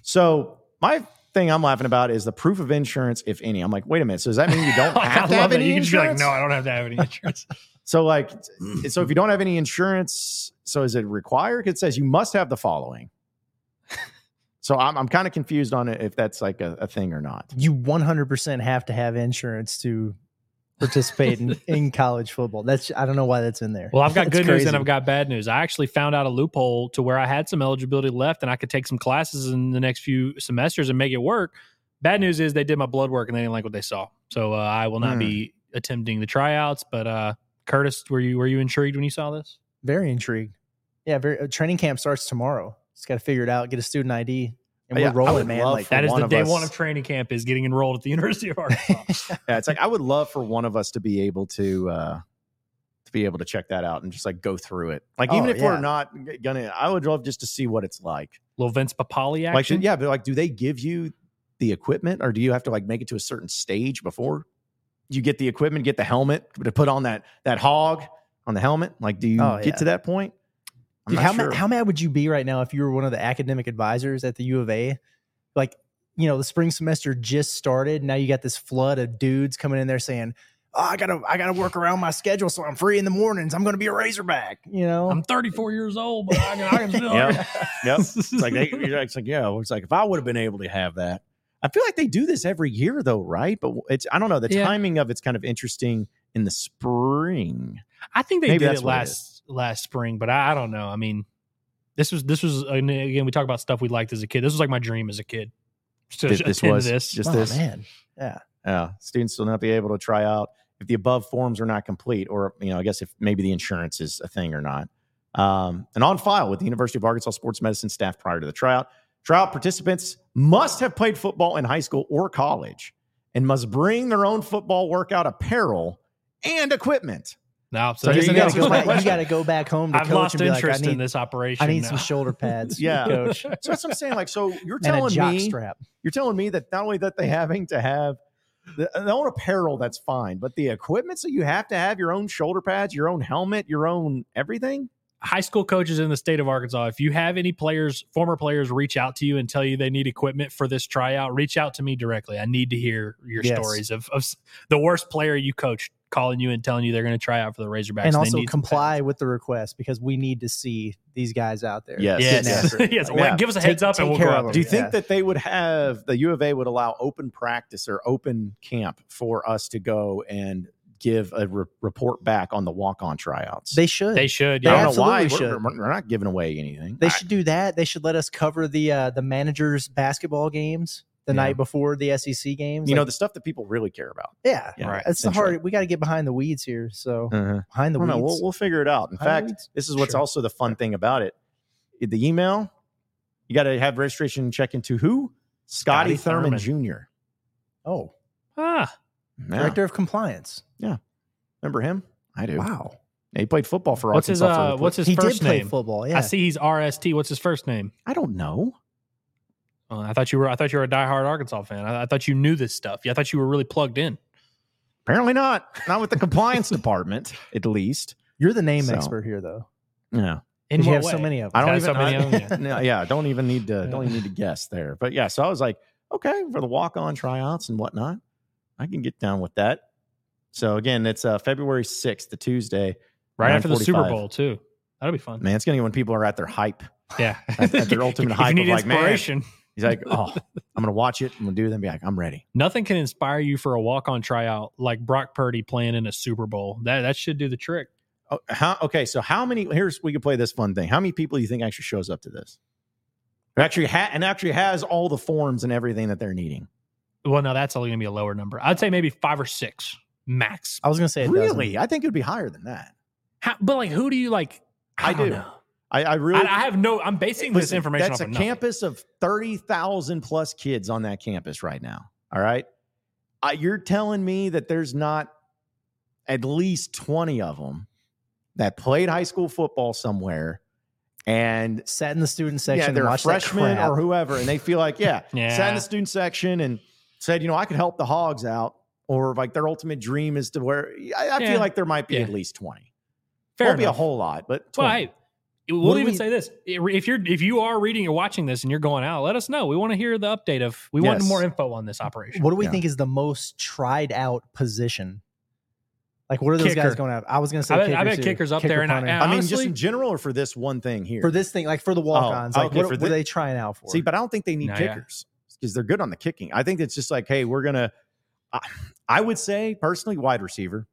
So my thing I'm laughing about is the proof of insurance, if any. I'm like, wait a minute. So does that mean you don't have to have any you insurance? You can be like, no, I don't have to have any insurance. So like, so if you don't have any insurance, so is it required? It says you must have the following. So I'm, I'm kind of confused on it, if that's like a, a thing or not. You one hundred percent have to have insurance to participate in, in college football. That's I don't know why that's in there. Well, I've got good crazy. news and I've got bad news. I actually found out a loophole to where I had some eligibility left and I could take some classes in the next few semesters and make it work. Bad news is they did my blood work and they didn't like what they saw. So uh, I will not mm. be attempting the tryouts. But uh, Curtis, were you were you intrigued when you saw this? Very intrigued. Yeah, very, uh, training camp starts tomorrow. Just got to figure it out. Get a student I D. And we're yeah, rolling, man. Like, that is the day us. one of training camp is getting enrolled at the University of Arkansas. Yeah, it's like I would love for one of us to be able to uh, to be able to check that out and just like go through it. Like even oh, if yeah. we're not gonna, I would love just to see what it's like. Little Vince Papali action. Like, should, yeah, but like, do they give you the equipment, or do you have to like make it to a certain stage before you get the equipment, get the helmet to put on that that hog on the helmet? Like, do you oh, get yeah. to that point? Dude, how sure. mad, how mad would you be right now if you were one of the academic advisors at the U of A? Like, you know, the spring semester just started. Now you got this flood of dudes coming in there saying, oh, I gotta, I gotta work around my schedule, so I'm free in the mornings. I'm gonna be a Razorback. You know, I'm thirty-four years old, but I can, I can still. Yep. Yep. It's like they, it's like yeah. It's like if I would have been able to have that. I feel like they do this every year though, right? But it's I don't know the yeah. timing of it's kind of interesting in the spring. I think they Maybe did it last. It last spring, but I, I don't know. I mean, this was, this was, again, we talk about stuff we liked as a kid. This was like my dream as a kid. So this, this was this. just oh, this. man. Yeah. Yeah. Students will not be able to try out if the above forms are not complete, or, you know, I guess if maybe the insurance is a thing or not. Um, and on file with the University of Arkansas Sports Medicine staff prior to the tryout. Tryout participants must have played football in high school or college and must bring their own football workout apparel and equipment. No, so, so you got to go, go back home to I've coach lost and be interest like, I need, in this operation. I need now. some shoulder pads. Yeah, coach. So that's what I'm saying. Like, so you're telling me, strap. you're telling me that not only that they having to have the, the own apparel, that's fine, but the equipment, so you have to have your own shoulder pads, your own helmet, your own everything. High school coaches in the state of Arkansas, if you have any players, former players, reach out to you and tell you they need equipment for this tryout, reach out to me directly. I need to hear your yes. stories of, of the worst player you coached calling you and telling you they're going to try out for the Razorbacks. And also comply with the request, because we need to see these guys out there. Yes. Yes. yes. Like, yeah. Give us a heads take, up take and we'll go out. Do you yeah. think that they would have, the U of A would allow open practice or open camp for us to go and give a re- report back on the walk-on tryouts? They should. They should. Yeah. They I don't know why. We're, we're not giving away anything. They I, should do that. They should let us cover the uh, the managers' basketball games. the yeah. night before the S E C games. You like, know, the stuff that people really care about. Yeah. yeah. Right. That's the hard. We got to get behind the weeds here. So uh-huh. behind the weeds. Know, we'll, we'll figure it out. In behind fact, this is what's sure. also the fun thing about it. The email, you got to have registration check into who? Scotty, Scotty Thurman, Thurman Junior Oh. Ah. Yeah. Director of Compliance. Yeah. Remember him? I do. Wow. Yeah, he played football for what's Arkansas. His, uh, what's his he first name? He did play football, yeah. I see he's R S T. What's his first name? I don't know. Uh, I thought you were I thought you were a diehard Arkansas fan. I, I thought you knew this stuff. Yeah, I thought you were really plugged in. Apparently not. Not with the compliance department, at least. You're the name so. expert here, though. Yeah. In you have way? so many of them. I don't even, so many I, of them. Yeah. No, yeah, don't even need to yeah. don't even need to guess there. But yeah, so I was like, okay, for the walk-on tryouts and whatnot, I can get down with that. So again, it's uh, February sixth, the Tuesday, right after the Super Bowl too. That'll be fun. Man, it's gonna be when people are at their hype. Yeah, at, at their ultimate if hype. You need of inspiration. Like, man, he's like, oh, I'm gonna watch it. I'm gonna do it. Then be like, I'm ready. Nothing can inspire you for a walk-on tryout like Brock Purdy playing in a Super Bowl. That that should do the trick. Oh, how, okay, so how many? Here's we can play this fun thing. How many people do you think actually shows up to this? Actually, ha- and actually has all the forms and everything that they're needing. Well, no, that's only gonna be a lower number. I'd say maybe five or six max. I was gonna say a really. Dozen. I think it would be higher than that. How, but like, who do you like? I, I do. Know. I, I really. I, I have no. I'm basing listen, this information. That's off a of campus of thirty thousand plus kids on that campus right now. All right, uh, you're telling me that there's not at least twenty of them that played high school football somewhere and sat in the student section. Yeah, they're a freshman or whoever, and they feel like, yeah, yeah, sat in the student section and said, you know, I could help the Hogs out, or like their ultimate dream is to where I, I yeah. feel like there might be yeah. at least twenty. Fair Won't enough. Be a whole lot, but twenty. Well, hey, we'll what even we, say this: if you're if you are reading or watching this and you're going out, let us know. We want to hear the update of. We yes. want more info on this operation. What do we yeah. think is the most tried out position? Like, what are those kicker. guys going out? I was going to say, I bet, kicker I bet kickers up kicker there. And I, and I mean, honestly, just in general, or for this one thing here, for this thing, like for the walk-ons, oh, like okay, what, for what are they trying out for? See, but I don't think they need no, kickers because yeah. they're good on the kicking. I think it's just like, hey, we're gonna. I, I would say personally, wide receiver,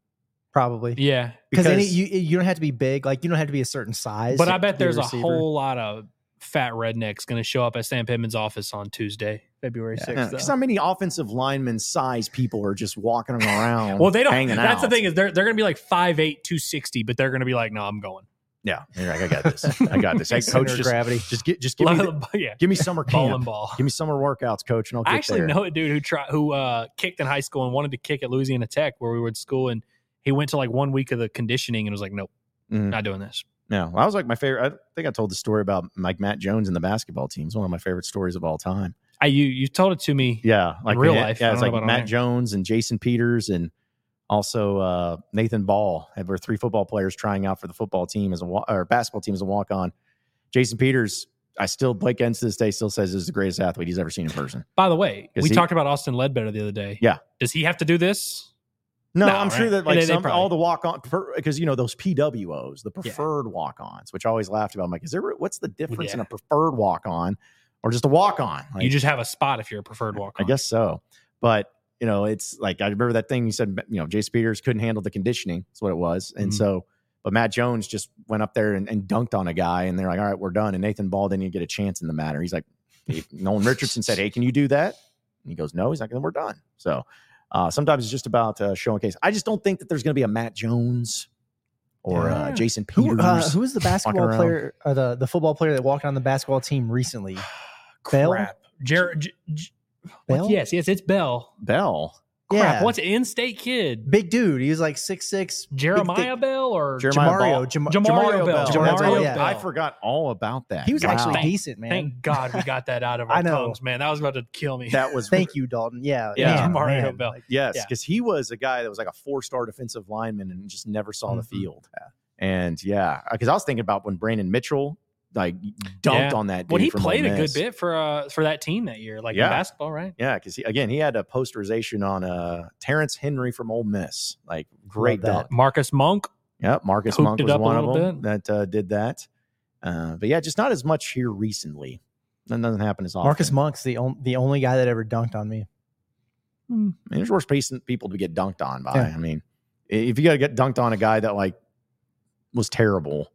probably. Yeah, because any, you you don't have to be big. Like you don't have to be a certain size. But I bet there's a whole lot of fat rednecks going to show up at Sam Pittman's office on Tuesday, February sixth. Because yeah. how many offensive linemen size people are just walking around? Well, they don't. Hanging that's out. The thing is they're they're going to be like five eight, two sixty, but they're going to be like, no, I'm going. Yeah, you're like, I got this. I got this. Hey, coach, just, gravity. just get just give me the, yeah. give me summer camp. Ball and ball. Give me summer workouts, coach, and I'll get there. I actually there. know a dude who tried who uh, kicked in high school and wanted to kick at Louisiana Tech where we were at school, and he went to like one week of the conditioning and was like, nope, mm-hmm. not doing this. No, well, I was like my favorite. I think I told the story about like Matt Jones and the basketball team. It's one of my favorite stories of all time. I, you you told it to me. Yeah, like in real life. Yeah, it's like Matt Jones and Jason Peters and also uh, Nathan Ball. And we're three football players trying out for the football team as a or basketball team as a walk on. Jason Peters, I still Blake Ends to this day still says is the greatest athlete he's ever seen in person. By the way, we he, talked about Austin Ledbetter the other day. Yeah, does he have to do this? No, no, I'm right. sure that like they, some, they probably, all the walk on because you know those P W Os, the preferred yeah. walk ons, which I always laughed about. I'm like, is there what's the difference yeah. in a preferred walk on or just a walk on? Like, you just have a spot if you're a preferred walk on. I guess so, but you know, it's like I remember that thing you said. You know, Jace Peters couldn't handle the conditioning. That's what it was, and mm-hmm. so but Matt Jones just went up there and, and dunked on a guy, and they're like, all right, we're done. And Nathan Ball didn't even get a chance in the matter. He's like, Nolan Richardson said, hey, can you do that? And he goes, no. He's like, then we're done. So. Uh, sometimes it's just about uh, showing case. I just don't think that there's going to be a Matt Jones or yeah. uh, Jason Peters. Who, uh, who was the basketball player, or the, the football player that walked on the basketball team recently? Crap. Jer- J- J- Bell? Yes, yes, it's Bell. Bell? Crap, yeah. What's an in-state kid? Big dude. He was like six six. Jeremiah Bell or Jeremiah Jamario, Jam- Jamario, Jamario Bell. Jamario Jamario Bell. Bell. I forgot all about that. He was wow. actually thank, decent, man. Thank God we got that out of our tongues, man. That was about to kill me. That was thank you, Dalton. Yeah. Yeah. Man, Jamario man. Bell. Like, yes, because yeah. he was a guy that was like a four-star defensive lineman and just never saw mm-hmm. the field. Yeah. And yeah, because I was thinking about when Brandon Mitchell like dumped yeah. on that dude. Well, he played a good bit for uh for that team that year, like yeah. basketball, right? Yeah, because he, again, he had a posterization on uh Terrence Henry from Ole Miss, like great dump. Marcus Monk, yeah, Marcus Monk was one of them bit. that uh, did that. Uh, but yeah, just not as much here recently. That doesn't happen as often. Marcus Monk's the only the only guy that ever dunked on me. Hmm. I mean, there's worse people to get dunked on by. Yeah. I mean, if you got to get dunked on a guy that like was terrible.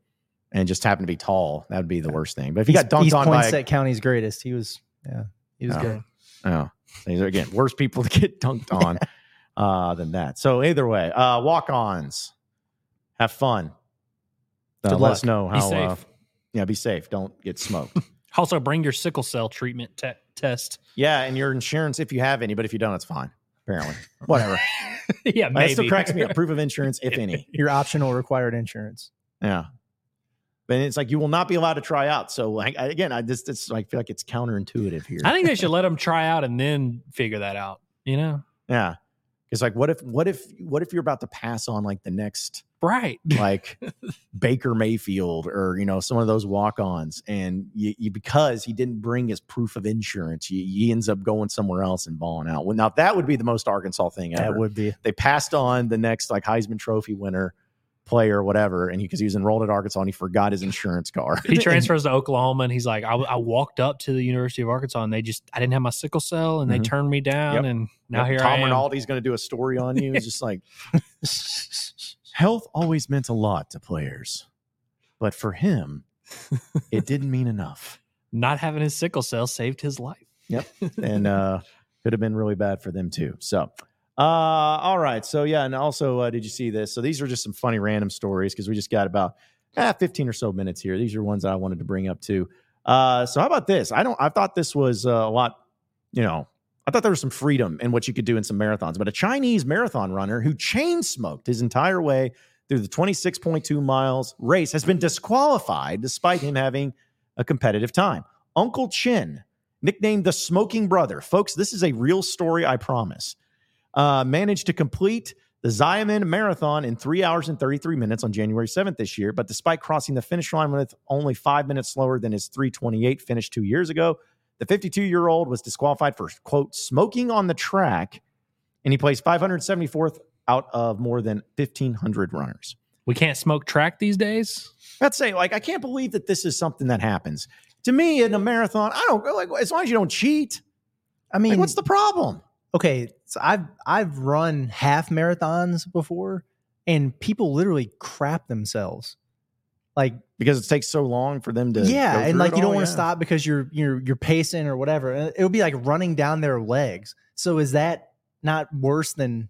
And just happened to be tall, that would be the worst thing. But if you got dunked East on Point by East County's greatest, he was, yeah, he was oh. good. Oh, these are, again, worse people to get dunked on uh, than that. So either way, uh, walk-ons. Have fun. Uh, let us know how. Be safe. Uh, yeah, be safe. Don't get smoked. Also, bring your sickle cell treatment te- test. Yeah, and your insurance if you have any, but if you don't, it's fine. Apparently, whatever. Yeah, maybe. That still cracks me up. Proof of insurance, if any. Your optional required insurance. Yeah, but it's like you will not be allowed to try out. So, like, again, I just it's like feel like it's counterintuitive here. I think they should let them try out and then figure that out. You know? Yeah. It's like, what if, what if, what if you're about to pass on like the next, right? Like Baker Mayfield or, you know, some of those walk-ons, and you, you because he didn't bring his proof of insurance, you, he ends up going somewhere else and balling out. Well, now that would be the most Arkansas thing ever. That would be. They passed on the next like Heisman Trophy winner, player, whatever, and because he, he was enrolled at Arkansas and he forgot his insurance card. He transfers to Oklahoma, and he's like, I, I walked up to the University of Arkansas, and they just, I didn't have my sickle cell, and mm-hmm. they turned me down, yep. and now yep. here Tom I am. Tom Rinaldi's going to do a story on you. It's just like, health always meant a lot to players, but for him, it didn't mean enough. Not having his sickle cell saved his life. Yep, and uh, could have been really bad for them, too. So, Uh, all right. So, yeah. And also, uh, did you see this? So these are just some funny random stories because we just got about eh, fifteen or so minutes here. These are ones that I wanted to bring up too. Uh, so how about this? I don't, I thought this was uh, a lot, you know, I thought there was some freedom in what you could do in some marathons, but a Chinese marathon runner who chain smoked his entire way through the twenty-six point two miles race has been disqualified despite him having a competitive time. Uncle Chin, nicknamed the Smoking Brother. Folks, this is a real story, I promise. Uh, managed to complete the Xiamen Marathon in three hours and thirty-three minutes on January seventh this year. But despite crossing the finish line with only five minutes slower than his three twenty-eight finish two years ago, the fifty-two-year-old was disqualified for, quote, smoking on the track, and he placed five hundred seventy-fourth out of more than fifteen hundred runners. We can't smoke track these days? I'd say, like, I can't believe that this is something that happens. To me, in a marathon, I don't, like, as long as you don't cheat, I mean, like, what's the problem? Okay, so I've I've run half marathons before, and people literally crap themselves, like because it takes so long for them to yeah, and like you don't want to yeah. stop because you're you're you're pacing or whatever. It would be like running down their legs. So is that not worse than,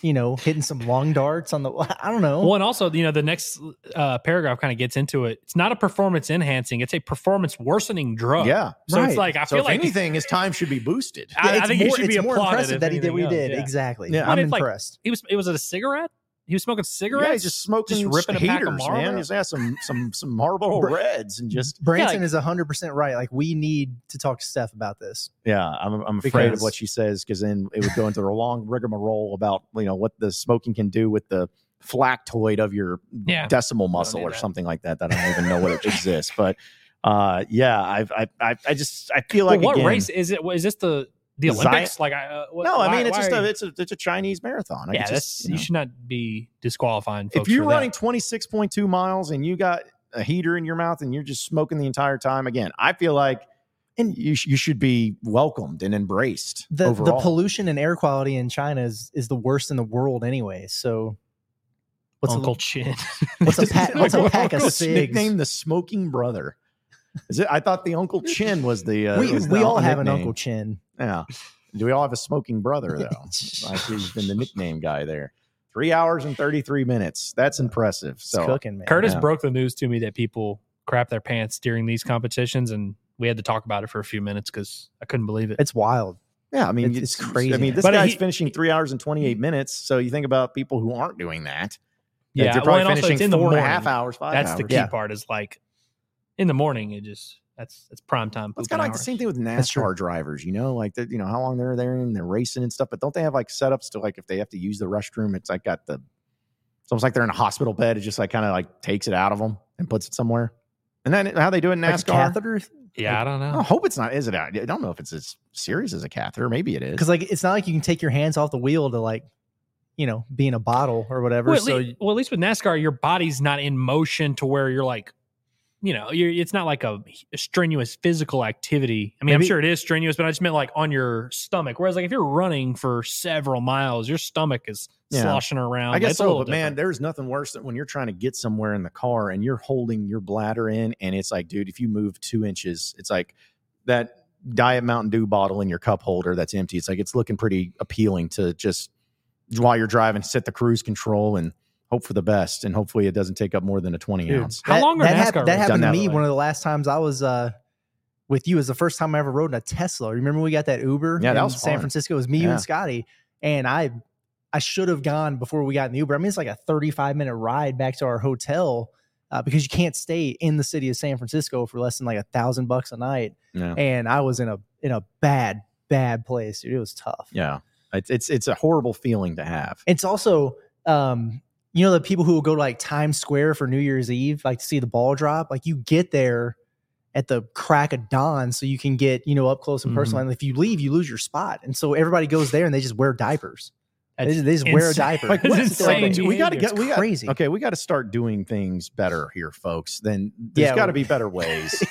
you know, hitting some long darts on the? I don't know. Well, and also, you know, the next uh, paragraph kind of gets into it. It's not a performance enhancing; it's a performance worsening drug. Yeah, so right. It's like I so feel if like anything, his time should be boosted. I, yeah, I think more, it should be more impressive that he did. We did yeah. exactly. Yeah, I'm impressed. Like, he was. It was a cigarette. He was smoking cigarettes. Yeah, he's just smoking, just ripping haters, a pack of Marlboro. Man. He's had some some some Marlboro Reds and just Branson yeah, like, is a hundred percent right. Like, we need to talk to Steph about this. Yeah, I'm I'm afraid because, of what she says, because then it would go into a long rigmarole about, you know, what the smoking can do with the factoid of your yeah, decimal muscle or that. something like that. That I don't even know what it exists. But uh, yeah, I've, I I I just I feel like well, what again, race is it? Is this the The Olympics, Zion? Like I uh, what, no, I mean why, it's why just a, it's a it's a Chinese marathon. I yeah, just, you, know. you should not be disqualifying. Folks, if you're running twenty-six point two miles and you got a heater in your mouth and you're just smoking the entire time, again, I feel like and you you should be welcomed and embraced. The overall. the pollution and air quality in China is is the worst in the world anyway. So what's Uncle a, Chin? What's a pack? What's a pack of cigs? Nicknamed the Smoking Brother. Is it? I thought the Uncle Chin was the. Uh, we was we the all have nickname. An Uncle Chin. Yeah. Do we all have a Smoking Brother, though? Like, he's been the nickname guy there. Three hours and thirty-three minutes. That's impressive. So it's cooking, man. Curtis yeah. broke the news to me that people crap their pants during these competitions, and we had to talk about it for a few minutes because I couldn't believe it. It's wild. Yeah, I mean, it's, it's, it's crazy. I mean, this but guy's he, finishing three hours and twenty-eight minutes. So you think about people who aren't doing that. Yeah, like they're probably well, and finishing also it's in four the morning. and a half hours, five That's hours. That's the key yeah. part is like. In the morning, it just that's that's prime time. It's kind of like the same thing with NASCAR drivers, you know, like the, you know how long they're there and they're racing and stuff. But don't they have like setups to like if they have to use the restroom, it's like got the it's almost like they're in a hospital bed. It just like kind of like takes it out of them and puts it somewhere. And then how they do it in NASCAR? Like catheters? Yeah, like, I don't know. I hope it's not. Is it? I don't know if it's as serious as a catheter. Maybe it is because like it's not like you can take your hands off the wheel to like. You know, be in a bottle or whatever. Well, so le- well, at least with NASCAR, your body's not in motion to where you're like. You know, you're, it's not like a, a strenuous physical activity. I mean, Maybe. I'm sure it is strenuous, but I just meant like on your stomach. Whereas like if you're running for several miles, your stomach is yeah. sloshing around. I guess That's so, but different. Man, there's nothing worse than when you're trying to get somewhere in the car and you're holding your bladder in and it's like, dude, if you move two inches, it's like that Diet Mountain Dew bottle in your cup holder that's empty. It's like, it's looking pretty appealing to just, while you're driving, set the cruise control and hope for the best. And hopefully it doesn't take up more than a twenty ounce. How that, long are that, hap- that happened to that me? One of the last times I was uh, with you, it was the first time I ever rode in a Tesla. Remember we got that Uber? Yeah, that was San fun. Francisco. It was me, yeah. you, and Scotty. And I, I should have gone before we got in the Uber. I mean, it's like a thirty-five minute ride back to our hotel. Uh, because you can't stay in the city of San Francisco for less than like a thousand bucks a night. Yeah. And I was in a in a bad, bad place, dude. It was tough. Yeah. It's it's it's a horrible feeling to have. It's also, um, you know, the people who will go to like Times Square for New Year's Eve, like to see the ball drop, like you get there at the crack of dawn so you can get, you know, up close and personal. Mm-hmm. And if you leave, you lose your spot. And so everybody goes there and they just wear diapers. They just, they just wear a diaper. Like, what's insane? We got to get we crazy. Gotta, okay, we got to start doing things better here, folks. Then there's yeah, got to be better ways.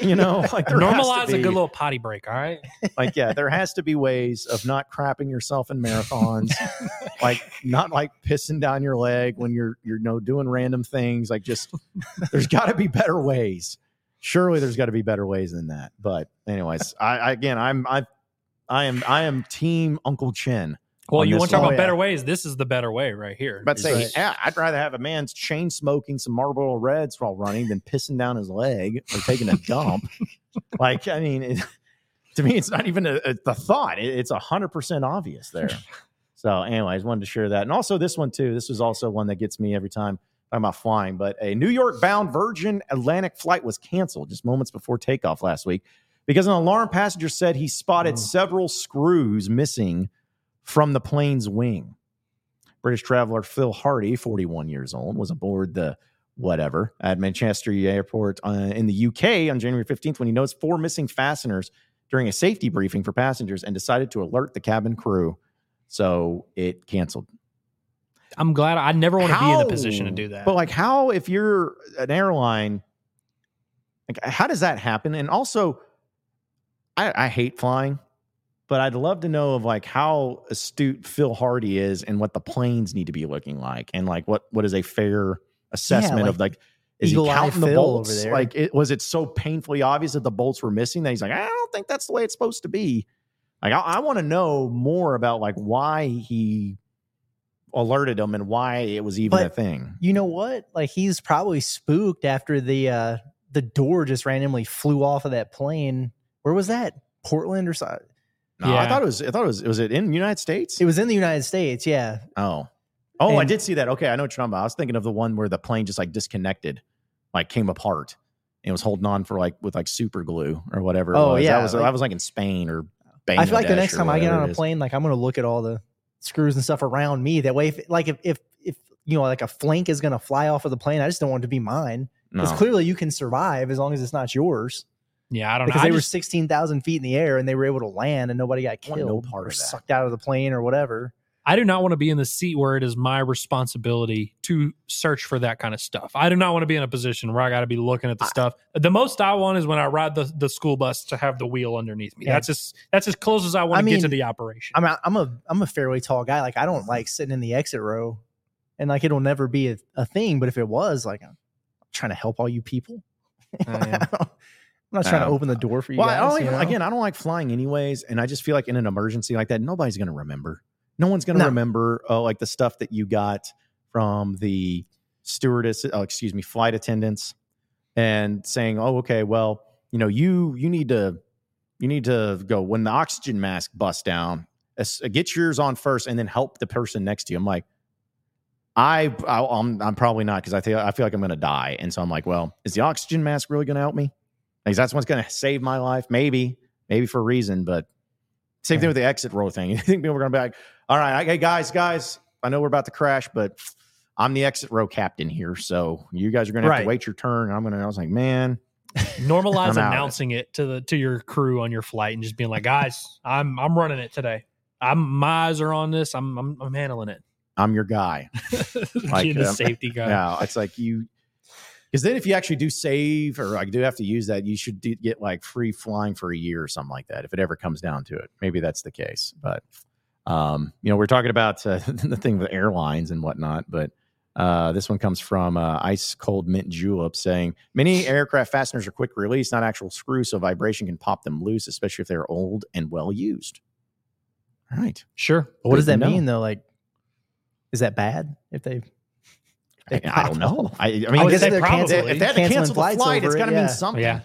You know, like normalize a good little potty break. All right. Like, yeah, there has to be ways of not crapping yourself in marathons. Like, not like pissing down your leg when you're you're you know, doing random things. Like, just there's got to be better ways. Surely there's got to be better ways than that. But anyways, I, I again, I'm I, I am I am team Uncle Chin. Well, you want to talk about better ways? This is the better way right here. But say, yeah, I'd rather have a man chain smoking some Marlboro Reds while running than pissing down his leg or taking a dump. Like, I mean, it, to me, it's not even a, a, the thought. It, it's one hundred percent obvious there. So anyways, wanted to share that. And also this one, too. This was also one that gets me every time I'm out flying. But a New York-bound Virgin Atlantic flight was canceled just moments before takeoff last week because an alarm passenger said he spotted oh. several screws missing from the plane's wing. British traveler Phil Hardy, forty-one years old, was aboard the whatever at Manchester Airport uh, in the U K on January fifteenth when he noticed four missing fasteners during a safety briefing for passengers and decided to alert the cabin crew. So it canceled. I'm glad. I never want to be in the position to do that. But like, how, if you're an airline, like, how does that happen? And also, I, I hate flying. But I'd love to know of like how astute Phil Hardy is and what the planes need to be looking like, and like what what is a fair assessment yeah, like, of like is he counting the bolts over there? Like, it, was it so painfully obvious that the bolts were missing that he's like, I don't think that's the way it's supposed to be. Like, I, I want to know more about like why he alerted them and why it was even but a thing. You know what? Like, he's probably spooked after the uh, the door just randomly flew off of that plane. Where was that? Portland or something? No, yeah. I thought it was, I thought it was, was it in the United States? It was in the United States. Yeah. Oh, oh, and I did see that. Okay. I know what you're talking about. I was thinking of the one where the plane just like disconnected, like came apart and was holding on for like, with like super glue or whatever. Oh it was. yeah. I was, like, I was like in Spain or Bangladesh. I feel like the next time I get on a plane, like I'm going to look at all the screws and stuff around me that way. If, like if, if, if, you know, like a flank is going to fly off of the plane, I just don't want it to be mine. Because no. Clearly you can survive as long as it's not yours. Yeah, I don't know. Because they were sixteen thousand feet in the air and they were able to land and nobody got killed or sucked out of the plane or whatever. I do not want to be in the seat where it is my responsibility to search for that kind of stuff. I do not want to be in a position where I got to be looking at the I, stuff. The most I want is when I ride the, the school bus to have the wheel underneath me. Yeah. That's as that's as close as I want I to mean, get to the operation. I'm a, I'm a I'm a fairly tall guy. Like, I don't like sitting in the exit row, and like it'll never be a, a thing. But if it was, like, I'm trying to help all you people. Oh, yeah. I'm not trying um, to open the door for you well, guys. I don't, you know? Again, I don't like flying anyways, and I just feel like in an emergency like that, nobody's going to remember. No one's going to no. remember uh, like the stuff that you got from the stewardess, oh, excuse me, flight attendants, and saying, "Oh, okay, well, you know, you you need to you need to go when the oxygen mask busts down, get yours on first, and then help the person next to you." I'm like, I, I I'm I'm probably not because I feel I feel like I'm going to die, and so I'm like, well, is the oxygen mask really going to help me? Like, that's what's going to save my life. Maybe, maybe for a reason, but same yeah. thing with the exit row thing. You think people are going to be like, all right, hey, guys, guys, I know we're about to crash, but I'm the exit row captain here. So you guys are going right. to have to wait your turn. And I'm going to, I was like, man. Normalize announcing it to the, to your crew on your flight and just being like, guys, I'm, I'm running it today. I'm, my eyes are on this. I'm, I'm, I'm handling it. I'm your guy. Like, you're the um, safety guy. No, it's like you, because then if you actually do save or I do have to use that, you should do, get like free flying for a year or something like that. If it ever comes down to it, maybe that's the case. But, um, you know, we're talking about uh, the thing with airlines and whatnot, but Uh, this one comes from uh, Ice Cold Mint Julep, saying many aircraft fasteners are quick release, not actual screws, so vibration can pop them loose, especially if they're old and well used. All right. Sure. But what does that know. mean, though? Like, is that bad if they... I, I don't know. I, I mean, I I guess they probably. If they had to cancel the flight, it's got to yeah. mean something. Yeah.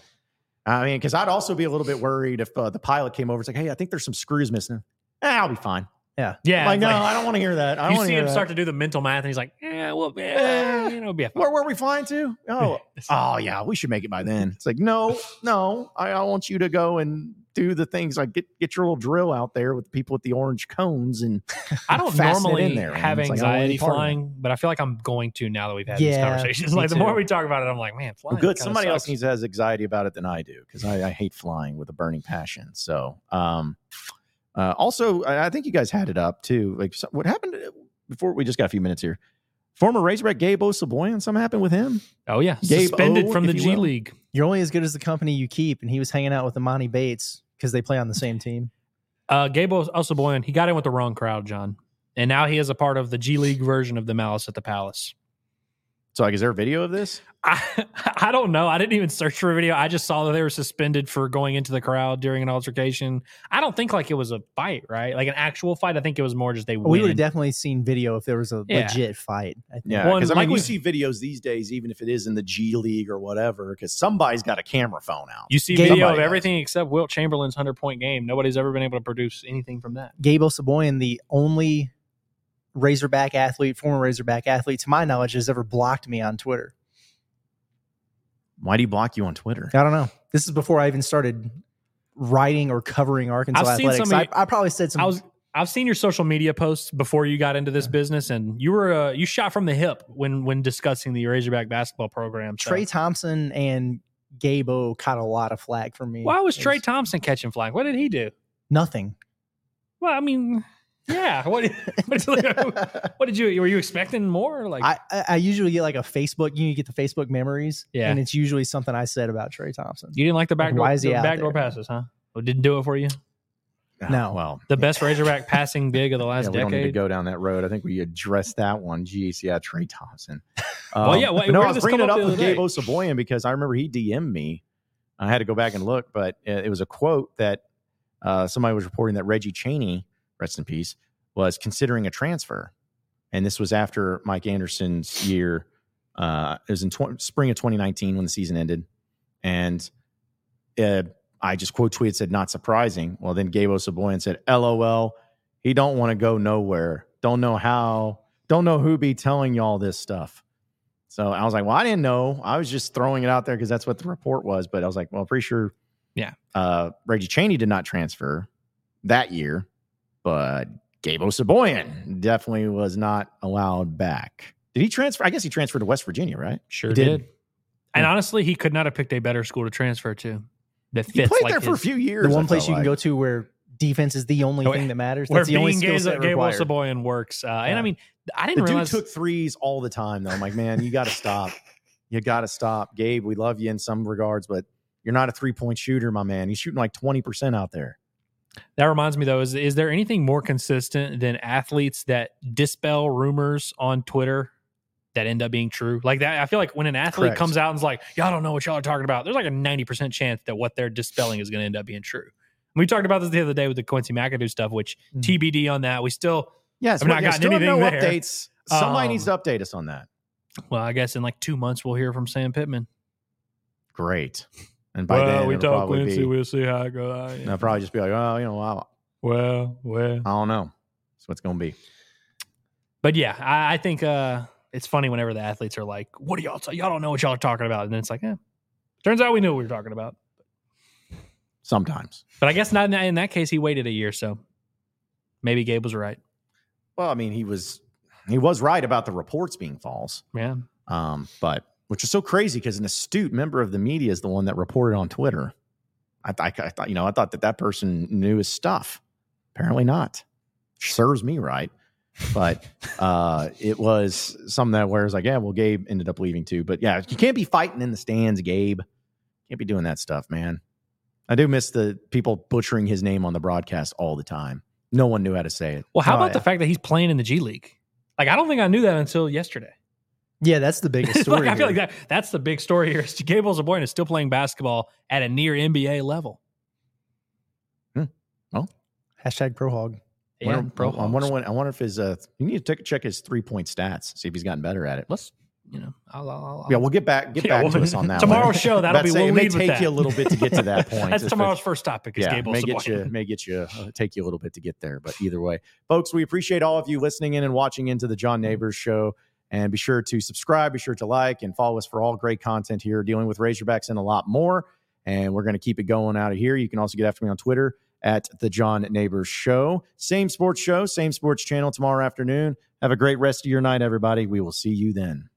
I mean, because I'd also be a little bit worried if uh, the pilot came over. It's like, hey, I think there's some screws missing. Eh, I'll be fine. Yeah. Yeah. Like, no, like, I don't want to hear that. I don't you see hear him that. Start to do the mental math, and he's like, yeah, well, yeah, you know, be a where were we flying to? Oh, oh, yeah, we should make it by then. It's like, no, no, I, I want you to go and do the things. Like, get, get your little drill out there with the people with the orange cones, and I don't normally in there, have anxiety like, oh, flying, but I feel like I'm going to now that we've had yeah, these conversations. Like, the too. more we talk about it, I'm like, man, flying. Well, good. Somebody sucks. else needs has anxiety about it than I do, because I, I hate flying with a burning passion. So, um, Uh, also, I think you guys had it up, too. Like, so, what happened before? We just got a few minutes here. Former Razorback Gabe O'Seboyan, something happened with him. Oh, yeah. Gabe Suspended o, from the G will. League. You're only as good as the company you keep, and he was hanging out with Imani Bates because they play on the same team. Uh, Gabe O'Seboyan, he got in with the wrong crowd, John, and now he is a part of the G League version of the Malice at the Palace. So, like, is there a video of this? I, I don't know. I didn't even search for a video. I just saw that they were suspended for going into the crowd during an altercation. I don't think, like, it was a fight, right? Like, an actual fight. I think it was more just they win. We would have definitely seen video if there was a yeah. legit fight. I think. Yeah, because, well, I mean, like, we see videos these days, even if it is in the G League or whatever, because somebody's got a camera phone out. You see Gabe, video of everything does. except Wilt Chamberlain's hundred-point game. Nobody's ever been able to produce anything from that. Gabe O'Seboyan, the only... Razorback athlete, former Razorback athlete, to my knowledge, has ever blocked me on Twitter. Why do you block you on Twitter? I don't know. This is before I even started writing or covering Arkansas I've athletics. Seen I, I probably said some. I was, I've seen your social media posts before you got into this yeah. business, and you were uh, you shot from the hip when when discussing the Razorback basketball program. So. Trey Thompson and Gabe O caught a lot of flack from me. Why was Trey was, Thompson catching flack? What did he do? Nothing. Well, I mean. Yeah. What, what, what did you, were you expecting more? Like I, I usually get like a Facebook, you get the Facebook memories. Yeah. And it's usually something I said about Trey Thompson. You didn't like the backdoor, like, the backdoor passes, huh? Well, didn't do it for you? No. Well, the best Razorback passing big of the last yeah, we decade. We don't need to go down that road. I think we addressed that one. Geez. Yeah. Trey Thompson. Um, well, yeah. Well, no, I was bringing it up with Gabe O'Seboyan because I remember he D M'd me. I had to go back and look, but it was a quote that uh, somebody was reporting that Reggie Chaney, rest in peace, was considering a transfer. And this was after Mike Anderson's year. Uh, it was in tw- spring of twenty nineteen when the season ended. And uh, I just quote tweeted, said, not surprising. Well, then Gabe O'Seboyan said, LOL, he don't want to go nowhere. Don't know how, don't know who be telling y'all this stuff. So I was like, well, I didn't know. I was just throwing it out there because that's what the report was. But I was like, well, pretty sure yeah. uh, Reggie Chaney did not transfer that year. But Gabe O'Seboyan definitely was not allowed back. Did he transfer? I guess he transferred to West Virginia, right? Sure he did. did. And yeah. honestly, he could not have picked a better school to transfer to. The fifth, he played like there his, for a few years. The one place like. you can go to where defense is the only oh, thing that matters. That's the only skill set required. Gabe O'Seboyan works. Uh, yeah. And I mean, I didn't the realize. The dude took threes all the time, though. I'm like, man, you got to stop. You got to stop. Gabe, we love you in some regards, but you're not a three-point shooter, my man. He's shooting like twenty percent out there. That reminds me, though, is is there anything more consistent than athletes that dispel rumors on Twitter that end up being true? Like that, I feel like when an athlete Correct. comes out and is like, y'all don't know what y'all are talking about, there's like a ninety percent chance that what they're dispelling is going to end up being true. We talked about this the other day with the Quincy McAdoo stuff, which mm-hmm. T B D on that. We still yes, have not yeah, gotten anything no there. Updates. Somebody um, needs to update us on that. Well, I guess in like two months, we'll hear from Sam Pittman. Great. And by well, then, we told Quincy, be, we'll see how it goes. Yeah. And I'll probably just be like, oh, you know, I'll, well, well, I don't know. That's what it's going to be. But yeah, I, I think uh, it's funny whenever the athletes are like, what do y'all, t- y'all don't know what y'all are talking about. And then it's like, eh, turns out we knew what we were talking about. Sometimes. But I guess not in, in that case, he waited a year. So maybe Gabe was right. Well, I mean, he was, he was right about the reports being false. Yeah. Um, but. Which is so crazy because an astute member of the media is the one that reported on Twitter. I, I, I thought, you know, I thought that that person knew his stuff. Apparently not. Serves me right, but uh, it was something that where it's like, yeah, well, Gabe ended up leaving too. But yeah, you can't be fighting in the stands, Gabe. Can't be doing that stuff, man. I do miss the people butchering his name on the broadcast all the time. No one knew how to say it. Well, how about uh, the fact that he's playing in the G League? Like, I don't think I knew that until yesterday. Yeah, that's the biggest story. Like, I feel here. like that, that's the big story here. Gables Aboyne is still playing basketball at a near N B A level. Hmm. Well, hashtag Pro Hog. Yeah, wonder, Pro Hog. I wonder when, I wonder if his uh, you need to check his three point stats, see if he's gotten better at it. Let's. You know, I'll, I'll, I'll, yeah, we'll get back get yeah, back to us on that. Tomorrow's one. Show that'll be. We'll it may take that. you a little bit to get to that point. That's tomorrow's first topic. Is yeah, Gables may get you, may get you uh, take you a little bit to get there, but either way, folks, we appreciate all of you listening in and watching into the John Nabors Show, and be sure to subscribe, be sure to like and follow us for all great content here, dealing with Razorbacks and a lot more. And we're going to keep it going out of here. You can also get after me on Twitter at the John Nabors Show. Same sports show, same sports channel tomorrow afternoon. Have a great rest of your night, everybody. We will see you then.